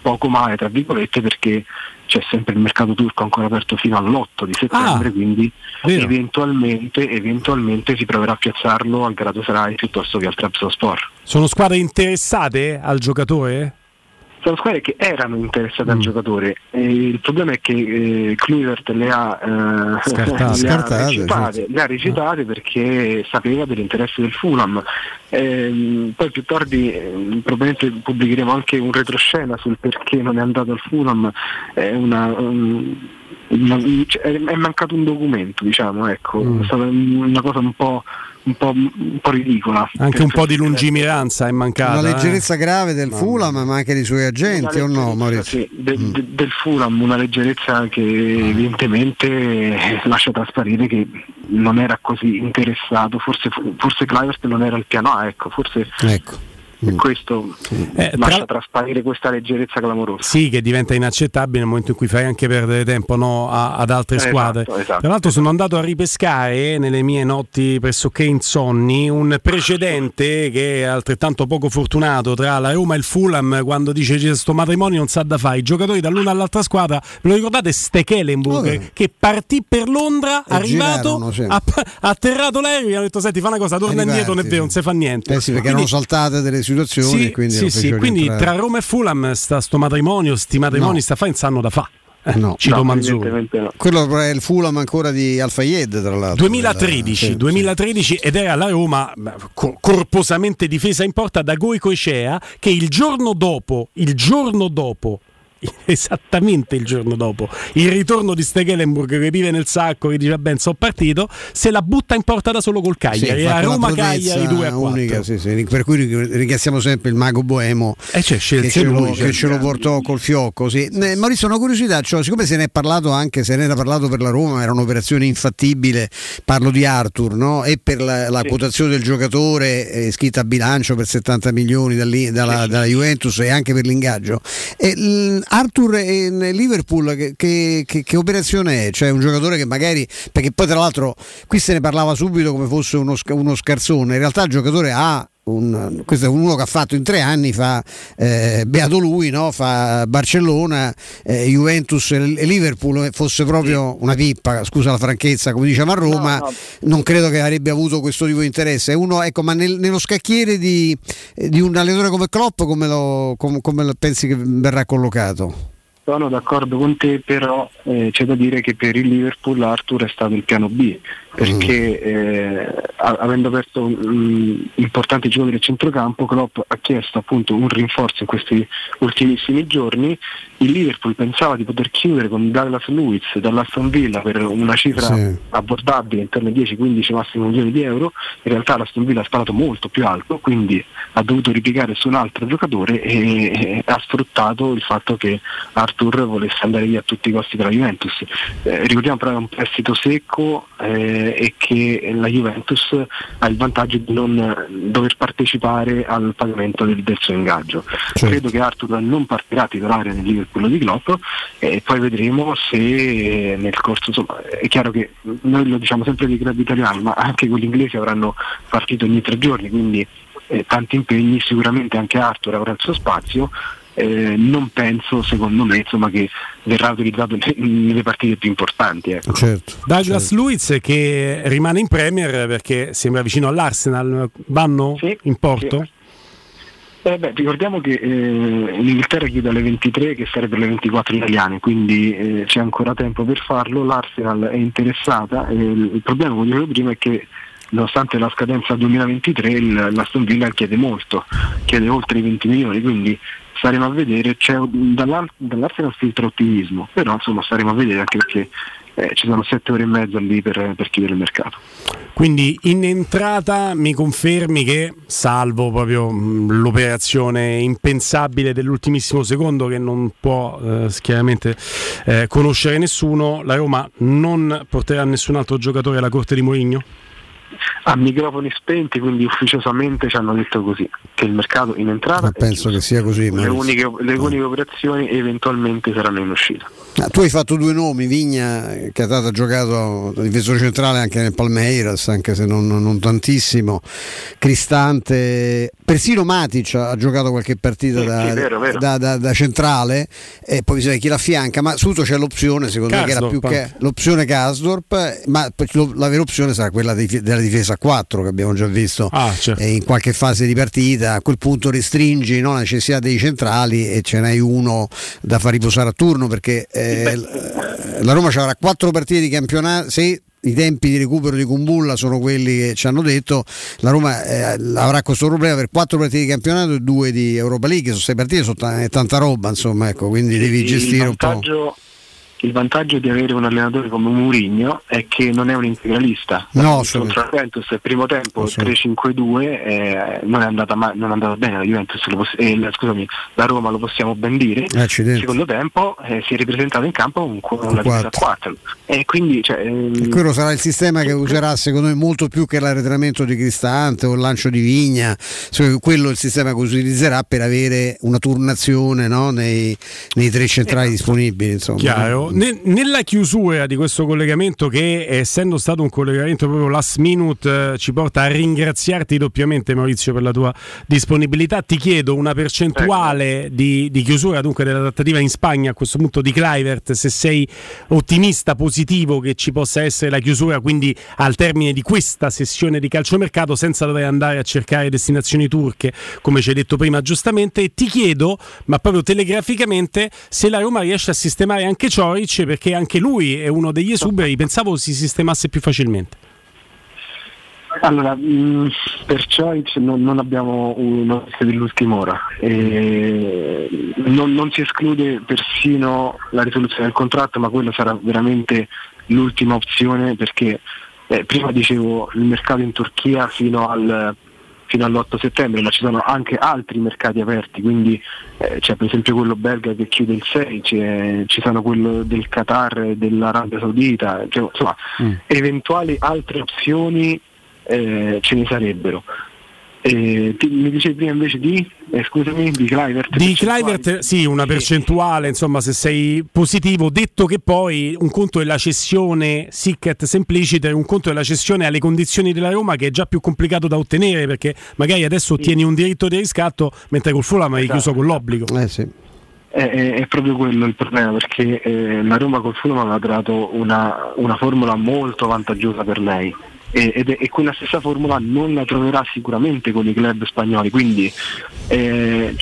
poco male tra virgolette, perché c'è sempre il mercato turco ancora aperto fino all'8 di settembre, quindi eventualmente si proverà a piazzarlo al Galatasaray piuttosto che al Trabzonspor. Sono squadre interessate al giocatore? Sono squadre che erano interessate al giocatore, il problema è che Kluivert le ha recitate perché sapeva dell'interesse del Fulham. Poi più tardi probabilmente pubblicheremo anche un retroscena sul perché non è andato al Fulham. È mancato un documento, diciamo, ecco. È stata una cosa un po' ridicola, anche un po' di lungimiranza è mancata, una leggerezza grave del Fulham, ma anche dei suoi agenti, o no, Maurizio? Sì, del Fulham, una leggerezza che evidentemente lascia trasparire che non era così interessato, forse Kluivert non era il piano A, ecco. Questo lascia trasparire questa leggerezza clamorosa. Sì, che diventa inaccettabile nel momento in cui fai anche perdere tempo ad altre squadre. Esatto. Tra l'altro sono andato a ripescare nelle mie notti pressoché insonni un precedente che è altrettanto poco fortunato tra la Roma e il Fulham, quando dice questo matrimonio non sa da fare, i giocatori dall'una all'altra squadra. Ve lo ricordate Stekelenburg che partì per Londra, è arrivato, atterrato l'aereo e hanno detto: senti, fa una cosa, torna indietro, non è vero, non si fa niente. Sì, perché erano saltate delle situazioni, quindi tra Roma e Fulham sti matrimoni sta fa in sanno da fa. Cito Manzoni, no. Quello è il Fulham ancora di Al Fayed, tra l'altro 2013, ed era la Roma corposamente difesa in porta da Goico Echea, che esattamente il giorno dopo il ritorno di Stekelenburg, che vive nel sacco, che dice ben sono partito, se la butta in porta da solo col Cagliari, a Roma Cagliari 2-4, per cui ringraziamo sempre il mago boemo che ce lo portò col fiocco. Maurizio, una curiosità, cioè, siccome se ne era parlato per la Roma, era un'operazione infattibile, parlo di Arthur, no? E per la quotazione del giocatore scritta a bilancio per 70 milioni dalla Juventus, e anche per l'ingaggio Arthur e Liverpool, che operazione è? Cioè un giocatore che magari, perché poi tra l'altro qui se ne parlava subito come fosse uno scarsone, in realtà il giocatore ha questo è uno che ha fatto in 3 anni, beato lui, no? Fa Barcellona, Juventus e Liverpool, fosse proprio una pippa, scusa la franchezza, come diciamo a Roma, no. Non credo che avrebbe avuto questo tipo di interesse. Ma nello scacchiere di un allenatore come Klopp, come pensi che verrà collocato? Sono d'accordo con te, però c'è da dire che per il Liverpool Arthur è stato il piano B, perché avendo perso importanti giocatori del centrocampo, Klopp ha chiesto appunto un rinforzo in questi ultimissimi giorni. Il Liverpool pensava di poter chiudere con Douglas Luiz dall'Aston Villa per una cifra abbordabile intorno ai 10-15 massimo milioni di euro. In realtà l'Aston Villa ha sparato molto più alto, quindi ha dovuto ripiegare su un altro giocatore e ha sfruttato il fatto che Arthur volesse andare via a tutti i costi della Juventus. Ricordiamo però che è un prestito secco, e che la Juventus ha il vantaggio di non dover partecipare al pagamento del suo ingaggio. Credo che Arthur non partirà titolare nel Liverpool di Klopp, e poi vedremo se nel corso, insomma, è chiaro che noi lo diciamo sempre dei club italiani, ma anche quelli inglesi avranno partito ogni 3 giorni, quindi tanti impegni, sicuramente anche Arthur avrà il suo spazio. Non penso, secondo me, insomma, che verrà utilizzato nelle partite più importanti, ecco. Douglas Luiz che rimane in Premier perché sembra vicino all'Arsenal, vanno in porto? Ricordiamo che l'Inghilterra chiude alle 23, che sarebbero le 24 italiane, quindi c'è ancora tempo per farlo. L'Arsenal è interessata, il problema, come dicevo prima, è che nonostante la scadenza 2023 l'Aston Villa chiede molto, chiede oltre i 20 milioni, quindi staremo a vedere. C'è dall'Arsenal filtra ottimismo, però insomma staremo a vedere, anche perché ci sono 7 ore e mezza lì per chiudere il mercato. Quindi in entrata mi confermi che, salvo proprio l'operazione impensabile dell'ultimissimo secondo che non può chiaramente conoscere nessuno, la Roma non porterà nessun altro giocatore alla corte di Mourinho? A microfoni spenti, quindi ufficiosamente ci hanno detto così, che il mercato in entrata, ma penso che sia così, le uniche operazioni eventualmente saranno in uscita. Tu hai fatto due nomi, Vigna, che è stato giocato difensore centrale anche nel Palmeiras, anche se non tantissimo, Cristante, persino Matic ha giocato qualche partita vero. Da centrale, e poi bisogna chi la fianca, ma subito c'è l'opzione, secondo me, che era più che l'opzione Karsdorp, ma la vera opzione sarà quella della difesa a 4 che abbiamo già visto certo. In qualche fase di partita. A quel punto restringi, no, la necessità dei centrali e ce n'hai uno da far riposare a turno, perché la Roma ci avrà 4 partite di campionato. Se i tempi di recupero di Kumbulla sono quelli che ci hanno detto, la Roma avrà questo problema per 4 partite di campionato e 2 di Europa League, sono 6 partite, sono tanta roba, insomma, ecco, quindi devi gestire un po'. Il vantaggio di avere un allenatore come Mourinho è che non è un integralista. No, contro la Juventus il primo tempo 3-5-2 non è andata bene la Juventus, la Roma lo possiamo ben dire. Il secondo tempo si è ripresentato in campo con la difesa a 4 e quindi quello sarà il sistema che userà, secondo me, molto più che l'arretramento di Cristante o il lancio di Vigna. Quello è il sistema che utilizzerà per avere una turnazione, no, nei 3 centrali disponibili, insomma. Chiaro. Nella chiusura di questo collegamento, che essendo stato un collegamento proprio last minute ci porta a ringraziarti doppiamente, Maurizio, per la tua disponibilità, ti chiedo una percentuale di chiusura dunque della trattativa in Spagna a questo punto di Kluivert, se sei ottimista, positivo che ci possa essere la chiusura quindi al termine di questa sessione di calciomercato senza dover andare a cercare destinazioni turche, come ci hai detto prima giustamente, e ti chiedo, ma proprio telegraficamente, se la Roma riesce a sistemare anche Ćorić, perché anche lui è uno degli esuberi, pensavo si sistemasse più facilmente. Allora, per Ćorić non abbiamo una lista dell'ultima ora, non si esclude persino la risoluzione del contratto, ma quella sarà veramente l'ultima opzione, perché prima dicevo il mercato in Turchia fino all'8 settembre, ma ci sono anche altri mercati aperti, quindi c'è per esempio quello belga che chiude il 6, ci sono quello del Qatar e dell'Arabia Saudita, eventuali altre opzioni ce ne sarebbero. Mi dicevi prima invece di Kluivert? Di Kluivert sì, una percentuale, insomma, se sei positivo, detto che poi un conto è la cessione sic et simpliciter, un conto è la cessione alle condizioni della Roma, che è già più complicato da ottenere, perché magari adesso ottieni un diritto di riscatto, mentre col Fulham hai chiuso con l'obbligo. È proprio quello il problema, perché la Roma col Fulham aveva dato una formula molto vantaggiosa per lei, e quella stessa formula non la troverà sicuramente con i club spagnoli, quindi c'è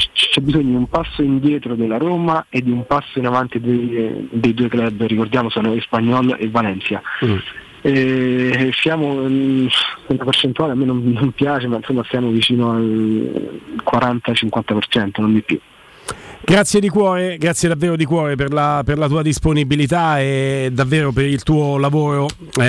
bisogno di un passo indietro della Roma e di un passo in avanti dei 2 club, ricordiamo sono Espanyol e Valencia. Siamo una percentuale, a me non piace, ma insomma siamo vicino al 40-50%, non di più. Grazie di cuore, grazie davvero di cuore per la tua disponibilità e davvero per il tuo lavoro,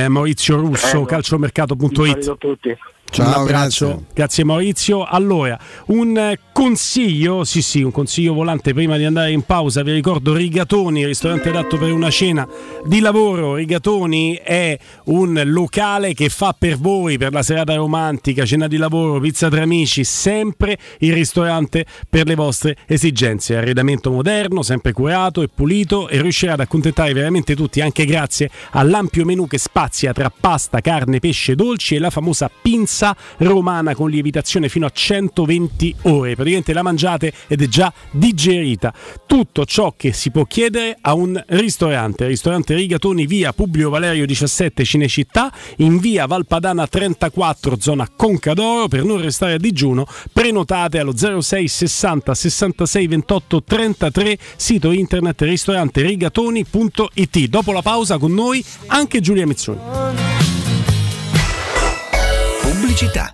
Maurizio Russo, calciomercato.it. Ciao a tutti. Un abbraccio, grazie Maurizio. Allora, un consiglio, un consiglio volante prima di andare in pausa. Vi ricordo Rigatoni, ristorante adatto per una cena di lavoro. Rigatoni è un locale che fa per voi, per la serata romantica, cena di lavoro, pizza tra amici, sempre il ristorante per le vostre esigenze. Arredamento moderno, sempre curato e pulito, e riuscirà ad accontentare veramente tutti, anche grazie all'ampio menù che spazia tra pasta, carne, pesce, dolci e la famosa pinza pizza romana con lievitazione fino a 120 ore, praticamente la mangiate ed è già digerita. Tutto ciò che si può chiedere a un ristorante. Ristorante Rigatoni, via Publio Valerio 17 Cinecittà, in via Valpadana 34 zona Conca d'Oro. Per non restare a digiuno prenotate allo 06 60 66 28 33, sito internet ristoranterigatoni.it. Dopo la pausa con noi anche Giulia Mizzoni. Città.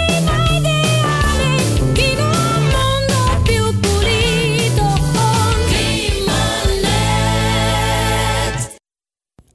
ideale in un mondo più pulito con Climanet.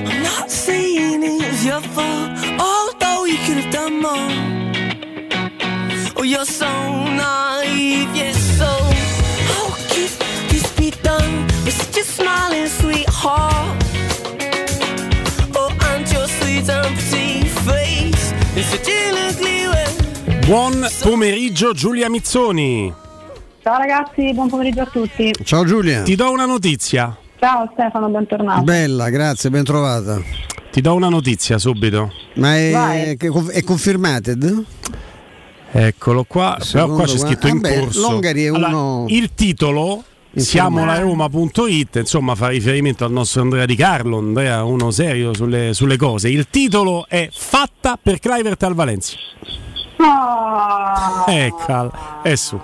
I'm not saying it was your fault, although you could have done more. Oh, you're so naive, yes, so. It's just smiling, sweetheart. Oh, and your sweet empty face. It's a delicate. Buon pomeriggio, Giulia Mizzoni. Ciao ragazzi, buon pomeriggio a tutti. Ciao Giulia. Ti do una notizia. Ciao Stefano, bentornato. Bella, grazie, bentrovata. Ti do una notizia subito. Ma è confirmated? Eccolo qua. Secondo, però qua c'è scritto in corso. L'Ungheria è uno. Allora, il titolo. Siamo la Roma.it, insomma fa riferimento al nostro Andrea Di Carlo, Andrea uno serio sulle cose. Il titolo è fatta per Kluivert al Valencia. Ecco, è su.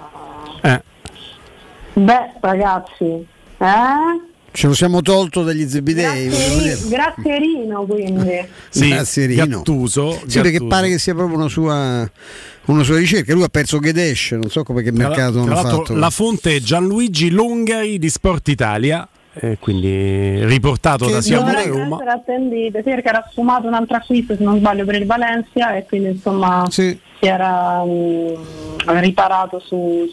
Beh, ragazzi, ce lo siamo tolto dagli zebidei. Grazzerino, quindi. Sì, Grazzerino. Gattuso. Sì, perché pare che sia proprio una sua ricerca. Lui ha perso Guedes, non so come, che mercato hanno fatto. La fonte è Gianluigi Longari di Sport Italia, quindi riportato che da Siamo a Roma. Era attendito, sì, perché era sfumato un altro acquisto, se non sbaglio, per il Valencia, e quindi insomma sì, si era riparato su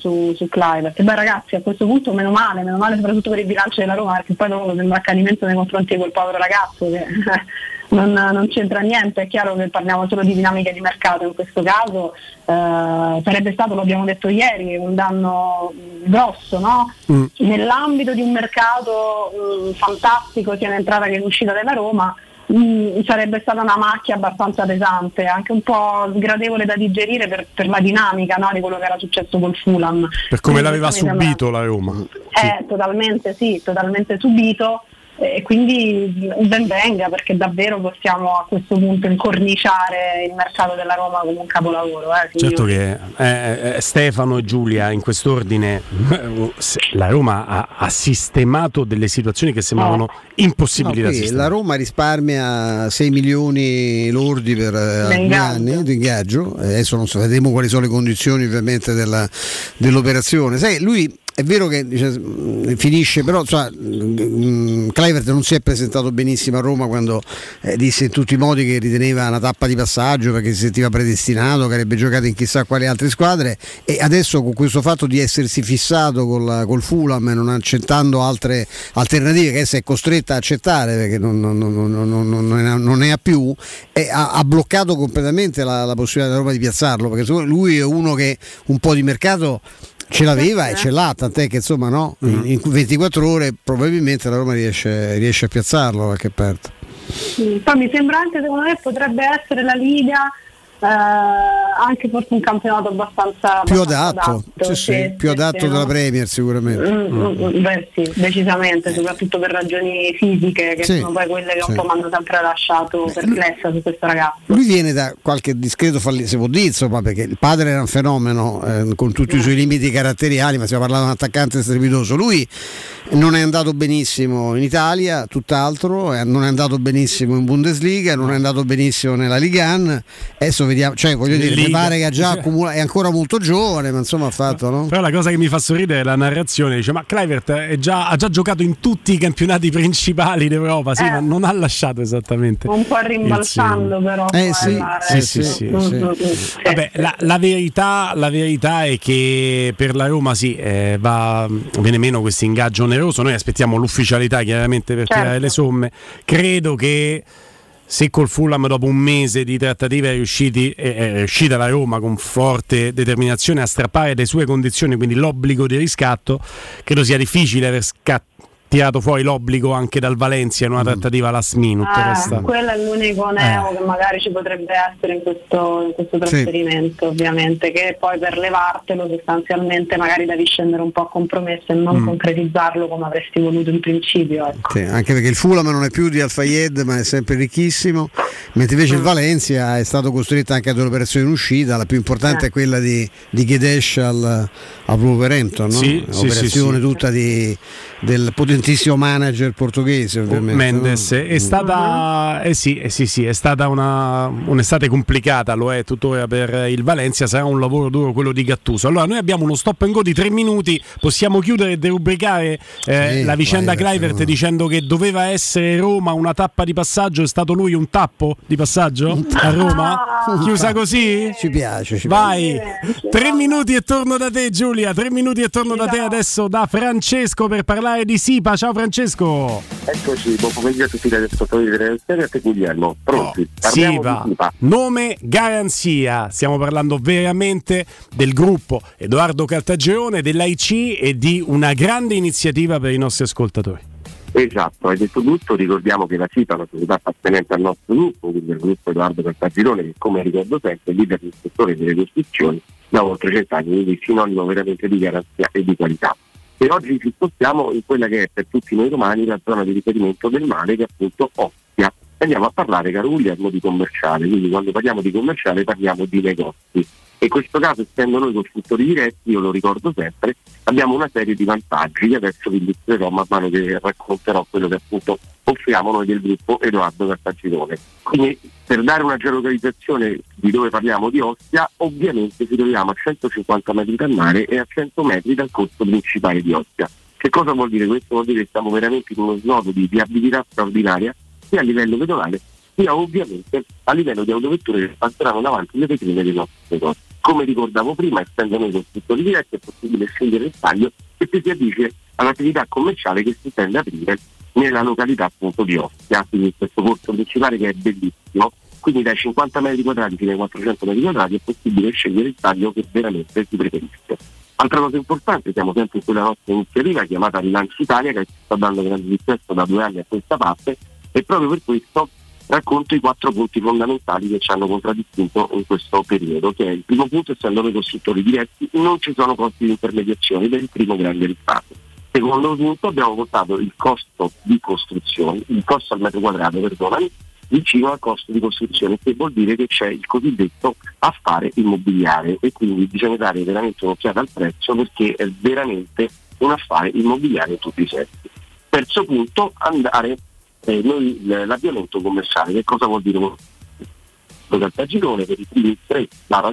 Kluivert. E beh ragazzi, a questo punto meno male soprattutto per il bilancio della Roma, perché poi dopo sembra accanimento nei confronti di quel povero ragazzo che non c'entra niente. È chiaro che parliamo solo di dinamiche di mercato in questo caso. Sarebbe stato, lo abbiamo detto ieri, un danno grosso, no? Nell'ambito di un mercato fantastico sia in entrata che in uscita della Roma, sarebbe stata una macchia abbastanza pesante, anche un po' sgradevole da digerire per la dinamica, no, di quello che era successo col Fulham, per come l'aveva subito la Roma. Sì. Totalmente subito, e quindi ben venga, perché davvero possiamo a questo punto incorniciare il mercato della Roma come un capolavoro. Certo che Stefano e Giulia, in quest'ordine, la Roma ha sistemato delle situazioni che sembravano impossibili da sistemare. La Roma risparmia 6 milioni lordi per anni di ingaggio. Adesso non vedremo quali sono le condizioni ovviamente dell'operazione. Sai, lui è vero che finisce, però Kluivert non si è presentato benissimo a Roma quando disse in tutti i modi che riteneva una tappa di passaggio, perché si sentiva predestinato, che avrebbe giocato in chissà quali altre squadre, e adesso con questo fatto di essersi fissato col Fulham, non accettando altre alternative che è costretta a accettare perché non ne ha più, e ha bloccato completamente la possibilità della Roma di piazzarlo, perché lui è uno che un po' di mercato ce l'aveva e ce l'ha, tant'è che insomma no, in 24 ore probabilmente la Roma riesce a piazzarlo da qualche parte. Sì, poi mi sembra anche, secondo me potrebbe essere la Liga, anche forse un campionato abbastanza più adatto, più adatto della Premier sicuramente. Beh sì, decisamente, soprattutto per ragioni fisiche che sono poi quelle che un po' mi hanno sempre lasciato perplessa su questo ragazzo. Lui viene da qualche discreto fallimento, se può dire, insomma, perché il padre era un fenomeno, con tutti i suoi limiti caratteriali, ma stiamo parlando di un attaccante strepitoso. Lui non è andato benissimo in Italia, tutt'altro, non è andato benissimo in Bundesliga, non è andato benissimo nella Ligue 1. Adesso vediamo, cioè voglio dire, mi pare che ha già accumulato, è ancora molto giovane, ma insomma ha fatto, no? Però la cosa che mi fa sorridere è la narrazione, dice ma Kluivert ha già giocato in tutti i campionati principali d'Europa, sì, ma non ha lasciato esattamente. Un po' rimbalzando però. Sì. Vabbè, la verità è che per la Roma viene meno questo ingaggio oneroso. Noi aspettiamo l'ufficialità chiaramente per tirare le somme. Credo che se col Fulham dopo un mese di trattative è riuscita la Roma con forte determinazione a strappare le sue condizioni, quindi l'obbligo di riscatto, credo sia difficile aver tirato fuori l'obbligo anche dal Valencia in una trattativa last minute. Quello è l'unico neo che magari ci potrebbe essere in questo trasferimento, sì. Ovviamente che poi per levartelo sostanzialmente magari devi scendere un po' a compromesso e non concretizzarlo come avresti voluto in principio, ecco. Sì, anche perché il Fulham non è più di Al Fayed ma è sempre ricchissimo, mentre invece il Valencia è stato costretto anche ad un'operazione in uscita, la più importante è quella di Ghedes al Wolverhampton, no? Operazione tutta del potentissimo manager portoghese, ovviamente. Mendes, no? È stata un'estate complicata, lo è tuttora per il Valencia, sarà un lavoro duro quello di Gattuso. Allora noi abbiamo uno stop and go di 3 minuti, possiamo chiudere e derubricare la vicenda Kluivert, no? Dicendo che doveva essere Roma una tappa di passaggio, è stato lui un tappo di passaggio a Roma? Chiusa così? Ci piace. 3 minuti e torno da te, Giulia, 3 minuti e torno da te adesso da Francesco per parlare di Sipa. Ciao Francesco. Eccoci, buon pomeriggio a tutti gli ascoltatori della serie, a te Guglielmo. Pronti? Parliamo di Sipa. Nome garanzia. Stiamo parlando veramente del gruppo Edoardo Caltagirone, dell'AIC e di una grande iniziativa per i nostri ascoltatori. Esatto, hai detto tutto. Ricordiamo che la Sipa è una società appartenente al nostro gruppo, quindi il gruppo Edoardo Caltagirone, che come ricordo sempre è leader del settore delle costruzioni da oltre 100 anni, quindi sinonimo veramente di garanzia e di qualità. E oggi ci spostiamo in quella che è per tutti noi romani la zona di riferimento del mare, che è appunto Ostia. Andiamo a parlare, caro Guglielmo, di commerciale, quindi quando parliamo di commerciale parliamo di negozi. E in questo caso, essendo noi costruttori diretti, io lo ricordo sempre, abbiamo una serie di vantaggi che adesso vi illustrerò man mano che racconterò quello che appunto offriamo noi del gruppo Edoardo Caltagirone. Quindi per dare una geolocalizzazione di dove parliamo di Ostia, ovviamente ci troviamo a 150 metri dal mare e a 100 metri dal corso principale di Ostia. Che cosa vuol dire questo? Vuol dire che siamo veramente in uno snodo di viabilità straordinaria sia a livello pedonale sia ovviamente a livello di autovetture che passeranno davanti le vetrine dei nostri negozi. Come ricordavo prima, essendo noi costruttori diretti è possibile scegliere il taglio che si addice all'attività commerciale che si tende ad aprire nella località appunto di Ostia, quindi questo corso principale che è bellissimo, quindi dai 50 metri quadrati fino ai 400 metri quadrati è possibile scegliere il taglio che veramente si preferisce. Altra cosa importante, siamo sempre in quella nostra iniziativa chiamata Rilancio Italia, che ci sta dando grande successo da 2 anni a questa parte, e proprio per questo racconto i 4 punti fondamentali che ci hanno contraddistinto in questo periodo, che è il primo punto, essendo noi costruttori diretti non ci sono costi di intermediazione, per il primo grande risparmio. Secondo punto, abbiamo portato il costo di costruzione, il costo al metro quadrato, perdonami, vicino al costo di costruzione, che vuol dire che c'è il cosiddetto affare immobiliare e quindi bisogna dare veramente un'occhiata al prezzo, perché è veramente un affare immobiliare in tutti i sensi. Terzo punto, andare noi l'avviamento commerciale. Che cosa vuol dire? Caltagirone per i primi 3 barra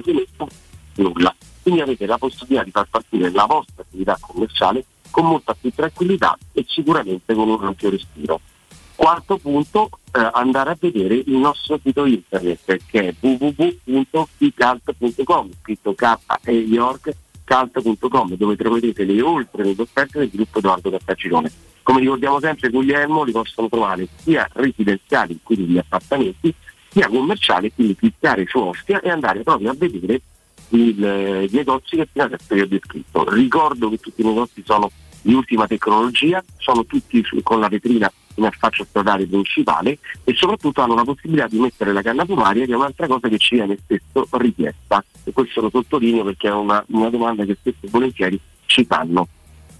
nulla, quindi avete la possibilità di far partire la vostra attività commerciale con molta più tranquillità e sicuramente con un ampio respiro. Quarto punto, andare a vedere il nostro sito internet, che è www.kicalt.com, scritto kicalt.com, dove troverete le oltre le offerte del gruppo Edoardo Caltagirone. Come ricordiamo sempre, Guglielmo, li possono trovare sia residenziali, quindi gli appartamenti, sia commerciali, quindi cliccare su Ostia e andare proprio a vedere i negozi che fino adesso vi ho descritto. Ricordo che tutti i negozi sono di ultima tecnologia, sono tutti con la vetrina in affaccio stradale principale e soprattutto hanno la possibilità di mettere la canna fumaria, che è un'altra cosa che ci viene spesso richiesta, e questo lo sottolineo perché è una domanda che spesso e volentieri ci fanno.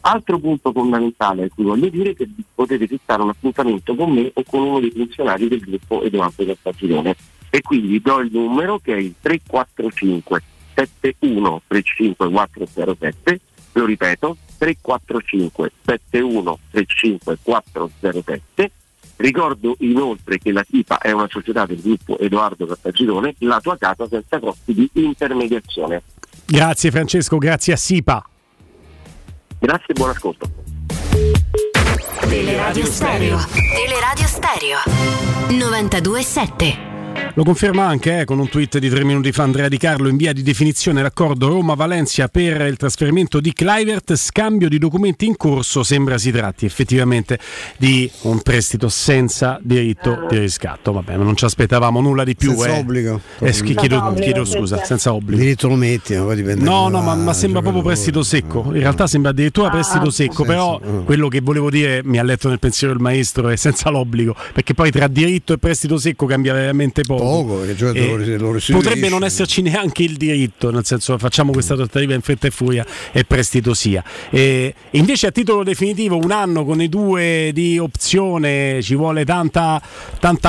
Altro punto fondamentale a cui voglio dire che potete fissare un appuntamento con me o con uno dei funzionari del gruppo Edoardo Caltagirone, e quindi do il numero che è il 345 71 35407, lo ripeto 345 71 35407. Ricordo inoltre che la Sipa è una società del gruppo Edoardo Caltagirone, la tua casa senza costi di intermediazione. Grazie Francesco, grazie a Sipa. Grazie e buon ascolto. Teleradio Stereo 92.7. Lo conferma anche con un tweet di 3 minuti fa Andrea Di Carlo: in via di definizione l'accordo Roma-Valencia per il trasferimento di Kluivert, scambio di documenti in corso, sembra si tratti effettivamente di un prestito senza diritto di riscatto. Vabbè, non ci aspettavamo nulla di più. Senza obbligo. Chiedo scusa, senza obbligo. Il diritto lo metti, poi dipende. No, ma sembra proprio prestito secco. In realtà sembra addirittura prestito secco, però quello che volevo dire, mi ha letto nel pensiero il maestro, è senza l'obbligo, perché poi tra diritto e prestito secco cambia veramente poco potrebbe non esserci neanche il diritto, nel senso facciamo questa trattativa in fretta e furia e prestito sia. E invece a titolo definitivo un anno con i 2 di opzione, ci vuole tanta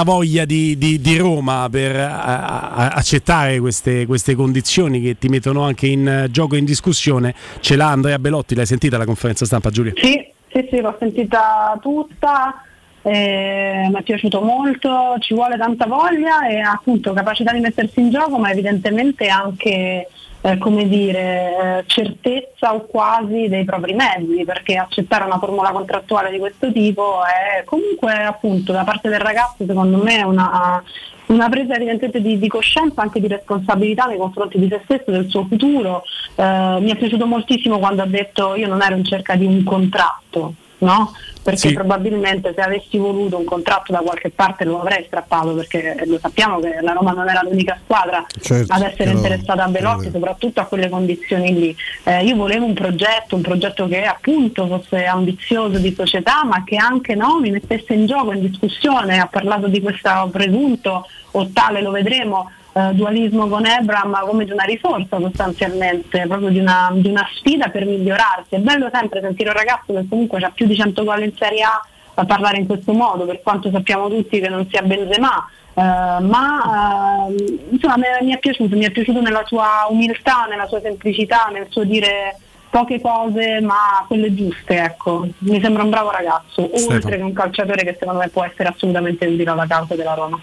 voglia di Roma per accettare queste condizioni che ti mettono anche in gioco e in discussione. Ce l'ha Andrea Belotti, l'hai sentita la conferenza stampa, Giulia? Sì, l'ho sentita tutta. Mi è piaciuto molto, ci vuole tanta voglia e appunto capacità di mettersi in gioco, ma evidentemente anche certezza o quasi dei propri mezzi, perché accettare una formula contrattuale di questo tipo è comunque appunto da parte del ragazzo, secondo me, una presa evidentemente di coscienza, anche di responsabilità nei confronti di se stesso, del suo futuro. Mi è piaciuto moltissimo quando ha detto: io non ero in cerca di un contratto, no? Perché probabilmente se avessi voluto un contratto da qualche parte lo avrei strappato, perché lo sappiamo che la Roma non era l'unica squadra ad essere interessata a Belotti, soprattutto a quelle condizioni lì. Io volevo un progetto che appunto fosse ambizioso di società, ma che anche mi mettesse in gioco, in discussione. Ha parlato di questo presunto, o tale lo vedremo, dualismo con Ebram, come di una risorsa sostanzialmente, proprio di una sfida per migliorarsi. È bello sempre sentire un ragazzo che comunque ha più di 100 gol in Serie A a parlare in questo modo, per quanto sappiamo tutti che non sia Benzema, insomma mi è piaciuto nella sua umiltà, nella sua semplicità, nel suo dire poche cose ma quelle giuste, ecco. Mi sembra un bravo ragazzo, oltre che un calciatore che secondo me può essere assolutamente utile alla causa della Roma.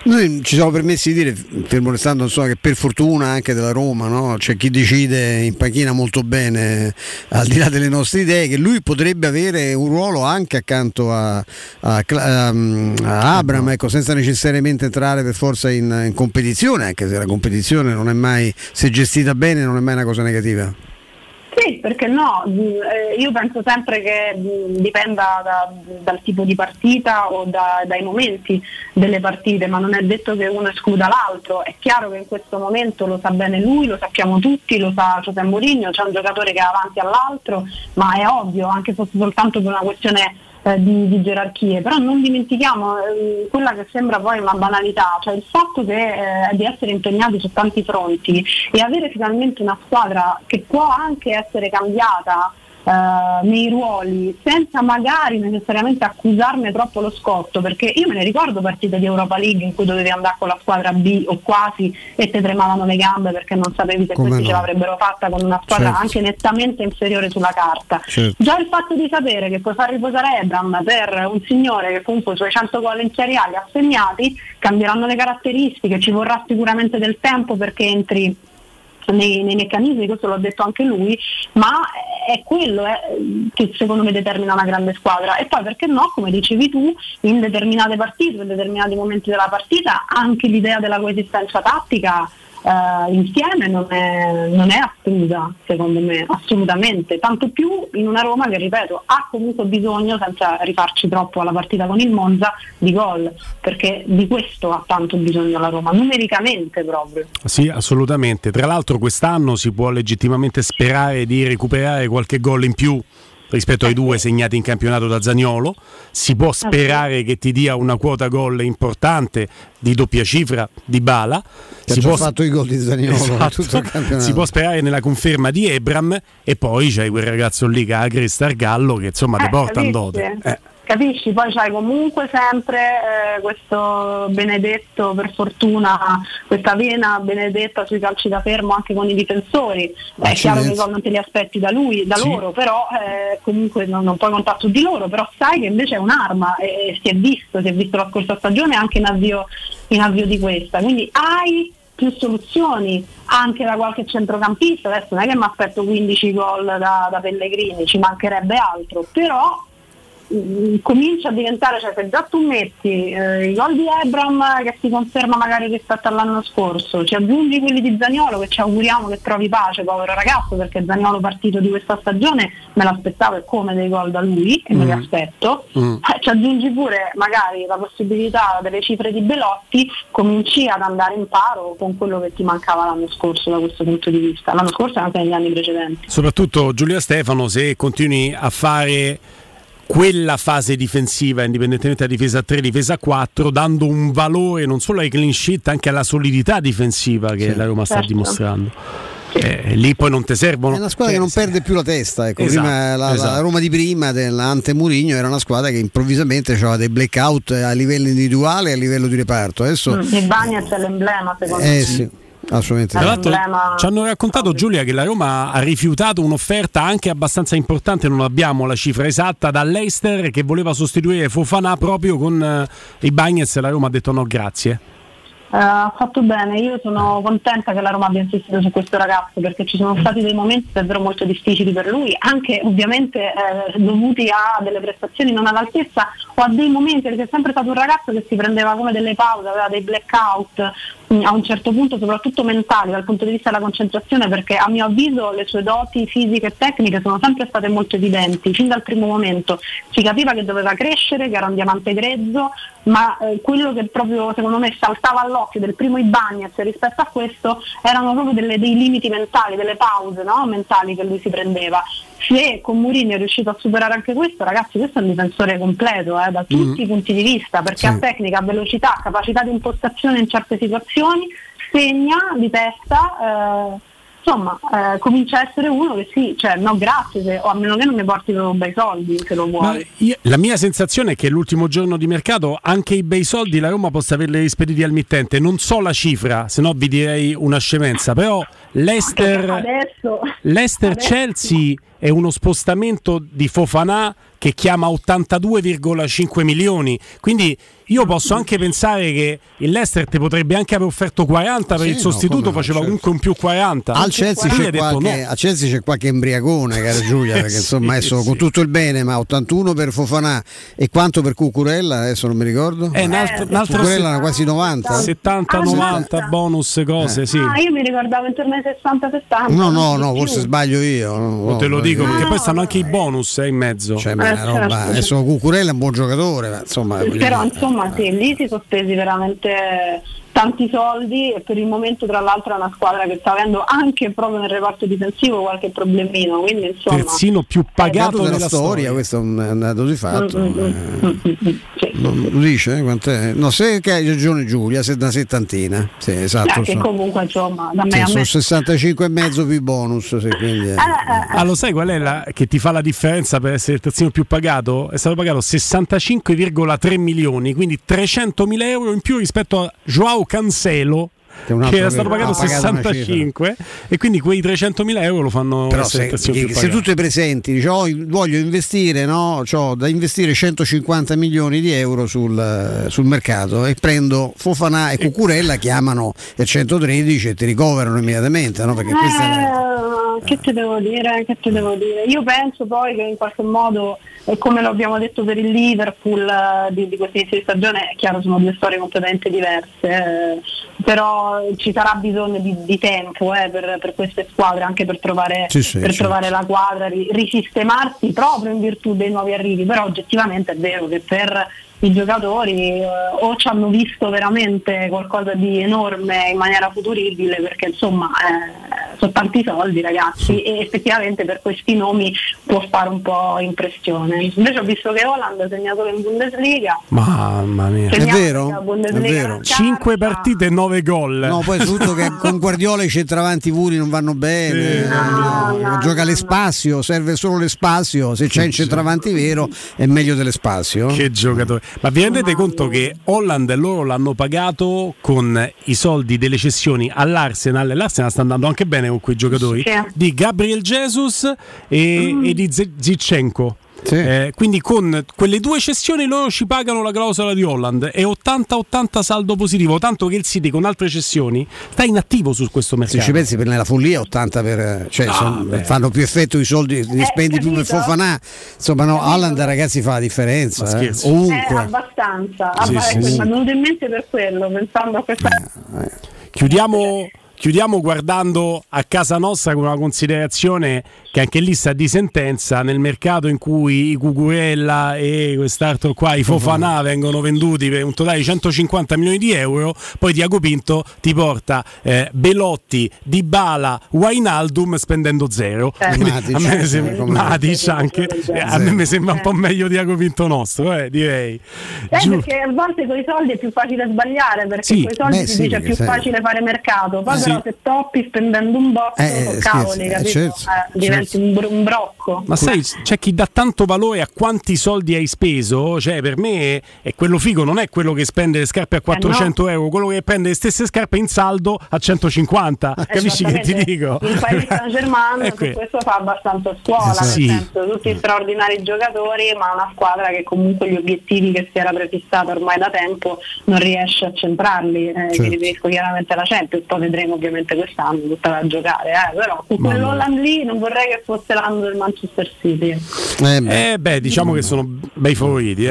Noi ci siamo permessi di dire, fermo restando che per fortuna anche della Roma, no? C'è chi decide in panchina molto bene, al di là delle nostre idee, che lui potrebbe avere un ruolo anche accanto a Abraham, ecco, senza necessariamente entrare per forza in competizione, anche se la competizione non è mai, se gestita bene, non è mai una cosa negativa. Sì, perché no? Io penso sempre che dipenda dal tipo di partita o dai momenti delle partite, ma non è detto che uno escluda l'altro. È chiaro che in questo momento lo sa bene lui, lo sappiamo tutti, lo sa José Mourinho, c'è un giocatore che è avanti all'altro, ma è ovvio, anche fosse soltanto per una questione di gerarchie. Però non dimentichiamo quella che sembra poi una banalità, cioè il fatto di essere impegnati su tanti fronti e avere finalmente una squadra che può anche essere cambiata nei ruoli, senza magari necessariamente accusarne troppo lo scotto, perché io me ne ricordo partite di Europa League in cui dovevi andare con la squadra B o quasi e ti tremavano le gambe perché non sapevi se questi ce l'avrebbero fatta con una squadra anche nettamente inferiore sulla carta. Già il fatto di sapere che puoi far riposare Ebram per un signore che comunque i suoi 100 gol in Serie A li ha segnati, cambieranno le caratteristiche, ci vorrà sicuramente del tempo perché entri nei meccanismi, questo l'ha detto anche lui, ma è quello che secondo me determina una grande squadra. E poi perché no, come dicevi tu, in determinate partite, in determinati momenti della partita, anche l'idea della coesistenza tattica insieme non è esclusa, secondo me, assolutamente, tanto più in una Roma che, ripeto, ha comunque bisogno, senza rifarci troppo alla partita con il Monza, di gol, perché di questo ha tanto bisogno la Roma, numericamente proprio. Sì, assolutamente. Tra l'altro quest'anno si può legittimamente sperare di recuperare qualche gol in più rispetto ai 2 segnati in campionato da Zaniolo. Si può sperare che ti dia una quota gol importante di doppia cifra di Bala, si può fatto i gol di Zaniolo, tutto il campionato. Si può sperare nella conferma di Ebram e poi c'hai quel ragazzo lì che ha la cresta al gallo, che insomma ti porta in dote. Capisci? Poi c'hai comunque sempre questo benedetto, per fortuna, questa vena benedetta sui calci da fermo anche con i difensori. È chiaro che i gol non te li aspetti da lui, da loro, però comunque non puoi contare su di loro, però sai che invece è un'arma e si è visto la scorsa stagione anche in avvio di questa. Quindi hai più soluzioni anche da qualche centrocampista. Adesso non è che mi aspetto 15 gol da Pellegrini, ci mancherebbe altro, però comincia a diventare, cioè se già tu metti i gol di Ebram che si conferma magari rispetto all'anno scorso, ci aggiungi quelli di Zaniolo che ci auguriamo che trovi pace, povero ragazzo, perché Zaniolo partito di questa stagione me l'aspettavo e come dei gol da lui e me li aspetto, ci aggiungi pure magari la possibilità delle cifre di Belotti, cominci ad andare in paro con quello che ti mancava l'anno scorso da questo punto di vista, l'anno scorso e anche negli anni precedenti. Soprattutto Giulia Stefano, se continui a fare quella fase difensiva, indipendentemente da difesa 3, difesa 4, dando un valore non solo ai clean sheet, anche alla solidità difensiva che la Roma sta dimostrando. Lì poi non te servono. È una squadra che non perde più la testa, ecco. Prima, la Roma di prima dell'ante Mourinho era una squadra che improvvisamente aveva dei blackout a livello individuale e a livello di reparto. Adesso il Bagnas è l'emblema, secondo me. Sì. Assolutamente. Tra l'altro ci hanno raccontato, Giulia, che la Roma ha rifiutato un'offerta anche abbastanza importante, non abbiamo la cifra esatta, dall'Leicester che voleva sostituire Fofana proprio con Ibañez e la Roma ha detto no grazie. Ha fatto bene, io sono contenta che la Roma abbia insistito su questo ragazzo, perché ci sono stati dei momenti davvero molto difficili per lui, anche ovviamente dovuti a delle prestazioni non all'altezza o a dei momenti, perché è sempre stato un ragazzo che si prendeva come delle pause, aveva dei blackout a un certo punto, soprattutto mentali dal punto di vista della concentrazione, perché a mio avviso le sue doti fisiche e tecniche sono sempre state molto evidenti, fin dal primo momento si capiva che doveva crescere, che era un diamante grezzo, ma quello che proprio secondo me saltava all'occhio del primo Ibañez rispetto a questo erano proprio dei limiti mentali, delle pause, no? Mentali che lui si prendeva. Se con Mourinho è riuscito a superare anche questo, ragazzi, questo è un difensore completo da tutti i punti di vista, perché ha tecnica, velocità, capacità di impostazione in certe situazioni, segna di testa, comincia a essere uno che no grazie, o a meno che non mi porti bei soldi se lo vuoi. La mia sensazione è che l'ultimo giorno di mercato anche i bei soldi la Roma possa averli rispediti al mittente, non so la cifra, se no vi direi una scemenza, però Leicester Chelsea è uno spostamento di Fofana che chiama 82,5 milioni, quindi io posso anche pensare che il Leicester ti potrebbe anche aver offerto 40 per il sostituto, faceva comunque un più 40 al Chelsea, a Chelsea c'è qualche embriagone, cara Giulia, perché insomma adesso con tutto il bene, ma 81 per Fofana e quanto per Cucurella adesso non mi ricordo, Cucurella era quasi 90, 70-90 bonus cose. Io mi ricordavo intorno ai 60-70. No, forse sbaglio io, te lo dico, perché poi stanno anche i bonus in mezzo, roba. Adesso Cucurella è un buon giocatore, ma insomma, però insomma sì, lì si sono spesi veramente tanti soldi e per il momento tra l'altro è una squadra che sta avendo anche proprio nel reparto difensivo qualche problemino, quindi insomma persino più pagato della storia. Questo è un dato di fatto. Lo dice quant'è? No, se hai ragione Giulia, se da settantina, sì, esatto, che comunque insomma da me sono 65 e mezzo più bonus, se quindi lo sai qual è la che ti fa la differenza per essere il terzino più pagato? È stato pagato 65,3 milioni, quindi 300.000 euro in più rispetto a Joao Cancelo che era stato pagato 65, e quindi quei 300.000 euro lo fanno. Però se tu ti presenti, voglio investire, da investire 150 milioni di euro sul mercato e prendo Fofana e Cucurella, chiamano il 113 e ti ricoverano immediatamente, perché questa è Che ti devo dire? Io penso poi che in qualche modo, come lo abbiamo detto per il Liverpool di questa inizio di stagione, è chiaro sono due storie completamente diverse, però ci sarà bisogno di tempo per queste squadre, anche per trovare, trovare la quadra, risistemarsi proprio in virtù dei nuovi arrivi, però oggettivamente è vero che per i giocatori o ci hanno visto veramente qualcosa di enorme in maniera futuribile, perché insomma sono tanti soldi, ragazzi, e effettivamente per questi nomi può fare un po' impressione. Invece ho visto che Haaland ha segnato in Bundesliga, mamma mia, è vero. 5 partite e 9 gol. No, poi soprattutto che con Guardiola i centravanti puri non vanno bene, gioca l'espazio, serve solo l'espazio, se c'è il centravanti vero è meglio dell'espazio. Che giocatore. Ma vi rendete conto che Haaland e loro l'hanno pagato con i soldi delle cessioni all'Arsenal, e l'Arsenal sta andando anche bene con quei giocatori, di Gabriel Jesus e di Zinchenko. Sì. Quindi con quelle due cessioni loro ci pagano la clausola di Haaland e 80-80 saldo positivo, tanto che il City con altre cessioni sta inattivo su questo mercato. Se ci pensi, per nella follia 80 per, cioè, fanno più effetto i soldi, li spendi capito? Più per Fofanà, insomma, no, Haaland ragazzi fa la differenza, ovunque. Abbastanza, sì. Ma non in mente per quello, pensando a questa Chiudiamo guardando a casa nostra con una considerazione che anche lì sta di sentenza, nel mercato in cui i Cucurella e quest'altro qua, i Fofanà, vengono venduti per un totale di 150 milioni di euro, poi Tiago Pinto ti porta Belotti, Dybala, Wijnaldum spendendo zero. Matic anche, a me mi sembra un po' meglio Tiago Pinto nostro, direi. Perché a volte con i soldi è più facile sbagliare, perché con i soldi si dice è più facile fare mercato, poi però se toppi spendendo un botto, cavoli, capito? Certo. Diventi un brocco. Ma sai, c'è chi dà tanto valore a quanti soldi hai speso, cioè per me è quello figo, non è quello che spende le scarpe a 400 euro, quello che prende le stesse scarpe in saldo a 150, capisci che ti dico? Il Paris Saint-Germain su questo fa abbastanza scuola, nel senso, tutti straordinari giocatori, ma una squadra che comunque gli obiettivi che si era prefissata ormai da tempo non riesce a centrarli, mi riferisco chiaramente alla Champions, poi vedremo ovviamente quest'anno tutta da giocare, però con quell'Holland lì non vorrei che fosse l'anno del Manchester City. Diciamo che sono bei favoriti,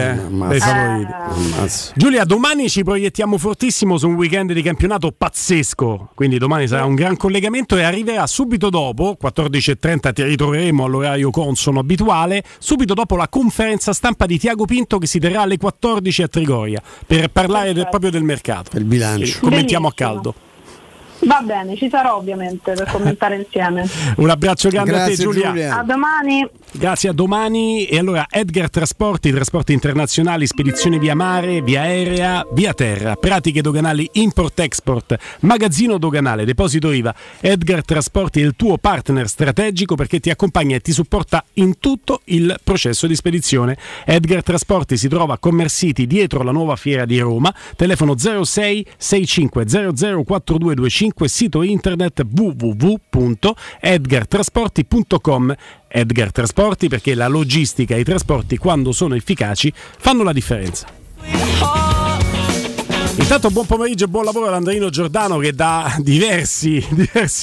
Giulia, domani ci proiettiamo fortissimo su un weekend di campionato pazzesco, quindi domani sarà un gran collegamento e arriverà subito dopo 14:30, ti ritroveremo all'orario consono abituale, subito dopo la conferenza stampa di Tiago Pinto che si terrà alle 14 a Trigoria per parlare proprio del mercato, del bilancio. Commentiamo a caldo. Va bene, ci sarò ovviamente per commentare insieme. Un abbraccio grande. Grazie a te, Giulia. A domani. Grazie, a domani. E allora Edgar Trasporti, trasporti internazionali, spedizioni via mare, via aerea, via terra, pratiche doganali, import-export, magazzino doganale, deposito IVA. Edgar Trasporti è il tuo partner strategico perché ti accompagna e ti supporta in tutto il processo di spedizione. Edgar Trasporti si trova a Commercity, dietro la nuova fiera di Roma, telefono 06 65 00 4225, sito internet www.edgartrasporti.com. Edgar Trasporti, perché la logistica e i trasporti, quando sono efficaci, fanno la differenza. Intanto buon pomeriggio e buon lavoro ad Andrino Giordano, che da diversi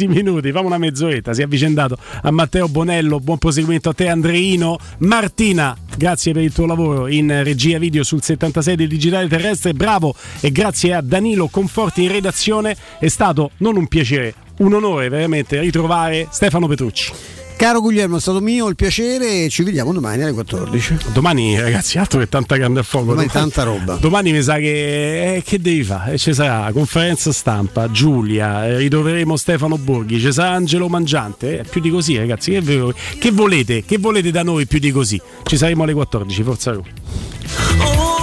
minuti, famo una mezz'oretta, si è avvicendato a Matteo Bonello. Buon proseguimento a te, Andreino. Martina, grazie per il tuo lavoro in regia video sul 76 del Digitale Terrestre, bravo, e grazie a Danilo Conforti in redazione. È stato non un piacere, un onore veramente ritrovare Stefano Petrucci. Caro Guglielmo, è stato mio il piacere, ci vediamo domani alle 14. Domani, ragazzi, altro che tanta carne a fuoco. Domani tanta roba. Domani mi sa che devi fare? Ci sarà conferenza stampa, Giulia, ritroveremo Stefano Borghi, ci sarà Angelo Mangiante, più di così, ragazzi, che volete da noi più di così? Ci saremo alle 14, forza Roma.